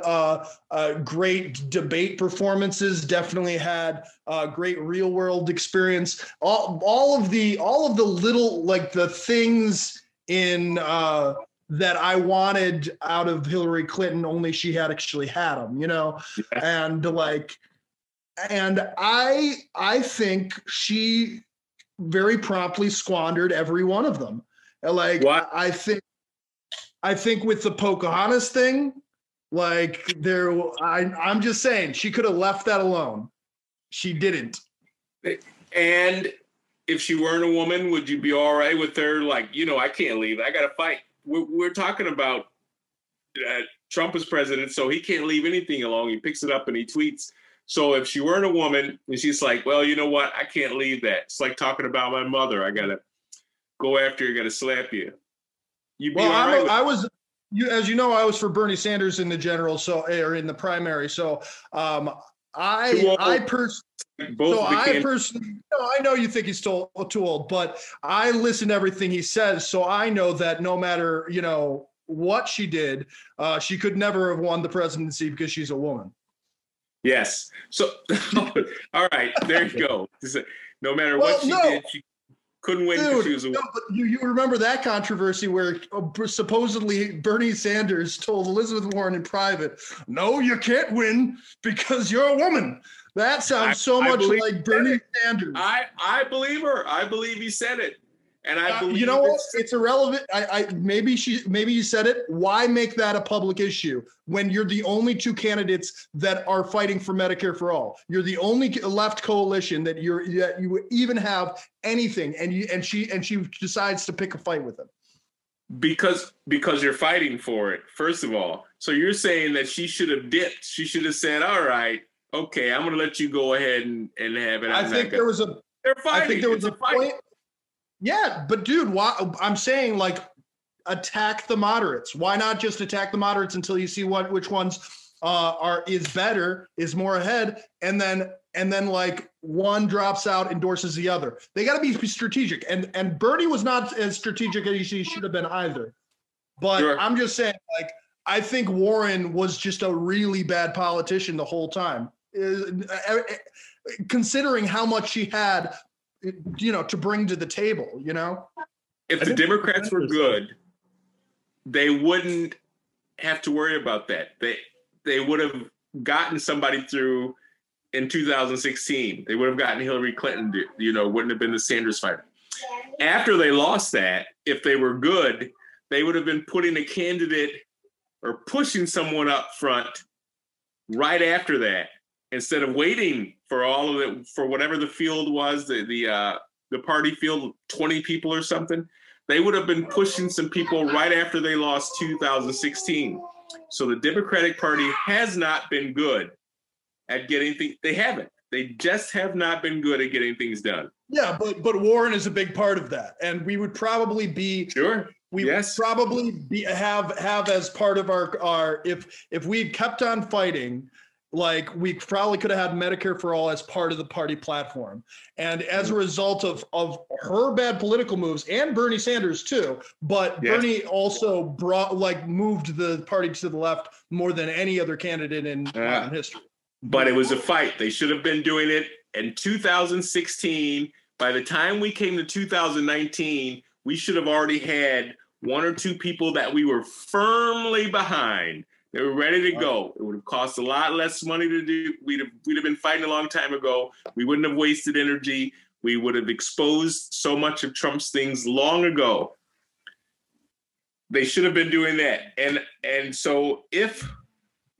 great debate performances, definitely had great real world experience. All of the little, like, the things in that I wanted out of Hillary Clinton, only she had actually had them, you know? Yeah. And I think she very promptly squandered every one of them. Like, what? I think with the Pocahontas thing, like, there, I'm just saying she could have left that alone. She didn't. And if she weren't a woman, would you be all right with her? Like, you know, I can't leave. I got to fight. We're talking about Trump is president, so he can't leave anything alone. He picks it up and he tweets. So if she weren't a woman and she's like, well, you know what? I can't leave that. It's like talking about my mother. I got to go after her. I got to slap you. I was for Bernie Sanders in the general, in the primary. So, I know you think he's too old, but I listen to everything he says. So I know that no matter, you know, what she did, she could never have won the presidency because she's a woman. Yes. So, all right, there you go. No matter what she did, she couldn't win because she was a woman. No, but you remember that controversy where supposedly Bernie Sanders told Elizabeth Warren in private, no, you can't win because you're a woman. That sounds much like Bernie Sanders. I believe her. I believe he said it. And I believe you know what? It's irrelevant. Maybe you said it. Why make that a public issue when you're the only two candidates that are fighting for Medicare for all? You're the only left coalition that you even have anything, and she decides to pick a fight with him. Because you're fighting for it, first of all. So you're saying that she should have dipped. She should have said, all right, okay, I'm gonna let you go ahead and have it. They're fighting. I think there was a point. Yeah, but dude, I'm saying, like, attack the moderates. Why not just attack the moderates until you see what which ones is better, is more ahead, and then like one drops out, endorses the other. They got to be strategic, and Bernie was not as strategic as he should have been either. But sure. I'm just saying, like, I think Warren was just a really bad politician the whole time, considering how much she had, you know, to bring to the table, you know? If the Democrats were good, they wouldn't have to worry about that. They would have gotten somebody through in 2016. They would have gotten Hillary Clinton, you know, wouldn't have been the Sanders fight. After they lost that, if they were good, they would have been putting a candidate or pushing someone up front right after that, instead of waiting for all of it, for whatever the field was, the party field, 20 people or something. They would have been pushing some people right after they lost 2016. So the Democratic Party has not been good at getting things. They haven't. They just have not been good at getting things done. Yeah, but Warren is a big part of that, and we would probably be sure. We yes. would probably be, have as part of our if we had kept on fighting, like we probably could have had Medicare for All as part of the party platform. And as a result of her bad political moves, and Bernie Sanders too, but yes. Bernie also moved the party to the left more than any other candidate in modern history. But it was a fight. They should have been doing it in 2016. By the time we came to 2019, we should have already had one or two people that we were firmly behind. They were ready to go. It would have cost a lot less money to do. We'd have been fighting a long time ago. We wouldn't have wasted energy. We would have exposed so much of Trump's things long ago. They should have been doing that. And so if,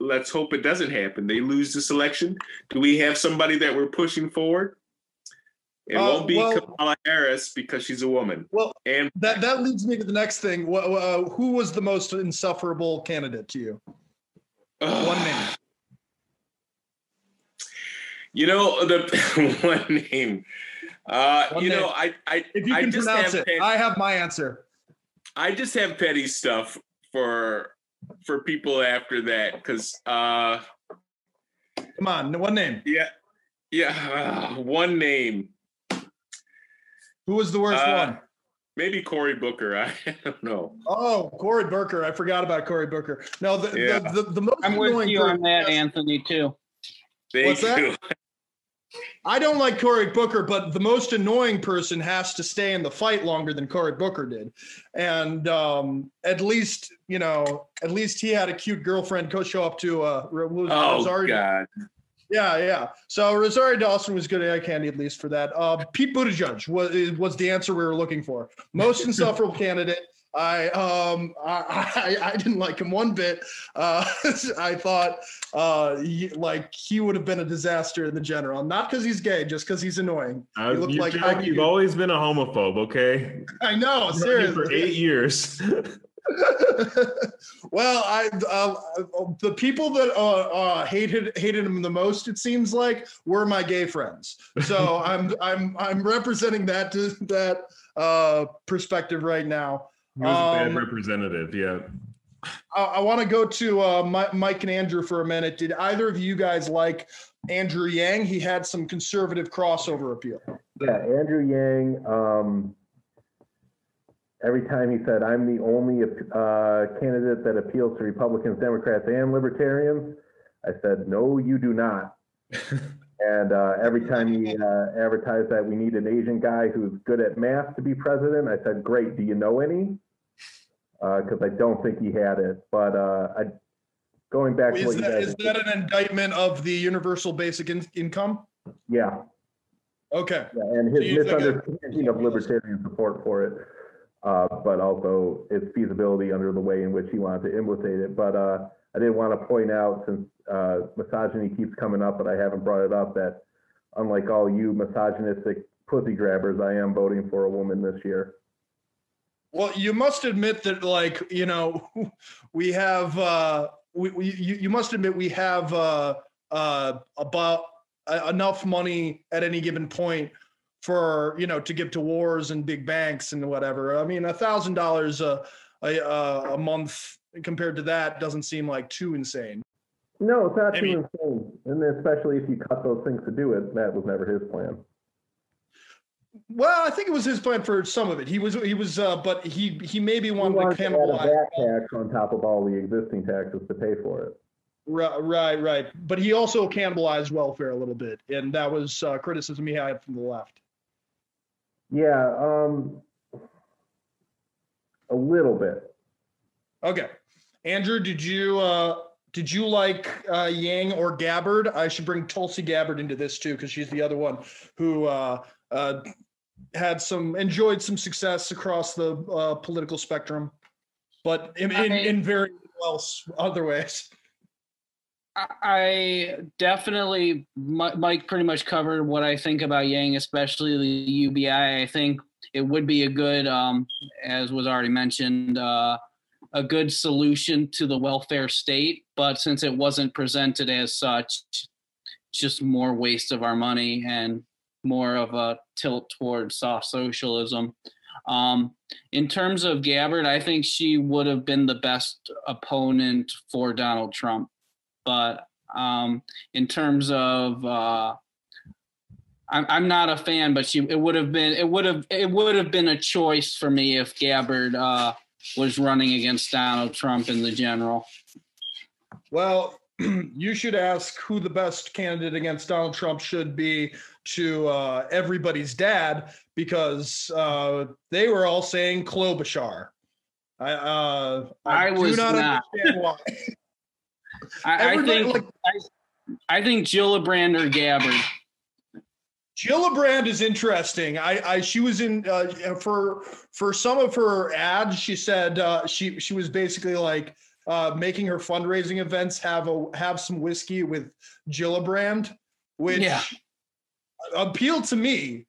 let's hope it doesn't happen, they lose this election, do we have somebody that we're pushing forward? It won't be Kamala Harris because she's a woman. Well, and that leads me to the next thing. Who was the most insufferable candidate to you? One name. You know, the one name. One you name. Know, I if you I can just pronounce have it, petty, I have my answer. I just have petty stuff for people after that because. Come on, one name. Yeah, one name. Who was the worst one? Maybe Cory Booker. I don't know. Oh, Cory Booker. I forgot about Cory Booker. No, the most I'm annoying with you on that, Anthony, too. Thank you. I don't like Cory Booker, but the most annoying person has to stay in the fight longer than Cory Booker did. And at least he had a cute girlfriend show up to Rosario. God. Yeah. So Rosario Dawson was good eye candy, at least for that. Pete Buttigieg was the answer we were looking for. Most insufferable candidate. I didn't like him one bit. I thought he would have been a disaster in the general. Not because he's gay, just because he's annoying. He looked like you've always been a homophobe, okay? I know, seriously. For 8 years. Well, the people that hated him the most, it seems like, were my gay friends. So I'm representing that perspective right now. He was a bad representative, yeah. I want to go to Mike and Andrew for a minute. Did either of you guys like Andrew Yang? He had some conservative crossover appeal. Yeah, Andrew Yang. Every time he said, I'm the only candidate that appeals to Republicans, Democrats, and Libertarians, I said, no, you do not. And every time he advertised that we need an Asian guy who's good at math to be president, I said, great, do you know any? Because I don't think he had it. But going back to what you guys... Is that an indictment of the universal basic income? Yeah. Okay. Yeah, and his misunderstanding of libertarian support for it. But also its feasibility under the way in which he wanted to implicate it. But I did want to point out, since misogyny keeps coming up, but I haven't brought it up, that unlike all you misogynistic pussy grabbers, I am voting for a woman this year. Well, you must admit that, like, you know, we have, you must admit we have about enough money at any given point for, you know, to give to wars and big banks and whatever. I mean, $1,000 a month compared to that doesn't seem like too insane. No, it's not too insane. And especially if you cut those things to do it, that was never his plan. Well, I think it was his plan for some of it. He maybe wanted to cannibalize that tax on top of all the existing taxes to pay for it. Right. But he also cannibalized welfare a little bit, and that was criticism he had from the left. Yeah, a little bit. Okay, Andrew, did you like Yang or Gabbard? I should bring Tulsi Gabbard into this too, because she's the other one who enjoyed some success across the political spectrum, but in very other ways. I definitely, Mike pretty much covered what I think about Yang, especially the UBI. I think it would be a good, as was already mentioned, a good solution to the welfare state. But since it wasn't presented as such, just more waste of our money and more of a tilt towards soft socialism. In terms of Gabbard, I think she would have been the best opponent for Donald Trump. But in terms of, I'm not a fan, but it would have been a choice for me if Gabbard was running against Donald Trump in the general. Well, you should ask who the best candidate against Donald Trump should be to everybody's dad, because they were all saying Klobuchar. I was not understand why. I think Gillibrand or Gabbard. Gillibrand is interesting. She was in for some of her ads. She said she was basically like making her fundraising events have some whiskey with Gillibrand, which appealed to me.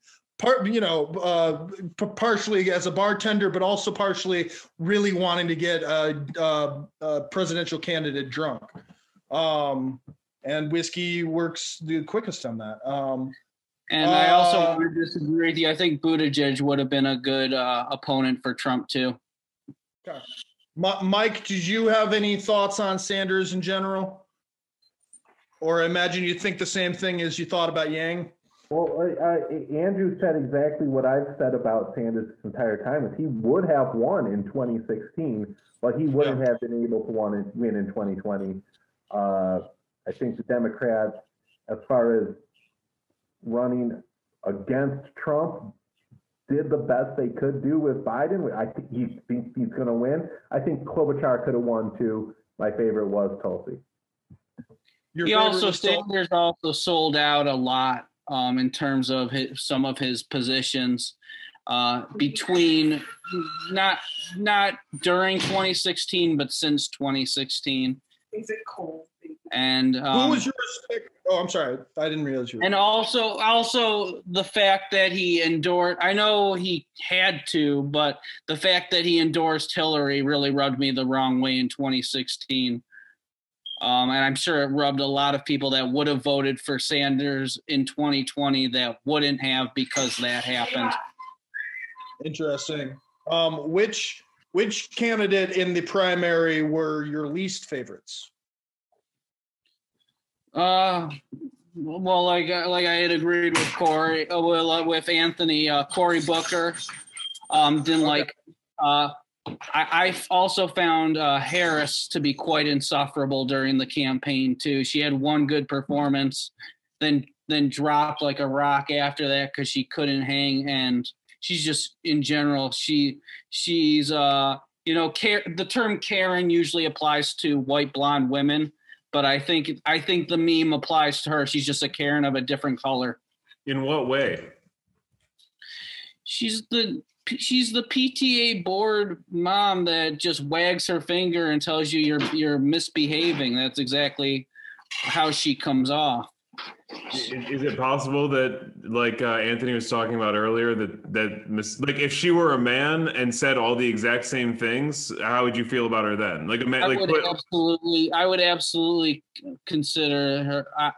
Partially as a bartender, but also partially really wanting to get a presidential candidate drunk. And whiskey works the quickest on that. And I also would disagree with you. I think Buttigieg would have been a good opponent for Trump, too. Okay. Mike, did you have any thoughts on Sanders in general? Or I imagine you think the same thing as you thought about Yang? Well, Andrew said exactly what I've said about Sanders this entire time, is he would have won in 2016, but he wouldn't have been able to win in 2020. I think the Democrats, as far as running against Trump, did the best they could do with Biden. I think he thinks he's going to win. I think Klobuchar could have won, too. My favorite was Tulsi. Sanders also sold out a lot. In terms of some of his positions between not during 2016, but since 2016. Is it cold? And who was your respect? Oh, I'm sorry, I didn't realize you. And also the fact that he endorsed. I know he had to, but the fact that he endorsed Hillary really rubbed me the wrong way in 2016. And I'm sure it rubbed a lot of people that would have voted for Sanders in 2020 that wouldn't have, because that happened. Interesting. Which candidate in the primary were your least favorites? Well, like I had agreed with Anthony, Cory Booker. I also found Harris to be quite insufferable during the campaign, too. She had one good performance, then dropped like a rock after that because she couldn't hang. And she's just, in general, the term Karen usually applies to white blonde women, but I think the meme applies to her. She's just a Karen of a different color. In what way? She's the PTA board mom that just wags her finger and tells you you're misbehaving. That's exactly how she comes off. Is it possible that, like Anthony was talking about earlier, that if she were a man and said all the exact same things, how would you feel about her then? Like a man, I would absolutely consider a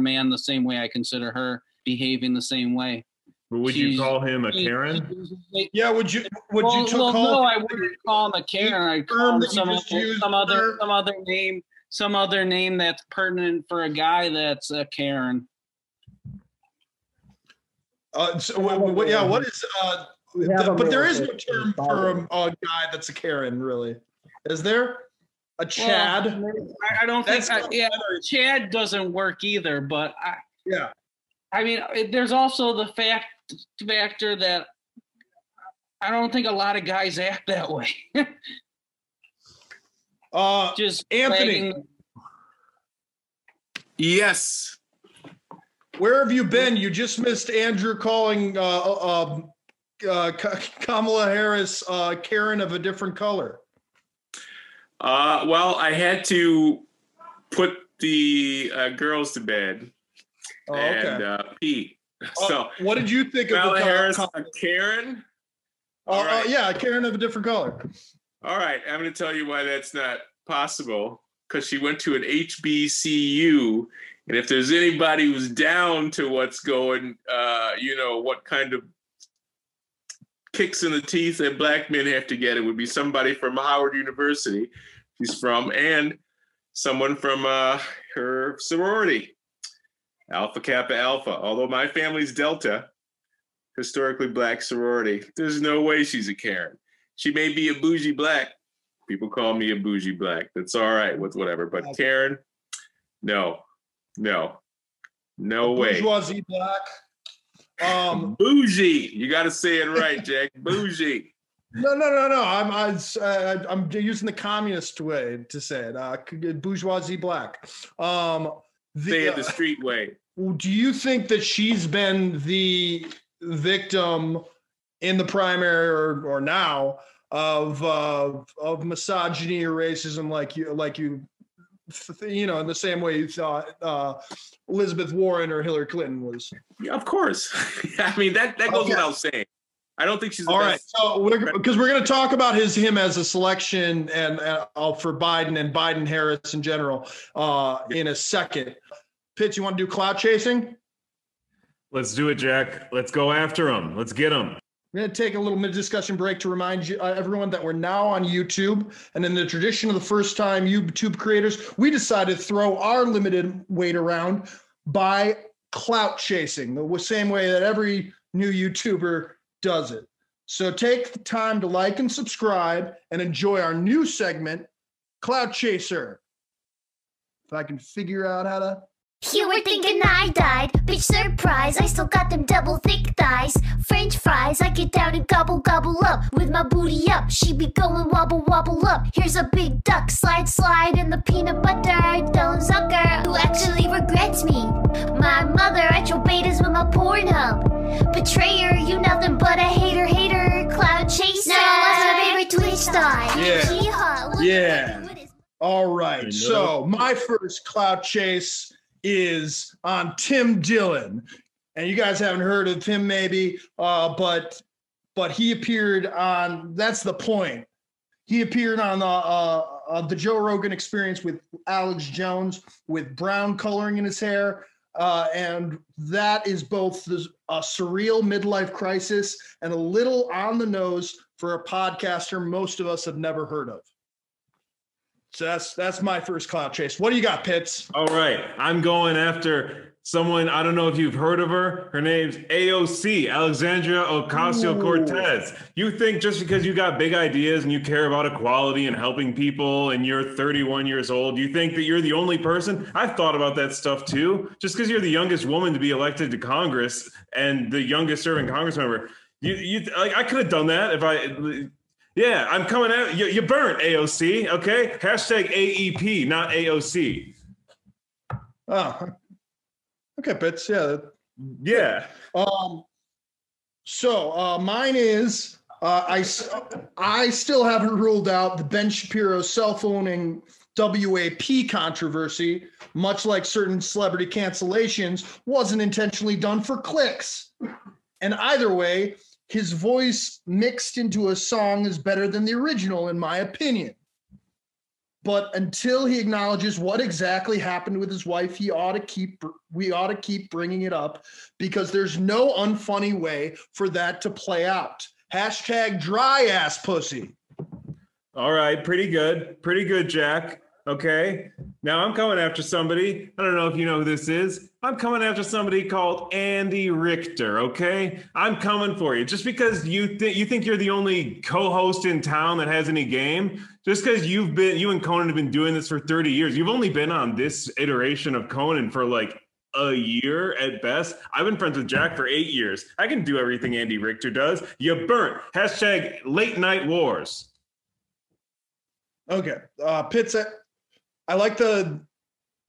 man the same way I consider her, behaving the same way. But would you call him a Karen? Yeah, would you call? No, I wouldn't call him a Karen. I'd call him some other name that's pertinent for a guy that's a Karen. But there is no term for a guy that's a Karen, really. Is there? A Chad? Well, I don't think. Chad doesn't work either. But I mean, there's also the factor that I don't think a lot of guys act that way. Just Anthony. Yes. Where have you been? You just missed Andrew calling Kamala Harris Karen of a different color. Well, I had to put the girls to bed and pee. So, what did you think of Kamala Harris? Karen? All right. Yeah, Karen of a different color. All right, I'm going to tell you why that's not possible. Because she went to an HBCU. And if there's anybody who's down to what's going, what kind of kicks in the teeth that black men have to get, it would be somebody from Howard University, she's from, and someone from her sorority, Alpha Kappa Alpha. Although my family's Delta, historically black sorority, there's no way she's a Karen. She may be a bougie black. People call me a bougie black. That's all right with whatever. But Karen, no. No way. Bourgeoisie black. Bougie. You got to say it right, Jack. Bougie. No. I'm using the communist way to say it. Bourgeoisie black. Say it the street way. Do you think that she's been the victim in the primary or now of misogyny or racism in the same way you thought Elizabeth Warren or Hillary Clinton was? Yeah, of course. I mean, that goes without saying. I don't think she's the best. All right, so because we're going to talk about him as a selection and for Biden and Biden-Harris in general in a second. Pitts, you want to do clout chasing? Let's do it, Jack. Let's go after him. Let's get him. We're going to take a little mid-discussion break to remind you, everyone that we're now on YouTube. And in the tradition of the first-time YouTube creators, we decided to throw our limited weight around by clout chasing, the same way that every new YouTuber does it. So take the time to like and subscribe and enjoy our new segment, Clout Chaser. If I can figure out how to... You were thinking I died, bitch surprise, I still got them double thick thighs. French fries, I get down and gobble gobble up, with my booty up, she be going wobble wobble up. Here's a big duck, slide slide in the peanut butter. Don't sucker, who actually regrets me. My mother, I throw betas with my Pornhub. Betrayer, you nothing but a hater, cloud chaser. Now what's my favorite Twitch star? Yeah. Alright, so my first clout chase is on Tim Dillon, and you guys haven't heard of him maybe, but he appeared on, that's the point, he appeared on the Joe Rogan Experience with Alex Jones with brown coloring in his hair, and that is both a surreal midlife crisis and a little on the nose for a podcaster most of us have never heard of. So that's my first clout chase. What do you got, Pitts? All right. I'm going after someone, I don't know if you've heard of her. Her name's AOC, Alexandria Ocasio-Cortez. You think just because you got big ideas and you care about equality and helping people and you're 31 years old, you think that you're the only person? I've thought about that stuff too. Just because you're the youngest woman to be elected to Congress and the youngest serving Congress member, I could have done that if I... Yeah, I'm coming out. You burnt, AOC, okay? Hashtag AEP, not AOC. Oh, okay, Pitts, yeah. Yeah. So mine is, I still haven't ruled out the Ben Shapiro cell phoning WAP controversy, much like certain celebrity cancellations, wasn't intentionally done for clicks. And either way, his voice mixed into a song is better than the original, in my opinion. But until he acknowledges what exactly happened with his wife, we ought to keep bringing it up, because there's no unfunny way for that to play out. Hashtag dry ass pussy. All right. Pretty good, Jack. Okay. Now I'm coming after somebody. I don't know if you know who this is. I'm coming after somebody called Andy Richter. Okay. I'm coming for you. Just because you think you're the only co-host in town that has any game, just because you and Conan have been doing this for 30 years. You've only been on this iteration of Conan for like a year at best. I've been friends with Jack for 8 years. I can do everything Andy Richter does. You burnt. Hashtag late night wars. Okay. Pitts. I like the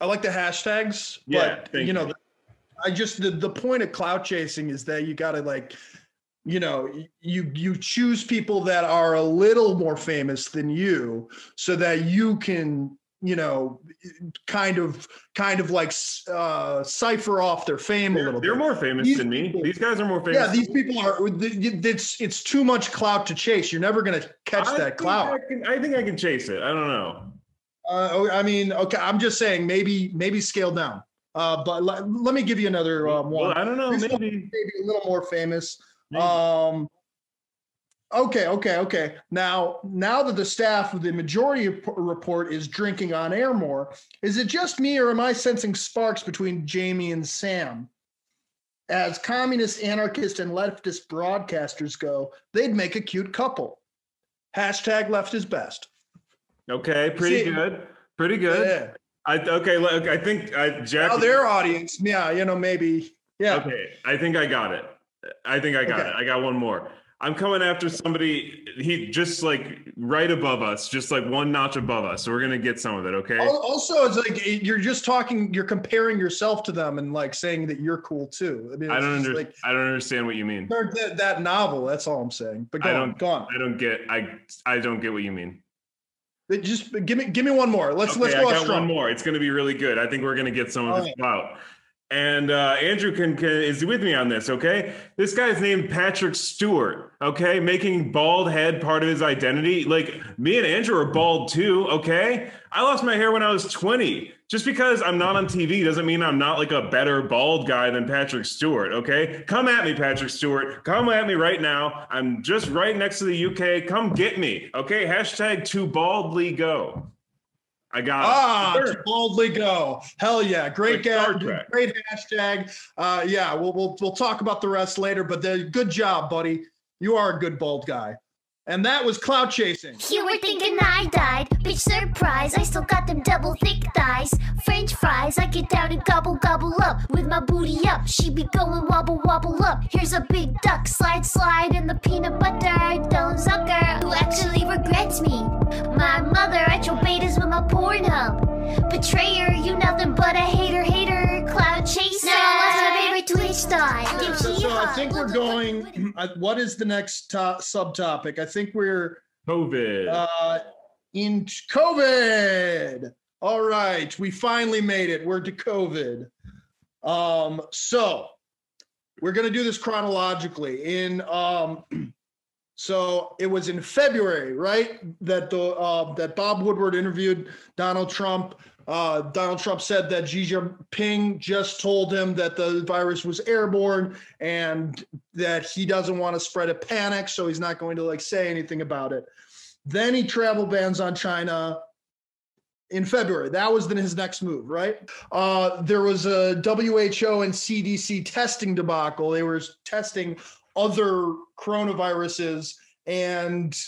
hashtags, yeah, but you know, I just, the point of clout chasing is that you got to, like, you know, you choose people that are a little more famous than you, so that you can, you know, kind of like cipher off their fame a little bit. They're more famous than me. These guys are more famous. Yeah, these people are. It's too much clout to chase. You're never gonna catch that clout. I think I can chase it. I don't know. I mean, okay, I'm just saying maybe scaled down. But let me give you another one. Well, I don't know, maybe a little more famous. Maybe. Okay. Now that the staff of the majority report is drinking on air more, is it just me or am I sensing sparks between Jamie and Sam? As communist, anarchist, and leftist broadcasters go, they'd make a cute couple. Hashtag left is best. Okay, pretty good. Yeah. I think Jack. Now their audience, yeah, you know, maybe, yeah. Okay, I think I got it. I got one more. I'm coming after somebody. He just like right above us, just like one notch above us. So we're gonna get some of it, okay? Also, it's like you're comparing yourself to them and like saying that you're cool too. I mean, I don't understand what you mean. That novel. That's all I'm saying. But go on. I don't get what you mean. Just give me one more. Let's go. I got one more. It's going to be really good. I think we're going to get some of this out. And Andrew is with me on this. Okay, this guy's named Patrick Stewart. Okay, making bald head part of his identity. Like me and Andrew are bald too. Okay, I lost my hair when I was 20. Just because I'm not on TV doesn't mean I'm not like a better bald guy than Patrick Stewart, okay? Come at me, Patrick Stewart. Come at me right now. I'm just right next to the UK. Come get me, okay? Hashtag too baldly go. I got it. Too baldly go. Hell yeah. Great like great hashtag. Yeah, we'll talk about the rest later, but good job, buddy. You are a good bald guy. And that was clout chasing. You were thinking I died. Bitch, surprise, I still got them double thick thighs. French fries, I get down and gobble, gobble up. With my booty up, she be going wobble, wobble up. Here's a big duck, slide, slide in the peanut butter. Don't sucker, who actually regrets me. My mother, I throw betas with my Pornhub. Betrayer, you nothing but a hater, hater. Clout chaser, that's my favorite Twitch star. So I think we're going, what is the next subtopic? I think we're COVID. In COVID. All right, we finally made it. We're to COVID. So we're gonna do this chronologically. So it was in February, right, that that Bob Woodward interviewed Donald Trump. Donald Trump said that Xi Jinping just told him that the virus was airborne and that he doesn't want to spread a panic, so he's not going to like say anything about it. Then he travel bans on China in February. That was then his next move, right? There was a WHO and CDC testing debacle. They were testing other coronaviruses and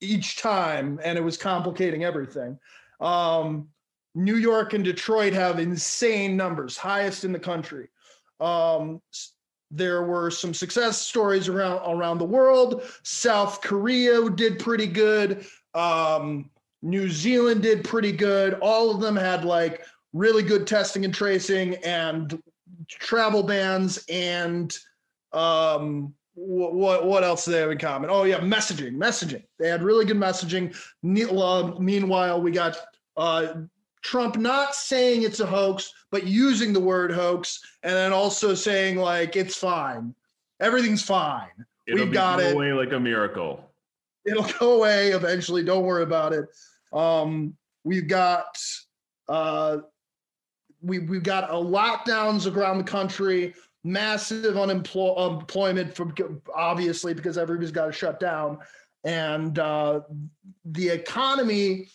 each time, and it was complicating everything. New York and Detroit have insane numbers, highest in the country. There were some success stories around the world. South Korea did pretty good. New Zealand did pretty good. All of them had like really good testing and tracing and travel bans and what else do they have in common? Oh yeah, messaging. They had really good messaging. Meanwhile, we got Trump not saying it's a hoax, but using the word hoax, and then also saying like it's fine, everything's fine. It'll go away like a miracle. It'll go away eventually. Don't worry about it. We've got lockdowns around the country, massive unemployment from, obviously, because everybody's got to shut down, and the economy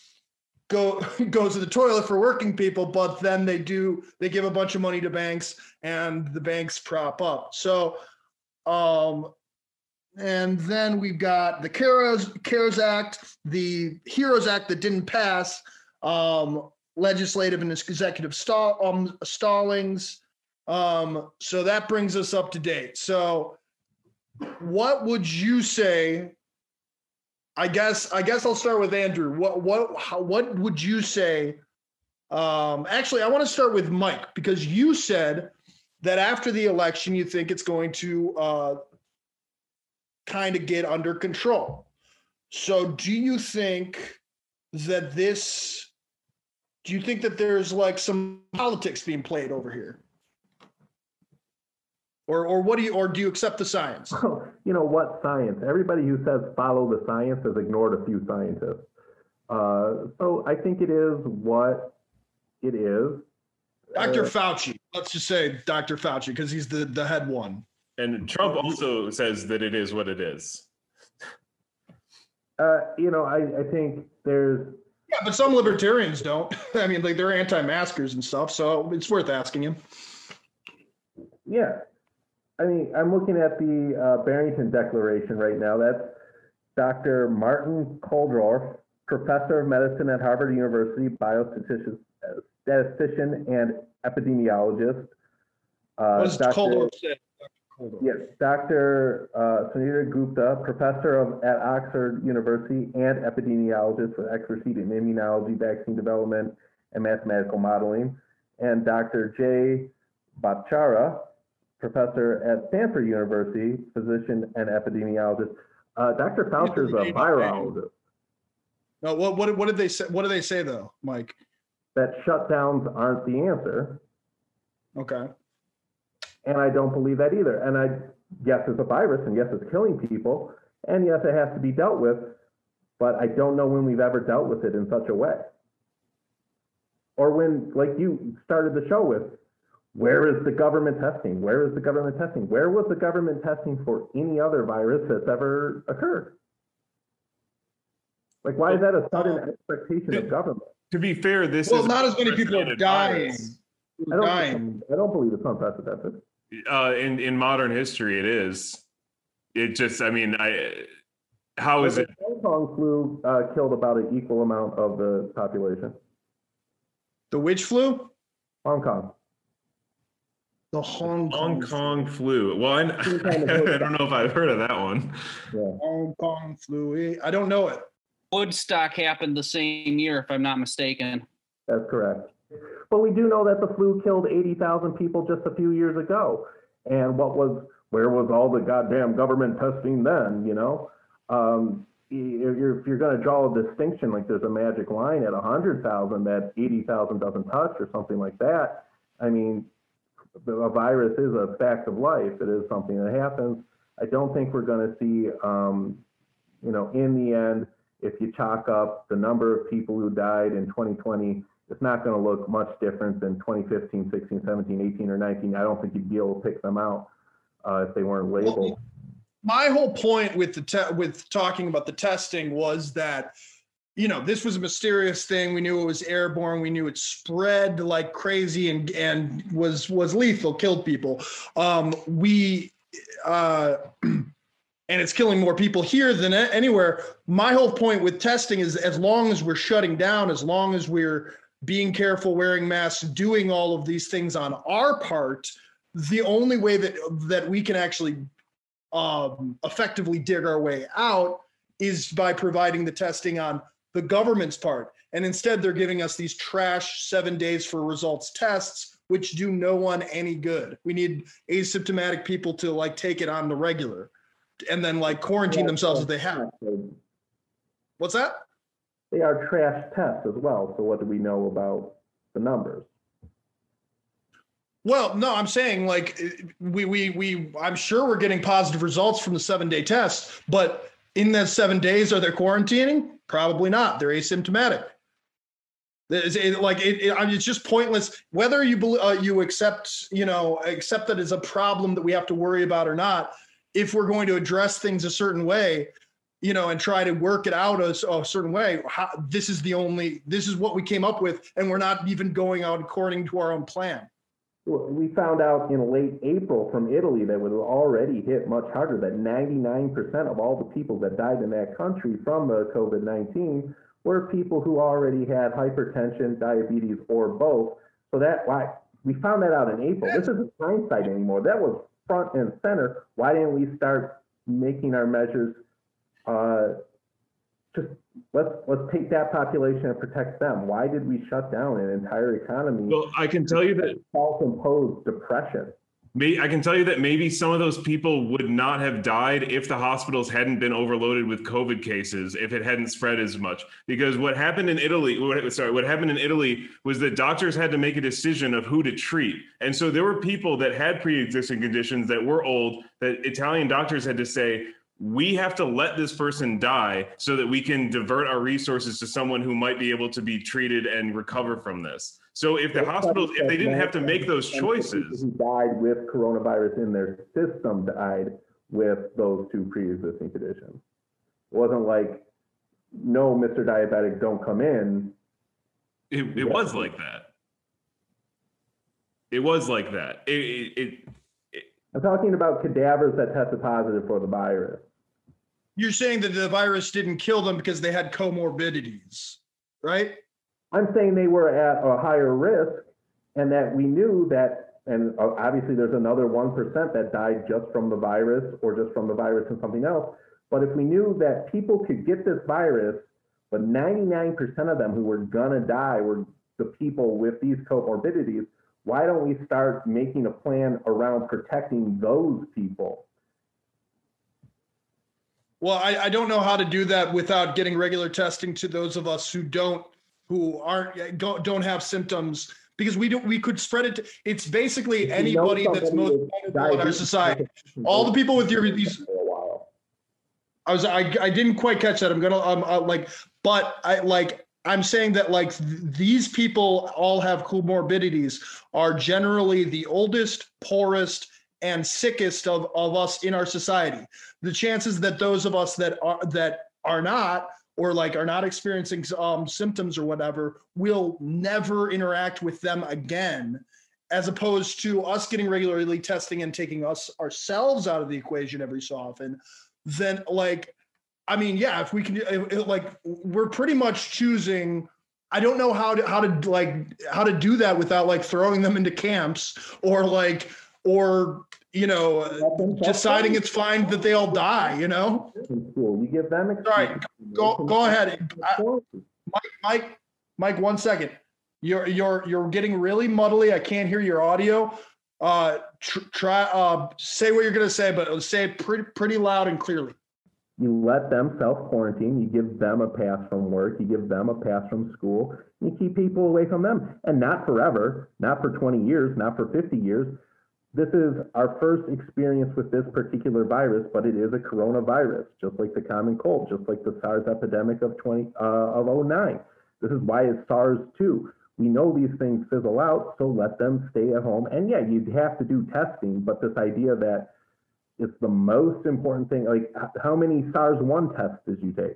goes to the toilet for working people. But then they give a bunch of money to banks, and the banks prop up. So, and then we've got the CARES Act, the HEROES Act that didn't pass. Legislative and executive stallings. So that brings us up to date. So what would you say? I guess I'll start with Andrew. What would you say? Actually, I want to start with Mike, because you said that after the election, you think it's going to kind of get under control. So do you think that there's like some politics being played over here? Or do you accept the science? Well, you know what science? Everybody who says follow the science has ignored a few scientists. So I think it is what it is. Dr. Fauci, let's just say Dr. Fauci, because he's the head one. And Trump also says that it is what it is. I think there's... Yeah, but some libertarians don't. I mean, like, they're anti-maskers and stuff, so it's worth asking him. Yeah. I mean, I'm looking at the Barrington Declaration right now. That's Dr. Martin Koldorf, professor of medicine at Harvard University, biostatistician and epidemiologist. What does Koldorf say? Yes, Dr. Sunita Gupta, professor at Oxford University and epidemiologist with expertise in immunology, vaccine development, and mathematical modeling, and Dr. Jay Bhattacharya, professor at Stanford University, physician and epidemiologist. Dr. Fauci is a virologist. No, what did they say? What do they say though, Mike? That shutdowns aren't the answer. Okay. And I don't believe that either. And yes, it's a virus, and yes, it's killing people, and yes, it has to be dealt with, but I don't know when we've ever dealt with it in such a way. Or when, like you started the show with, where is the government testing? Where is the government testing? Where was the government testing for any other virus that's ever occurred? Like, why is that a sudden expectation of government? To be fair, this is... Well, not as many people are dying. I don't believe it's unprecedented. In modern history, it is. It just, I mean, how is it? The Hong Kong flu killed about an equal amount of the population. The which flu? Hong Kong. The Hong Kong flu. Well, I don't know if I've heard of that one. Yeah. Hong Kong flu. I don't know it. Woodstock happened the same year, if I'm not mistaken. That's correct. But we do know that the flu killed 80,000 people just a few years ago. And where was all the goddamn government testing then, you know? If you're going to draw a distinction, like there's a magic line at 100,000 that 80,000 doesn't touch or something like that. I mean, a virus is a fact of life. It is something that happens. I don't think we're going to see, in the end, if you chalk up the number of people who died in 2020, it's not going to look much different than 2015, 16, 17, 18, or 19. I don't think you'd be able to pick them out if they weren't labeled. Well, my whole point with with talking about the testing was that, you know, this was a mysterious thing. We knew it was airborne. We knew it spread like crazy and was lethal, killed people. And it's killing more people here than anywhere. My whole point with testing is, as long as we're shutting down, as long as we're being careful, wearing masks, doing all of these things on our part, the only way that we can actually effectively dig our way out is by providing the testing on the government's part. And instead, they're giving us these trash 7 days for results tests, which do no one any good. We need asymptomatic people to like take it on the regular and then like quarantine themselves if they have. What's that? They are trash tests as well. So what do we know about the numbers? Well, no, I'm saying like I'm sure we're getting positive results from the 7 day test, but in that 7 days, are they quarantining? Probably not. They're asymptomatic. It's just pointless. Whether you accept, accept that it's a problem that we have to worry about or not, if we're going to address things a certain way, and try to work it out a certain way, this is what we came up with, and we're not even going out according to our own plan. Well, we found out in late April from Italy that was already hit much harder, that 99% of all the people that died in that country from the COVID-19 were people who already had hypertension, diabetes, or both. So we found that out in April. This isn't hindsight anymore. That was front and center. Why didn't we start making our measures? Let's take that population and protect them. Why did we shut down an entire economy? Well, I can tell you that self-imposed depression. I can tell you that maybe some of those people would not have died if the hospitals hadn't been overloaded with COVID cases, if it hadn't spread as much. Because what happened in Italy, what happened in Italy was that doctors had to make a decision of who to treat. And so there were people that had pre-existing conditions that were old, that Italian doctors had to say, we have to let this person die so that we can divert our resources to someone who might be able to be treated and recover from this. So if the hospitals, if they didn't have to make those choices. Who died with coronavirus in their system died with those two pre-existing conditions. It wasn't like, no, Mr. Diabetic, don't come in. It was like that. It was like that. I'm talking about cadavers that tested positive for the virus. You're saying that the virus didn't kill them because they had comorbidities, right? I'm saying they were at a higher risk, and that we knew that, and obviously there's another 1% that died just from the virus or just from the virus and something else. But if we knew that people could get this virus, but 99% of them who were gonna die were the people with these comorbidities, why don't we start making a plan around protecting those people? Well, I don't know how to do that without getting regular testing to those of us who don't have symptoms, because we could spread it. It's basically anybody that's most vulnerable in our society. All the people with I didn't quite catch that. I'm saying that these people all have comorbidities, are generally the oldest, poorest, and sickest of us in our society. The chances that those of us that are not, or are not experiencing symptoms or whatever, will never interact with them again, as opposed to us getting regularly testing and taking ourselves out of the equation every so often, then if we can, we're pretty much choosing. I don't know how to do that without throwing them into camps deciding it's fine that they all die. You give them. Sorry, go ahead, Mike. 1 second. You're getting really muddly. I can't hear your audio. Try say what you're gonna say, but say it pretty loud and clearly. You let them self-quarantine, you give them a pass from work, you give them a pass from school, and you keep people away from them. And not forever, not for 20 years, not for 50 years. This is our first experience with this particular virus, but it is a coronavirus, just like the common cold, just like the SARS epidemic of 2009. This is why it's SARS 2. We know these things fizzle out, so let them stay at home. And yeah, you have to do testing, but this idea that it's the most important thing. How many SARS-1 tests did you take?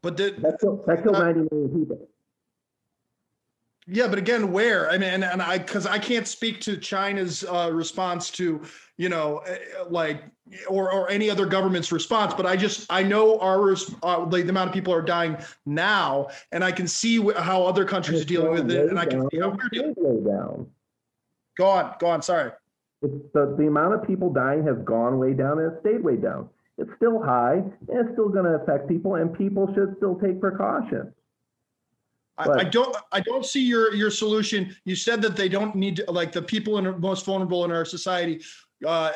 But that killed 90 million people. Yeah, but again, where? I mean, because I can't speak to China's response to, or any other government's response, but I know the amount of people are dying now, and I can see how other countries are dealing with it, and I can see how we're dealing with it. Go on, sorry. The amount of people dying has gone way down and it stayed way down. It's still high, and it's still going to affect people, and people should still take precautions. I don't see your solution. You said that they don't need to, the people most vulnerable in our society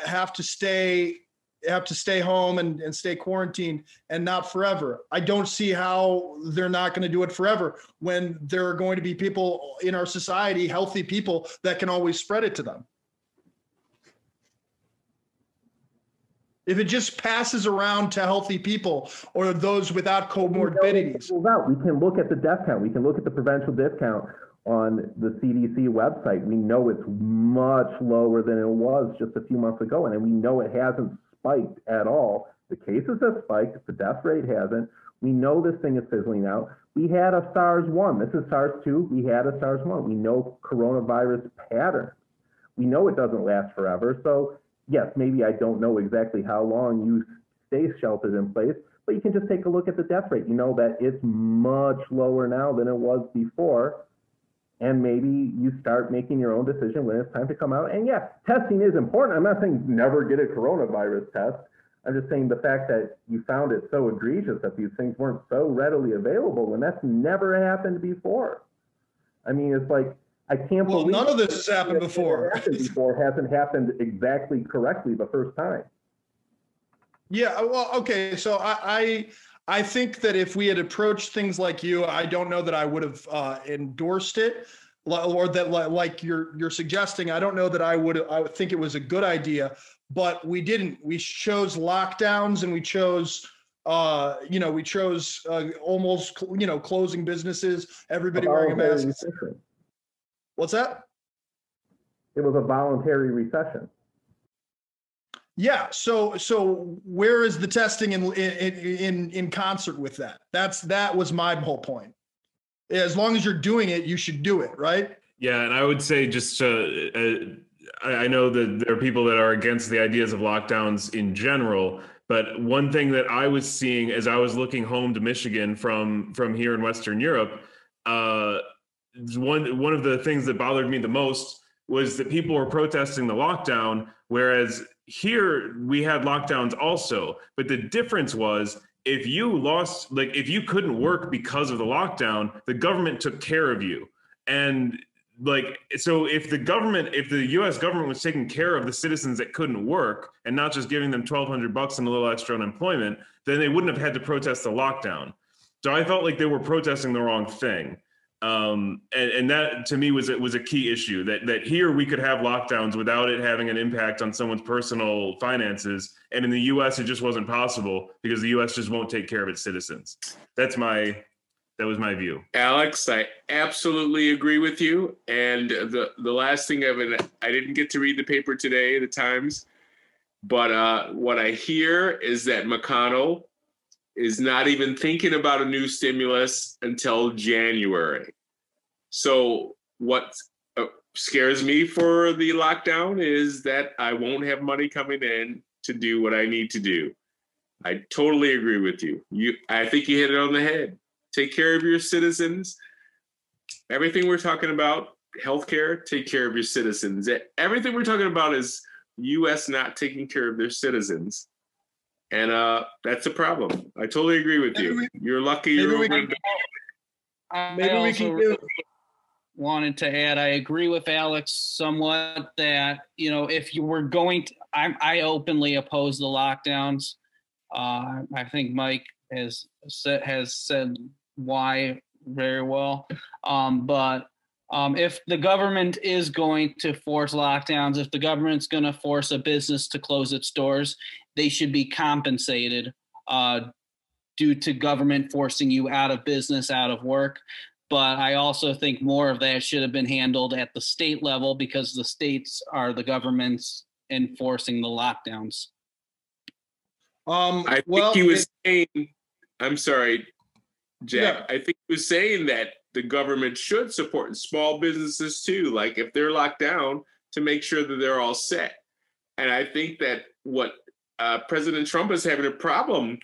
have to stay home and stay quarantined, and not forever. I don't see how they're not going to do it forever when there are going to be people in our society, healthy people, that can always spread it to them. If it just passes around to healthy people or those without comorbidities. We can look at the death count. We can look at the provincial death count on the CDC website. We know it's much lower than it was just a few months ago, and we know it hasn't spiked at all. The cases have spiked, the death rate hasn't. We know this thing is fizzling out. We had a SARS-1. This is SARS-2. We had a SARS-1. We know coronavirus patterns. We know it doesn't last forever. So yes, maybe I don't know exactly how long you stay sheltered in place, but you can just take a look at the death rate. You know that it's much lower now than it was before. And maybe you start making your own decision when it's time to come out. And yeah, testing is important. I'm not saying never get a coronavirus test. I'm just saying the fact that you found it so egregious that these things weren't so readily available when that's never happened before. I mean, it's like, I can't believe none of this has happened before. Hasn't happened exactly correctly the first time. Yeah, well, okay. So I think that if we had approached things like you, I don't know that I would have endorsed it, or that like you're suggesting. I don't know that I would think it was a good idea, but we didn't. We chose lockdowns and we chose almost closing businesses, everybody wearing a mask. Recession. What's that? It was a voluntary recession. Yeah. So where is the testing in concert with that? That was my whole point. As long as you're doing it, you should do it, right? Yeah, and I would say just I know that there are people that are against the ideas of lockdowns in general, but one thing that I was seeing as I was looking home to Michigan from here in Western Europe, one of the things that bothered me the most was that people were protesting the lockdown, whereas here we had lockdowns also, but the difference was if you couldn't work because of the lockdown, the government took care of you. And so if the US government was taking care of the citizens that couldn't work and not just giving them $1,200 and a little extra unemployment, then they wouldn't have had to protest the lockdown. So I felt like they were protesting the wrong thing. And that to me was a key issue that here we could have lockdowns without it having an impact on someone's personal finances. And in the US, it just wasn't possible because the US just won't take care of its citizens. That was my view. Alex, I absolutely agree with you. And the last thing I didn't get to read the paper today, the Times, but what I hear is that McConnell is not even thinking about a new stimulus until January. So what scares me for the lockdown is that I won't have money coming in to do what I need to do. I totally agree with you. I think you hit it on the head. Take care of your citizens. Everything we're talking about, healthcare, take care of your citizens. Everything we're talking about is U.S. not taking care of their citizens. And that's a problem. I totally agree with you. You're lucky you're over in Detroit. Maybe we can do. Wanted to add, I agree with Alex somewhat that, if you were going to, I openly oppose the lockdowns. I think Mike has said why very well. But if the government is going to force lockdowns, if the government's going to force a business to close its doors, they should be compensated due to government forcing you out of business, out of work. But I also think more of that should have been handled at the state level because the states are the governments enforcing the lockdowns. I'm sorry, Jack. Yeah. I think he was saying that the government should support small businesses too, like if they're locked down, to make sure that they're all set. And I think that what President Trump is having a problem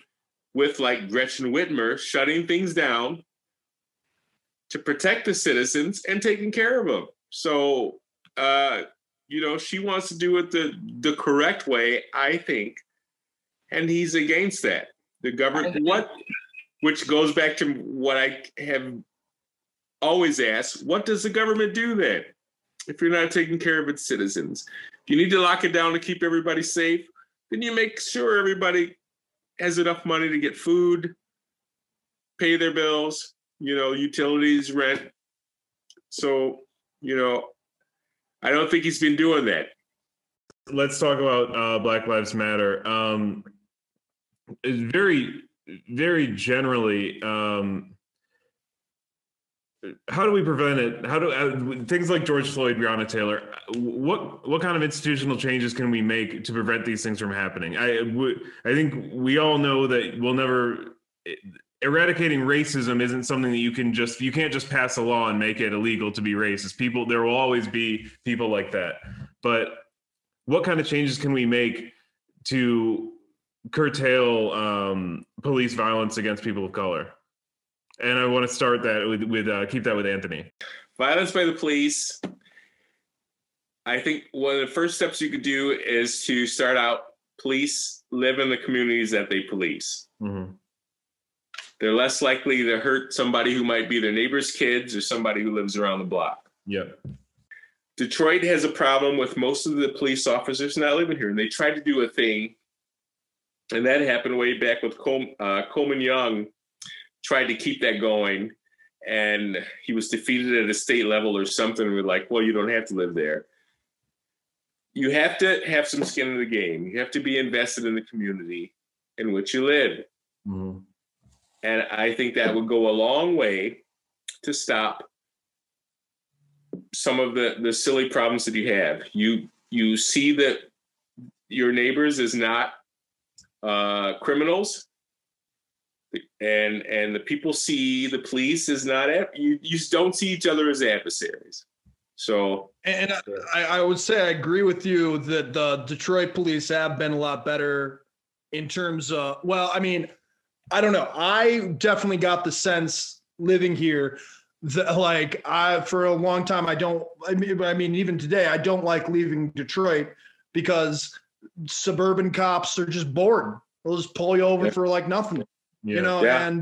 with, like Gretchen Whitmer, shutting things down to protect the citizens and taking care of them. So, she wants to do it the correct way, I think, and he's against that. The government, which goes back to what I have always asked, what does the government do then if you're not taking care of its citizens? You need to lock it down to keep everybody safe. Then you make sure everybody has enough money to get food, pay their bills, utilities, rent. So, I don't think he's been doing that. Let's talk about Black Lives Matter. Very, very generally, how do we prevent it? How do things like George Floyd, Breonna Taylor, what kind of institutional changes can we make to prevent these things from happening? I think we all know that we'll never, eradicating racism isn't something that you can't just pass a law and make it illegal to be racist. There will always be people like that. But what kind of changes can we make to curtail police violence against people of color? And I want to start that with keep that with Anthony. Violence by the police. I think one of the first steps you could do is to start out, police live in the communities that they police. Mm-hmm. They're less likely to hurt somebody who might be their neighbor's kids or somebody who lives around the block. Yeah. Detroit has a problem with most of the police officers not living here. And they tried to do a thing, and that happened way back with Coleman Young. Tried to keep that going, and he was defeated at a state level or something. We're like, well, you don't have to live there. You have to have some skin in the game. You have to be invested in the community in which you live. Mm-hmm. And I think that would go a long way to stop some of the silly problems that you have. You see that your neighbors is not criminals. And the people see the police is not, you don't see each other as adversaries. So. And I would say I agree with you that the Detroit police have been a lot better in terms of, well, I mean, I don't know. I definitely got the sense living here that for a long time, even today, I don't like leaving Detroit because suburban cops are just bored. They'll just pull you over for nothing. Yeah.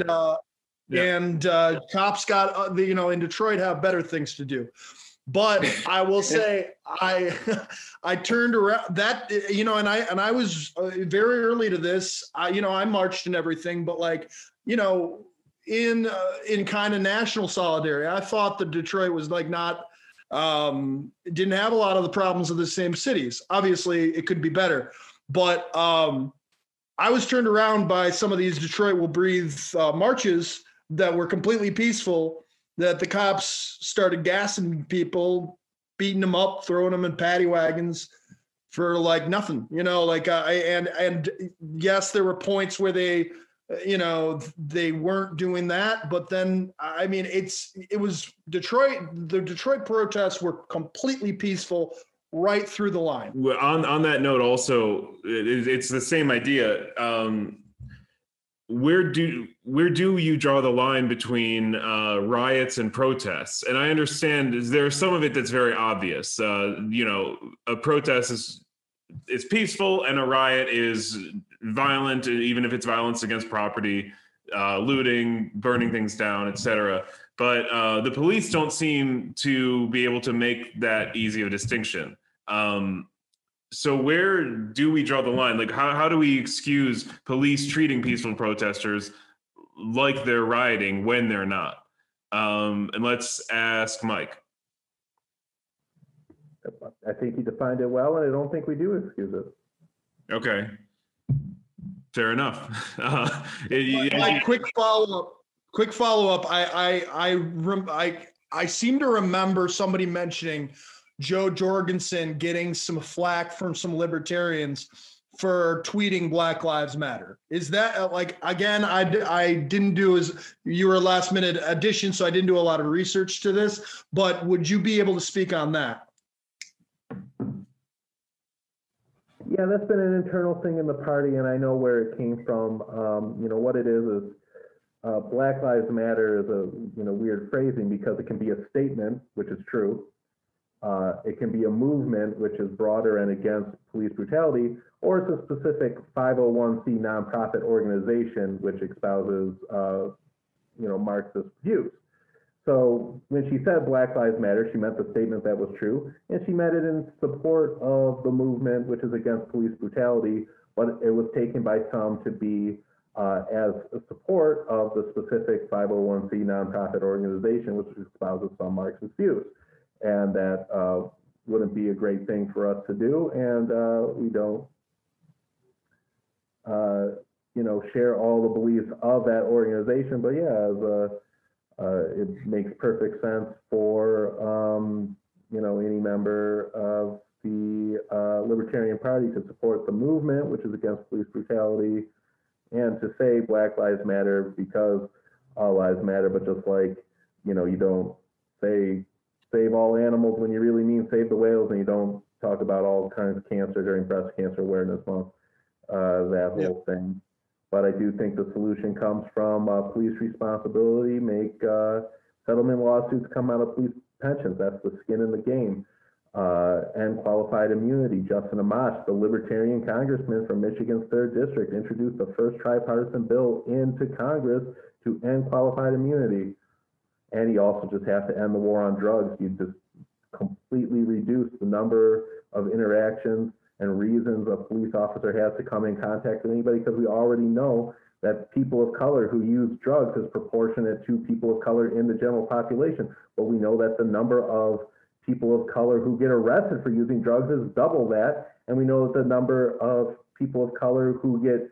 Cops got in Detroit have better things to do, but I will say I turned around that, and I was very early to this. I marched and everything, but in kind of national solidarity, I thought that Detroit was didn't have a lot of the problems of the same cities. Obviously it could be better, but, I was turned around by some of these Detroit Will Breathe marches that were completely peaceful, that the cops started gassing people, beating them up, throwing them in paddy wagons for nothing, and yes, there were points where they weren't doing that. But then, I mean, it was Detroit. The Detroit protests were completely peaceful right through the line. On that note, also, it's the same idea. Where do you draw the line between riots and protests? And I understand there's some of it that's very obvious. A protest is peaceful, and a riot is violent, even if it's violence against property, looting, burning things down, etc. But the police don't seem to be able to make that easy of a distinction. So where do we draw the line? How do we excuse police treating peaceful protesters like they're rioting when they're not? And let's ask Mike. I think he defined it well, and I don't think we do excuse it. Okay. Fair enough. Quick follow-up. I seem to remember somebody mentioning Joe Jorgensen getting some flack from some libertarians for tweeting Black Lives Matter. Is that again? I didn't do as you were a last minute addition, so I didn't do a lot of research to this. But would you be able to speak on that? Yeah, that's been an internal thing in the party, and I know where it came from. What it is. Black Lives Matter is a weird phrasing because it can be a statement, which is true. It can be a movement, which is broader and against police brutality, or it's a specific 501c nonprofit organization which espouses Marxist views. So when she said Black Lives Matter, she meant the statement that was true, and she meant it in support of the movement, which is against police brutality, but it was taken by some to be as a support of the specific 501c nonprofit organization, which espouses some Marxist views, and that wouldn't be a great thing for us to do. And we don't, share all the beliefs of that organization. But yeah, it makes perfect sense for, any member of the Libertarian Party to support the movement, which is against police brutality, and to say Black Lives Matter because all lives matter. But just like, you don't say save all animals when you really mean save the whales, and you don't talk about all kinds of cancer during breast cancer awareness month, that whole thing. But I do think the solution comes from police responsibility. Make settlement lawsuits come out of police pensions. That's the skin in the game. And qualified immunity. Justin Amash, the Libertarian congressman from Michigan's 3rd District, introduced the first bipartisan bill into Congress to end qualified immunity. And he also just has to end the war on drugs. You just completely reduce the number of interactions and reasons a police officer has to come in contact with anybody, because we already know that people of color who use drugs is proportionate to people of color in the general population. But we know that the number of people of color who get arrested for using drugs is double that. And we know that the number of people of color who get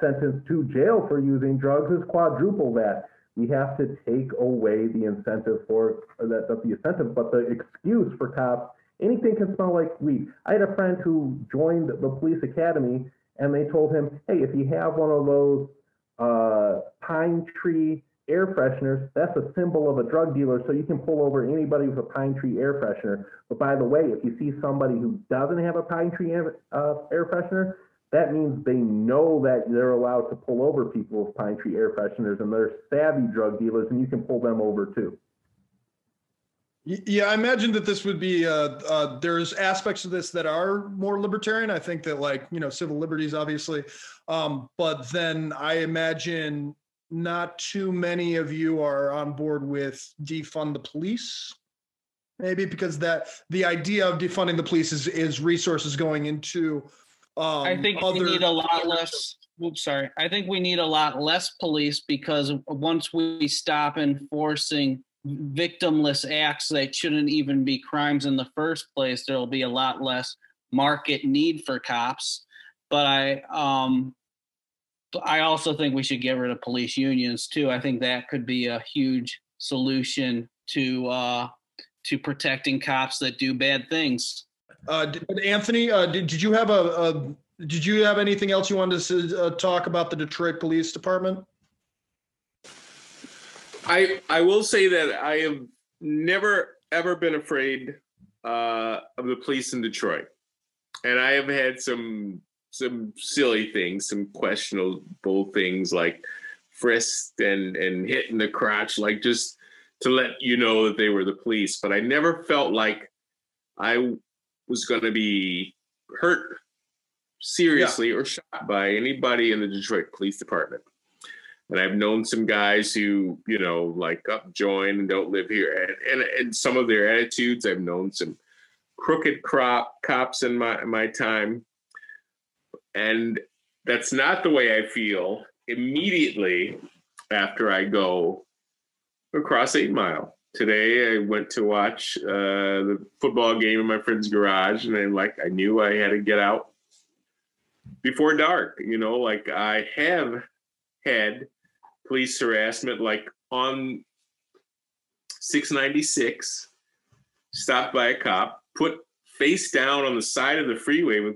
sentenced to jail for using drugs is quadruple that. We have to take away the incentive for, not the incentive, but the excuse for cops. Anything can smell like weed. I had a friend who joined the police academy, and they told him, hey, if you have one of those pine tree air fresheners, that's a symbol of a drug dealer, so you can pull over anybody with a pine tree air freshener. But by the way, if you see somebody who doesn't have a pine tree air freshener, that means they know that they're allowed to pull over people with pine tree air fresheners, and they're savvy drug dealers, and you can pull them over too. Yeah, I imagine that this would be, there's aspects of this that are more libertarian. I think that, like, civil liberties, obviously. But then I imagine not too many of you are on board with defund the police, maybe because the idea of defunding the police is resources going into I think we need a lot less. Oops, sorry. I think we need a lot less police, because once we stop enforcing victimless acts that shouldn't even be crimes in the first place, there'll be a lot less market need for cops. But I also think we should get rid of police unions too. I think that could be a huge solution to protecting cops that do bad things. Anthony, did you have anything else you wanted to talk about the Detroit Police Department? I will say that I have never, ever been afraid of the police in Detroit. And I have had some silly things, some questionable things, like frisked and hit in the crotch, like just to let you know that they were the police. But I never felt like I was going to be hurt seriously or shot by anybody in the Detroit Police Department. And I've known some guys who, join and don't live here. And some of their attitudes, I've known some crooked cops in my time. And that's not the way I feel immediately after I go across 8 Mile. Today, I went to watch the football game in my friend's garage, and I knew I had to get out before dark. I have had police harassment, on 696, stopped by a cop, put face down on the side of the freeway with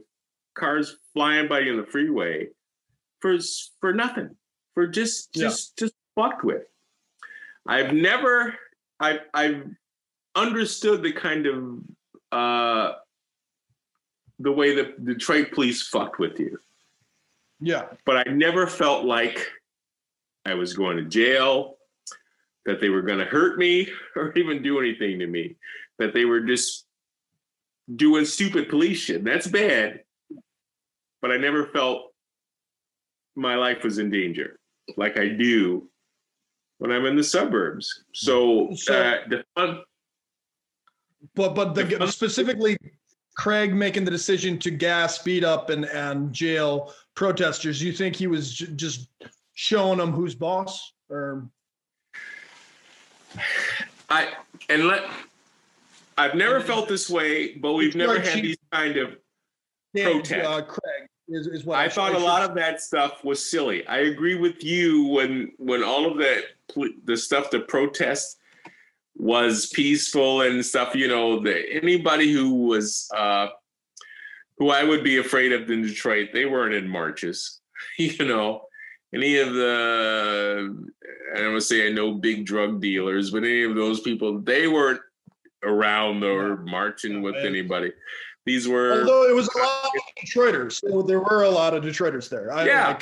cars flying by you on the freeway for nothing, for just fucked with. I've understood the kind of the way the Detroit police fucked with you. Yeah. But I never felt like I was going to jail, that they were going to hurt me or even do anything to me, that they were just doing stupid police shit. That's bad. But I never felt my life was in danger like I do when I'm in the suburbs. Specifically, Craig making the decision to gas, beat up, and jail protesters, you think he was just showing them who's boss? Or I've never felt this way, but we've never had these kind of protests. Craig is what I thought. A lot of that stuff was silly. I agree with you when all of that the stuff, the protests was peaceful and stuff. You know, anybody who was who I would be afraid of in Detroit, they weren't in marches. You know, any of the, I don't want to say I know big drug dealers, but any of those people, they weren't around or marching with anybody. These were, although it was a lot of Detroiters, so there were a lot of Detroiters there.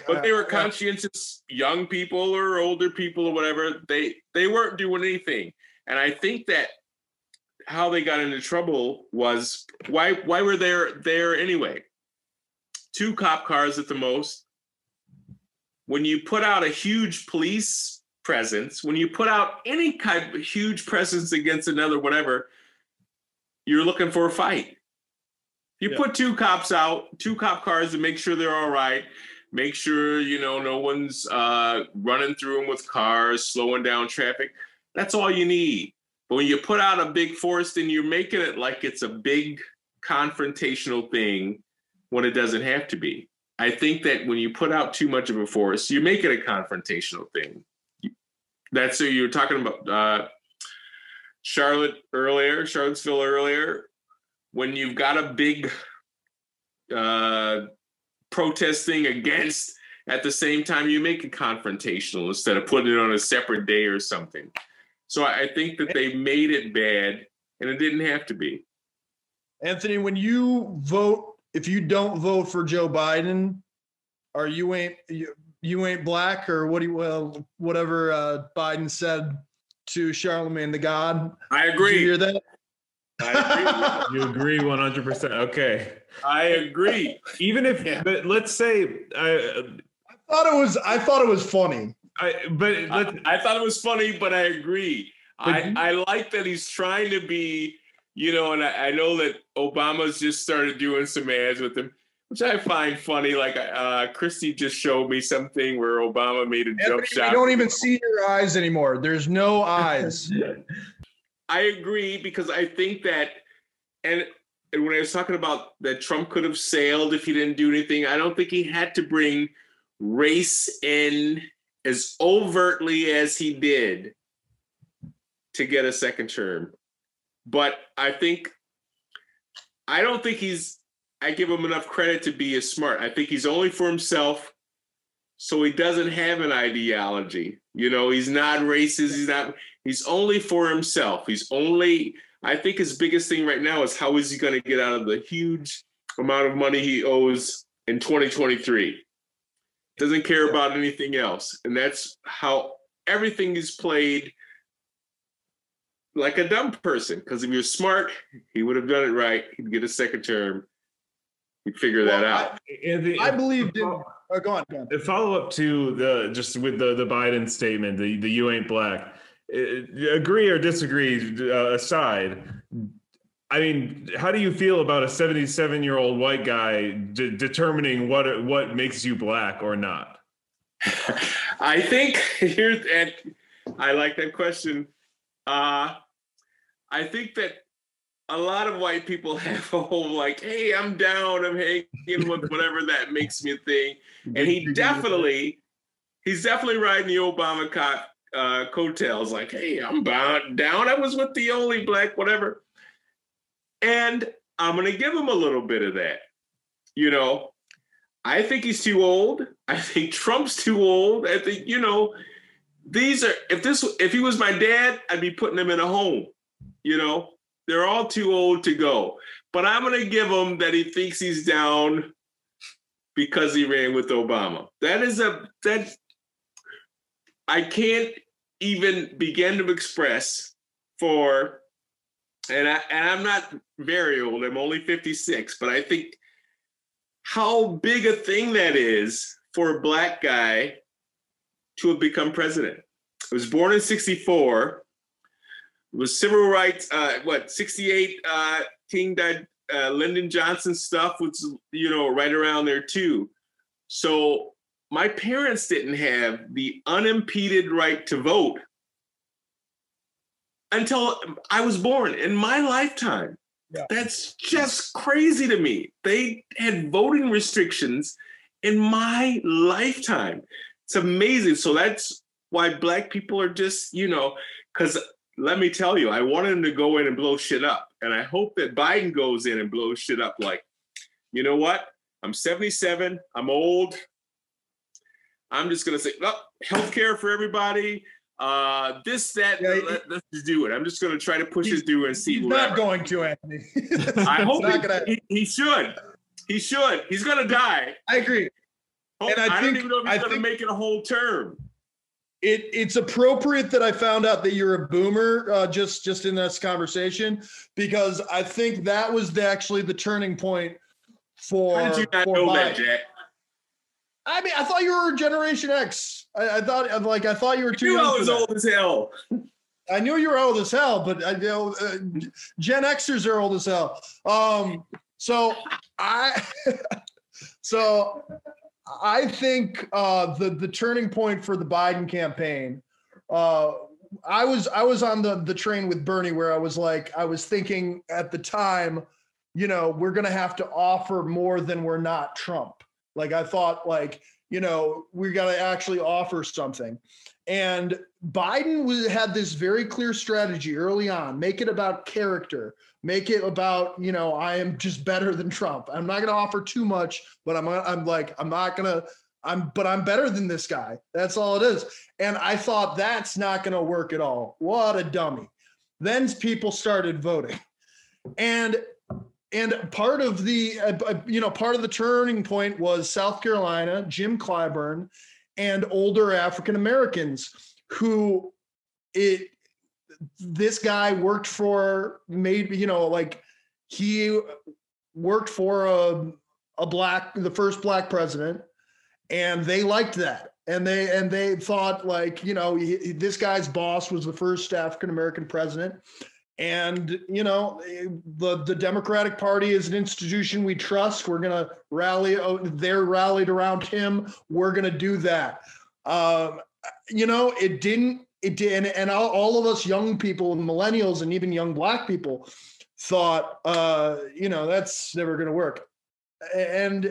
But they were conscientious young people or older people or whatever. They weren't doing anything, and I think that how they got into trouble was why were they there anyway? 2 cop cars at the most. When you put out a huge police presence, when you put out any kind of huge presence against another whatever, you're looking for a fight. Put 2 cops out, 2 cop cars to make sure they're all right, make sure, you know, no one's running through them with cars, slowing down traffic. That's all you need. But when you put out a big force, then you're making it like it's a big confrontational thing when it doesn't have to be. I think that when you put out too much of a force, you make it a confrontational thing. That's what you were talking about. Charlottesville earlier, when you've got a big protest thing against, at the same time, you make it confrontational instead of putting it on a separate day or something. So I think that they made it bad, and it didn't have to be. Anthony, when you vote, if you don't vote for Joe Biden, or you ain't black, or whatever Biden said to Charlemagne the God. I agree. Did you hear that? I agree. You agree 100%. Okay. I agree. Even if, but let's say, I thought it was funny. I thought it was funny, but I agree. I like that he's trying to be, you know, and I know that Obama's just started doing some ads with him, which I find funny. Like Christy just showed me something where Obama made a jump shot. You don't even see your eyes anymore. There's no eyes. I agree, because I think that, and when I was talking about that Trump could have sailed if he didn't do anything, I don't think he had to bring race in as overtly as he did to get a second term. But I give him enough credit to be as smart. I think he's only for himself, so he doesn't have an ideology. You know, he's not racist. He's only for himself. I think his biggest thing right now is how is he going to get out of the huge amount of money he owes in 2023? Doesn't care about anything else. And that's how everything is played, like a dumb person. Because if you're smart, he would have done it right. He'd get a second term. He'd figure that out. I believed in... Oh, go on. The follow-up to the Biden statement, the you ain't black, agree or disagree aside, I mean, how do you feel about a 77-year-old white guy determining what makes you black or not? I think I like that question. I think that a lot of white people have a whole like, hey, I'm down, I'm hanging with whatever that makes me a thing. And he's definitely riding the Obama coattails, like, hey, I'm down. I was with the only black, whatever. And I'm going to give him a little bit of that. You know, I think he's too old. I think Trump's too old. I think, you know, if he was my dad, I'd be putting him in a home. You know, they're all too old to go. But I'm going to give him that he thinks he's down because he ran with Obama. I can't even begin to express for... And I'm not very old. I'm only 56, but I think how big a thing that is for a black guy to have become president. I was born in 1964. It was civil rights. 1968? King died. Lyndon Johnson stuff was, you know, right around there too. So my parents didn't have the unimpeded right to vote until I was born in my lifetime. Yeah. That's just crazy to me. They had voting restrictions in my lifetime. It's amazing. So that's why Black people are just, you know, because let me tell you, I wanted them to go in and blow shit up. And I hope that Biden goes in and blows shit up like, you know what? I'm 77. I'm old. I'm just going to say, oh, healthcare for everybody. This, that, yeah, let's just do it. I'm just going to try to push it through and see. He's whatever. Not going to, Anthony. I hope he should. He should. He's going to die. I agree. Oh, and I don't even know if he's going to make it a whole term. It's appropriate that I found out that you're a boomer just in this conversation, because I think that was actually the turning point for. How did you not know that, Jack? I mean, I thought you were Generation X. I thought you were too. You knew I was old as hell. I knew you were old as hell, but I know Gen Xers are old as hell. So I think the turning point for the Biden campaign, I was on the train with Bernie, where I was thinking at the time, you know, we're going to have to offer more than we're not Trump. Like I thought, like, you know, we got to actually offer something. And Biden had this very clear strategy early on: make it about character, make it about, you know, I am just better than Trump. I'm not going to offer too much, but I'm better than this guy. That's all it is. And I thought that's not going to work at all. What a dummy. Then people started voting, and part of the turning point was South Carolina, Jim Clyburn, and older African Americans who worked for the first Black president, and they liked that. And they thought, like, you know, this guy's boss was the first African American president. And, you know, the Democratic Party is an institution we trust. We're going to rally. They're rallied around him. We're going to do that. You know, it didn't. It did. And all of us young people, millennials, and even young Black people thought, you know, that's never going to work. And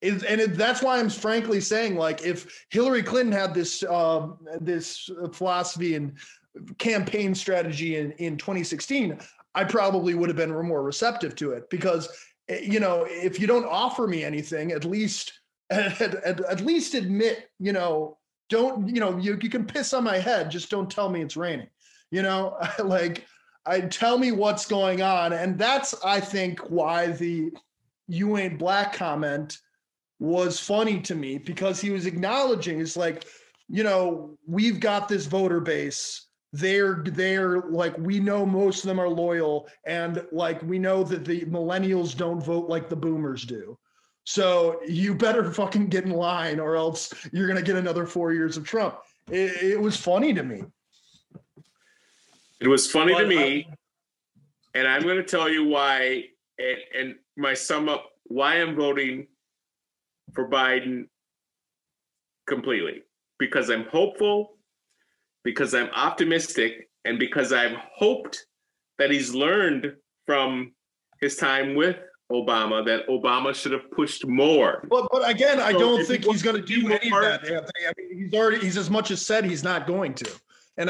that's why I'm frankly saying, like, if Hillary Clinton had this philosophy and campaign strategy in 2016, I probably would have been more receptive to it, because, you know, if you don't offer me anything, at least admit, you know, don't, you know, you can piss on my head, just don't tell me it's raining, you know, tell me what's going on. And that's, I think, why the "you ain't Black" comment was funny to me, because he was acknowledging, it's like, you know, we've got this voter base. They're like, we know most of them are loyal, and like, we know that the millennials don't vote like the boomers do. So you better fucking get in line, or else you're going to get another 4 years of Trump. It was funny to me. It was funny to me. And I'm going to tell you why, and my sum up, why I'm voting for Biden completely. Because I'm hopeful, because I'm optimistic, and because I've hoped that he's learned from his time with Obama that Obama should have pushed more. But again, so I don't think he's going to do any of that. I mean, he's as much as said he's not going to. I'm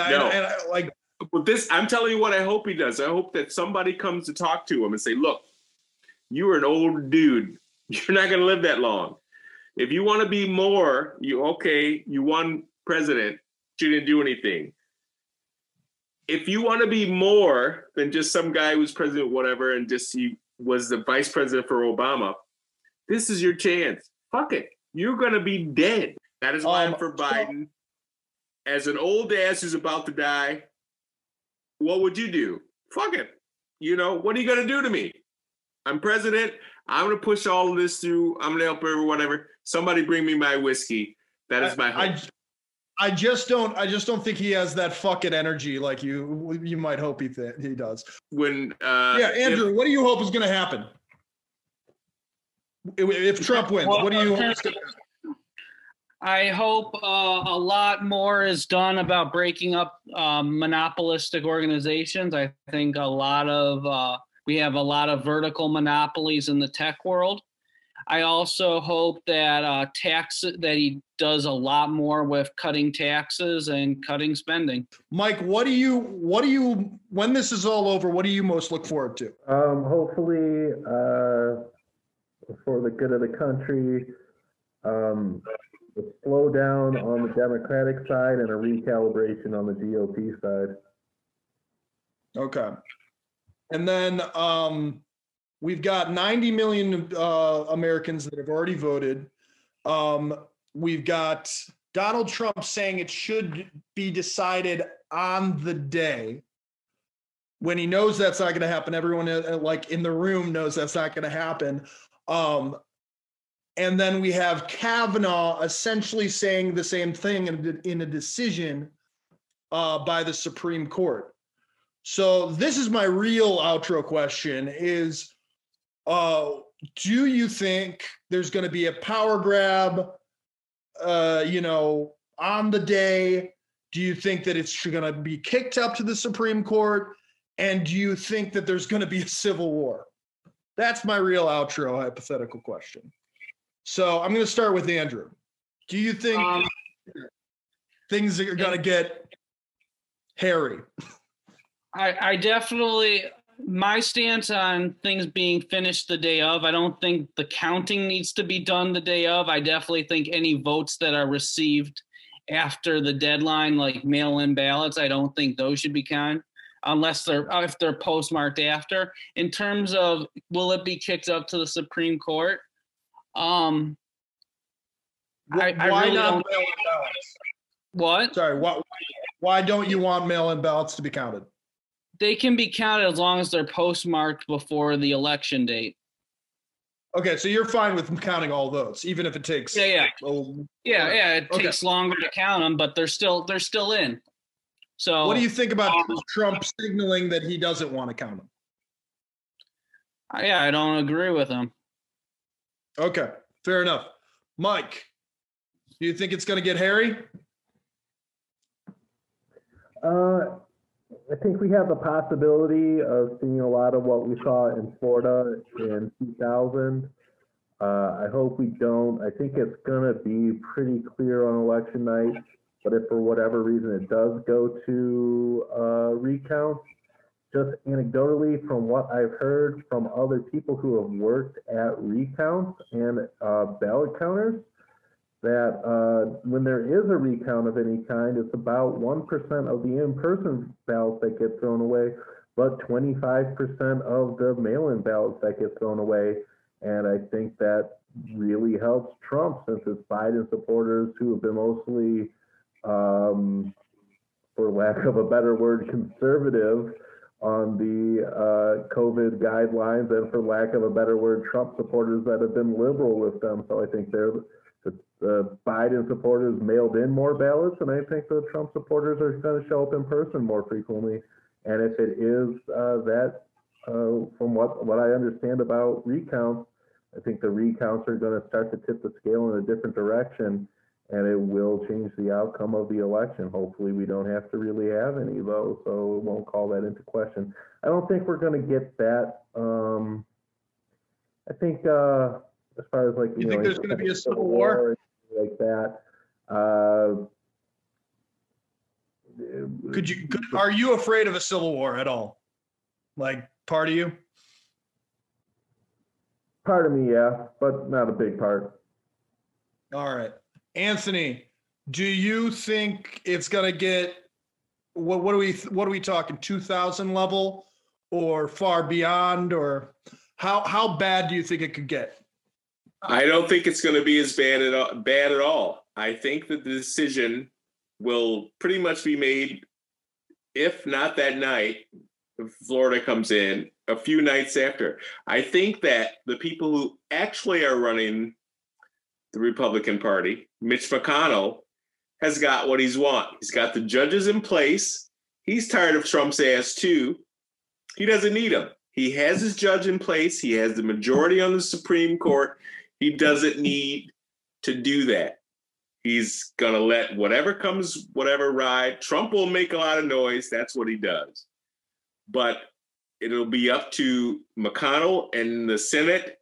telling you what I hope he does. I hope that somebody comes to talk to him and say, "Look, you are an old dude. You're not going to live that long. If you want to be more, you won president, you didn't do anything. If you want to be more than just some guy who's president, whatever, and just he was the vice president for Obama, this is your chance. Fuck it. You're going to be dead." That is why I'm for Biden. As an old ass who's about to die, what would you do? Fuck it. You know, what are you going to do to me? I'm president. I'm going to push all of this through. I'm going to help everyone, whatever. Somebody bring me my whiskey. That is my hope. I just don't think he has that fucking energy like you might hope he does. When Andrew, what do you hope is going to happen if Trump wins? What do you hope is going to happen? I hope a lot more is done about breaking up monopolistic organizations. I think we have a lot of vertical monopolies in the tech world. I also hope that that he does a lot more with cutting taxes and cutting spending. Mike, when this is all over, what do you most look forward to? Hopefully, for the good of the country, the slowdown on the Democratic side and a recalibration on the GOP side. Okay. And then we've got 90 million Americans that have already voted. We've got Donald Trump saying it should be decided on the day, when he knows that's not going to happen. Everyone in the room knows that's not going to happen. And then we have Kavanaugh essentially saying the same thing in a decision by the Supreme Court. So this is my real outro question is, do you think there's going to be a power grab, on the day? Do you think that it's going to be kicked up to the Supreme Court? And do you think that there's going to be a civil war? That's my real outro hypothetical question. So I'm going to start with Andrew. Do you think things are going to get hairy? I definitely, my stance on things being finished the day of, I don't think the counting needs to be done the day of. I definitely think any votes that are received after the deadline, like mail-in ballots, I don't think those should be counted unless if they're postmarked after. In terms of will it be kicked up to the Supreme Court? Why not mail-in ballots? What? Sorry, why don't you want mail-in ballots to be counted? They can be counted as long as they're postmarked before the election date. Okay, so you're fine with counting all those, even if it takes takes longer to count them, but they're still in. So what do you think about Trump signaling that he doesn't want to count them? Yeah, I don't agree with him. Okay, fair enough. Mike, do you think it's going to get hairy? I think we have a possibility of seeing a lot of what we saw in Florida in 2000. I hope we don't. I think it's going to be pretty clear on election night, but if for whatever reason it does go to recount, just anecdotally from what I've heard from other people who have worked at recounts and ballot counters, that when there is a recount of any kind, it's about 1% of the in-person ballots that get thrown away, but 25% of the mail-in ballots that get thrown away. And I think that really helps Trump, since it's Biden supporters who have been mostly, for lack of a better word, conservative on the COVID guidelines, and for lack of a better word, Trump supporters that have been liberal with them. So I think the Biden supporters mailed in more ballots, and I think the Trump supporters are going to show up in person more frequently. And if it is from what I understand about recounts, I think the recounts are going to start to tip the scale in a different direction, and it will change the outcome of the election. Hopefully we don't have to really have any of those, so it won't call that into question. I don't think we're going to get that. I think as far as like, you think there's going to be a civil war like that. Are you afraid of a civil war at all? Like part of you? Part of me, yeah, but not a big part. All right. Anthony, do you think it's going to get what are we talking, 2000 level or far beyond, or how bad do you think it could get? I don't think it's going to be as bad at all. I think that the decision will pretty much be made, if not that night, if Florida comes in, a few nights after. I think that the people who actually are running the Republican Party, Mitch McConnell, has got what he's want. He's got the judges in place. He's tired of Trump's ass too. He doesn't need him. He has his judge in place. He has the majority on the Supreme Court. He doesn't need to do that. He's going to let whatever comes, whatever ride. Trump will make a lot of noise. That's what he does. But it'll be up to McConnell and the Senate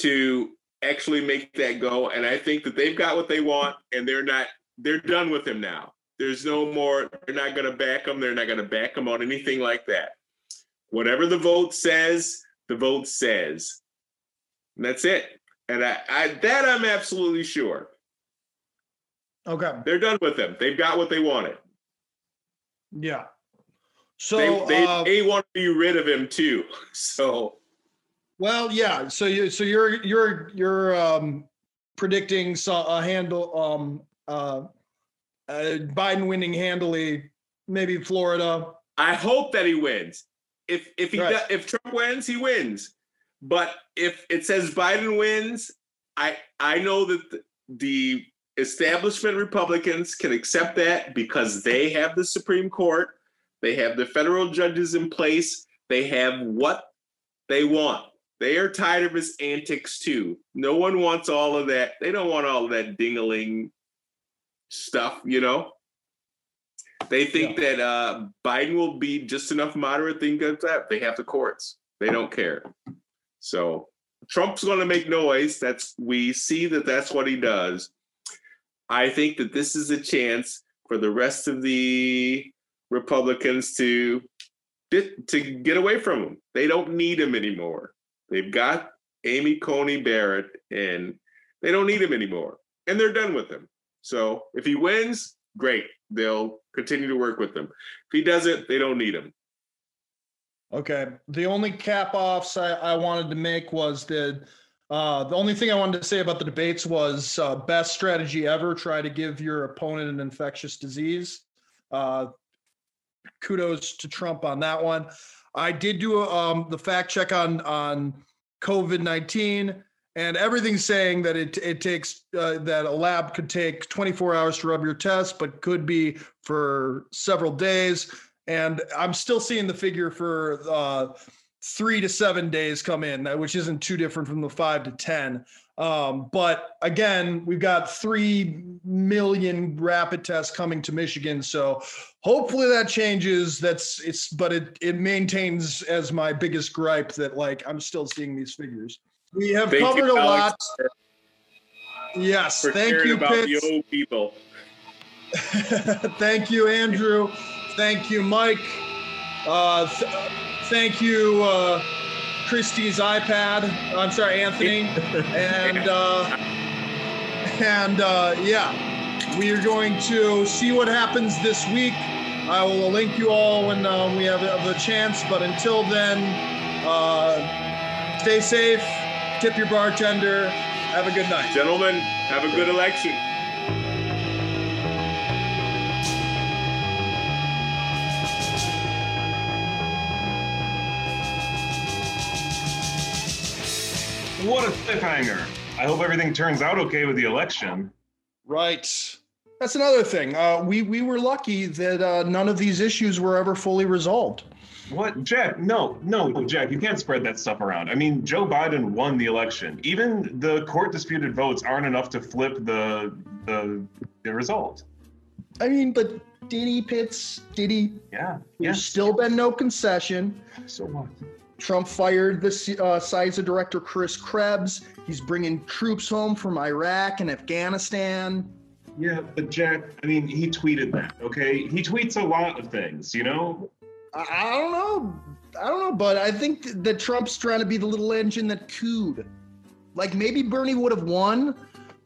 to actually make that go. And I think that they've got what they want, and they're done with him now. There's no more, they're not going to back him. They're not going to back him on anything like that. Whatever the vote says, the vote says. And that's it. And that I'm absolutely sure. Okay. They're done with him. They've got what they wanted. Yeah. So they want to be rid of him too. So. Well, yeah. So you're predicting a handle Biden winning handily, maybe Florida. I hope that he wins. If he does, if Trump wins, he wins. But if it says Biden wins, I know that the establishment Republicans can accept that because they have the Supreme Court, they have the federal judges in place, they have what they want. They are tired of his antics too. No one wants all of that. They don't want all of that ding-a-ling stuff, you know? They think that Biden will be just enough moderate thing to that. They have the courts. They don't care. So Trump's going to make noise. We see that that's what he does. I think that this is a chance for the rest of the Republicans to get away from him. They don't need him anymore. They've got Amy Coney Barrett, and they don't need him anymore. And they're done with him. So if he wins, great. They'll continue to work with him. If he doesn't, they don't need him. Okay. The only cap-offs I wanted to make was the only thing I wanted to say about the debates was best strategy ever, try to give your opponent an infectious disease. Kudos to Trump on that one. I did do the fact check on COVID-19, and everything's saying that it takes that a lab could take 24 hours to run your test, but could be for several days. And I'm still seeing the figure for 3 to 7 days come in, which isn't too different from the 5 to 10. But again, we've got 3 million rapid tests coming to Michigan, so hopefully that changes. But it maintains as my biggest gripe that I'm still seeing these figures. We have covered a lot. Yes, thank you, Pitts. The old people. Thank you, Andrew. Thank you, Mike. Thank you, Christie's iPad. I'm sorry, Anthony. And yeah, we are going to see what happens this week. I will link you all when we have the chance. But until then, stay safe. Tip your bartender. Have a good night, gentlemen. Have a good election. What a cliffhanger. I hope everything turns out okay with the election. Right. That's another thing. We were lucky that none of these issues were ever fully resolved. What? Jack, no, Jack, you can't spread that stuff around. I mean, Joe Biden won the election. Even the court disputed votes aren't enough to flip the result. I mean, but Pitts, yeah. There's still been no concession. So what? Trump fired the CISA director, Chris Krebs. He's bringing troops home from Iraq and Afghanistan. Yeah, but Jack, I mean, he tweeted that, okay? He tweets a lot of things, you know? I don't know, but I think that Trump's trying to be the little engine that cooed. Maybe Bernie would have won,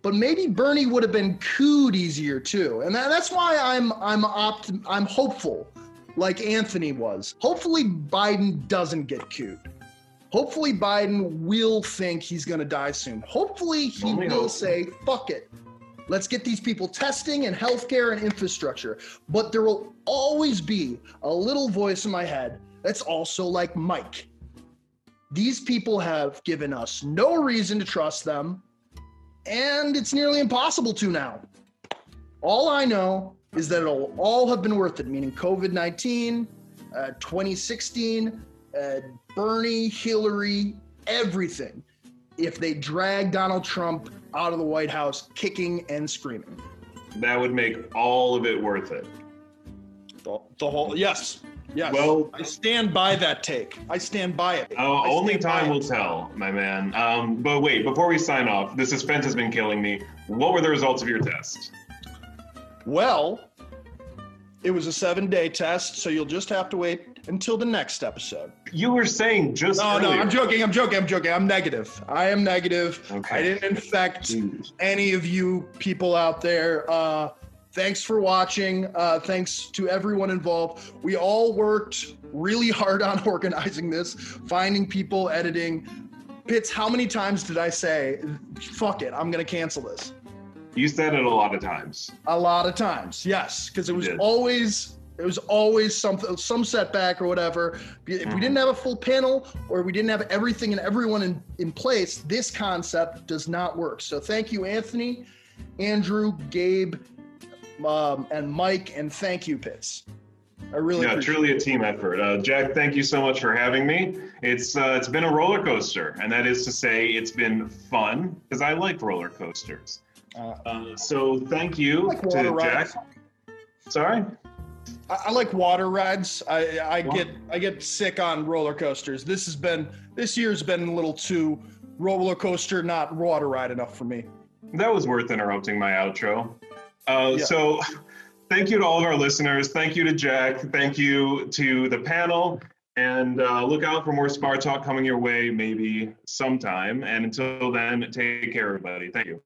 but maybe Bernie would have been cooed easier, too. And that's why I'm hopeful. Like Anthony was. Hopefully Biden doesn't get cute. Hopefully Biden will think he's going to die soon. Hopefully he will say, fuck it. Let's get these people testing and healthcare and infrastructure. But there will always be a little voice in my head that's also like Mike. These people have given us no reason to trust them, and it's nearly impossible to now. All I know is that it'll all have been worth it, meaning COVID-19, 2016, Bernie, Hillary, everything. If they drag Donald Trump out of the White House kicking and screaming. That would make all of it worth it. The whole, yes. Yes. Well, I stand by that take. I stand by it. Only time will tell, my man. But wait, before we sign off, the suspense has been killing me. What were the results of your test? Well, it was a 7-day test, so you'll just have to wait until the next episode. You were saying just earlier. No, I'm joking. I'm negative. I am negative. Okay. I didn't infect any of you people out there. Thanks for watching. Thanks to everyone involved. We all worked really hard on organizing this, finding people, editing. Pitts, how many times did I say, fuck it, I'm going to cancel this? You said it a lot of times. A lot of times, yes, because it was always some setback or whatever. If we didn't have a full panel or we didn't have everything and everyone in place, this concept does not work. So thank you, Anthony, Andrew, Gabe, and Mike, and thank you, Pitts. Truly a team effort. Jack, thank you so much for having me. It's been a roller coaster, and that is to say, it's been fun because I like roller coasters. So thank you to Jack. Sorry, I like water rides. I get sick on roller coasters. This year's been a little too roller coaster, not water ride enough for me. That was worth interrupting my outro. So thank you to all of our listeners. Thank you to Jack. Thank you to the panel. And look out for more Spar Talk coming your way maybe sometime. And until then, take care, everybody. Thank you.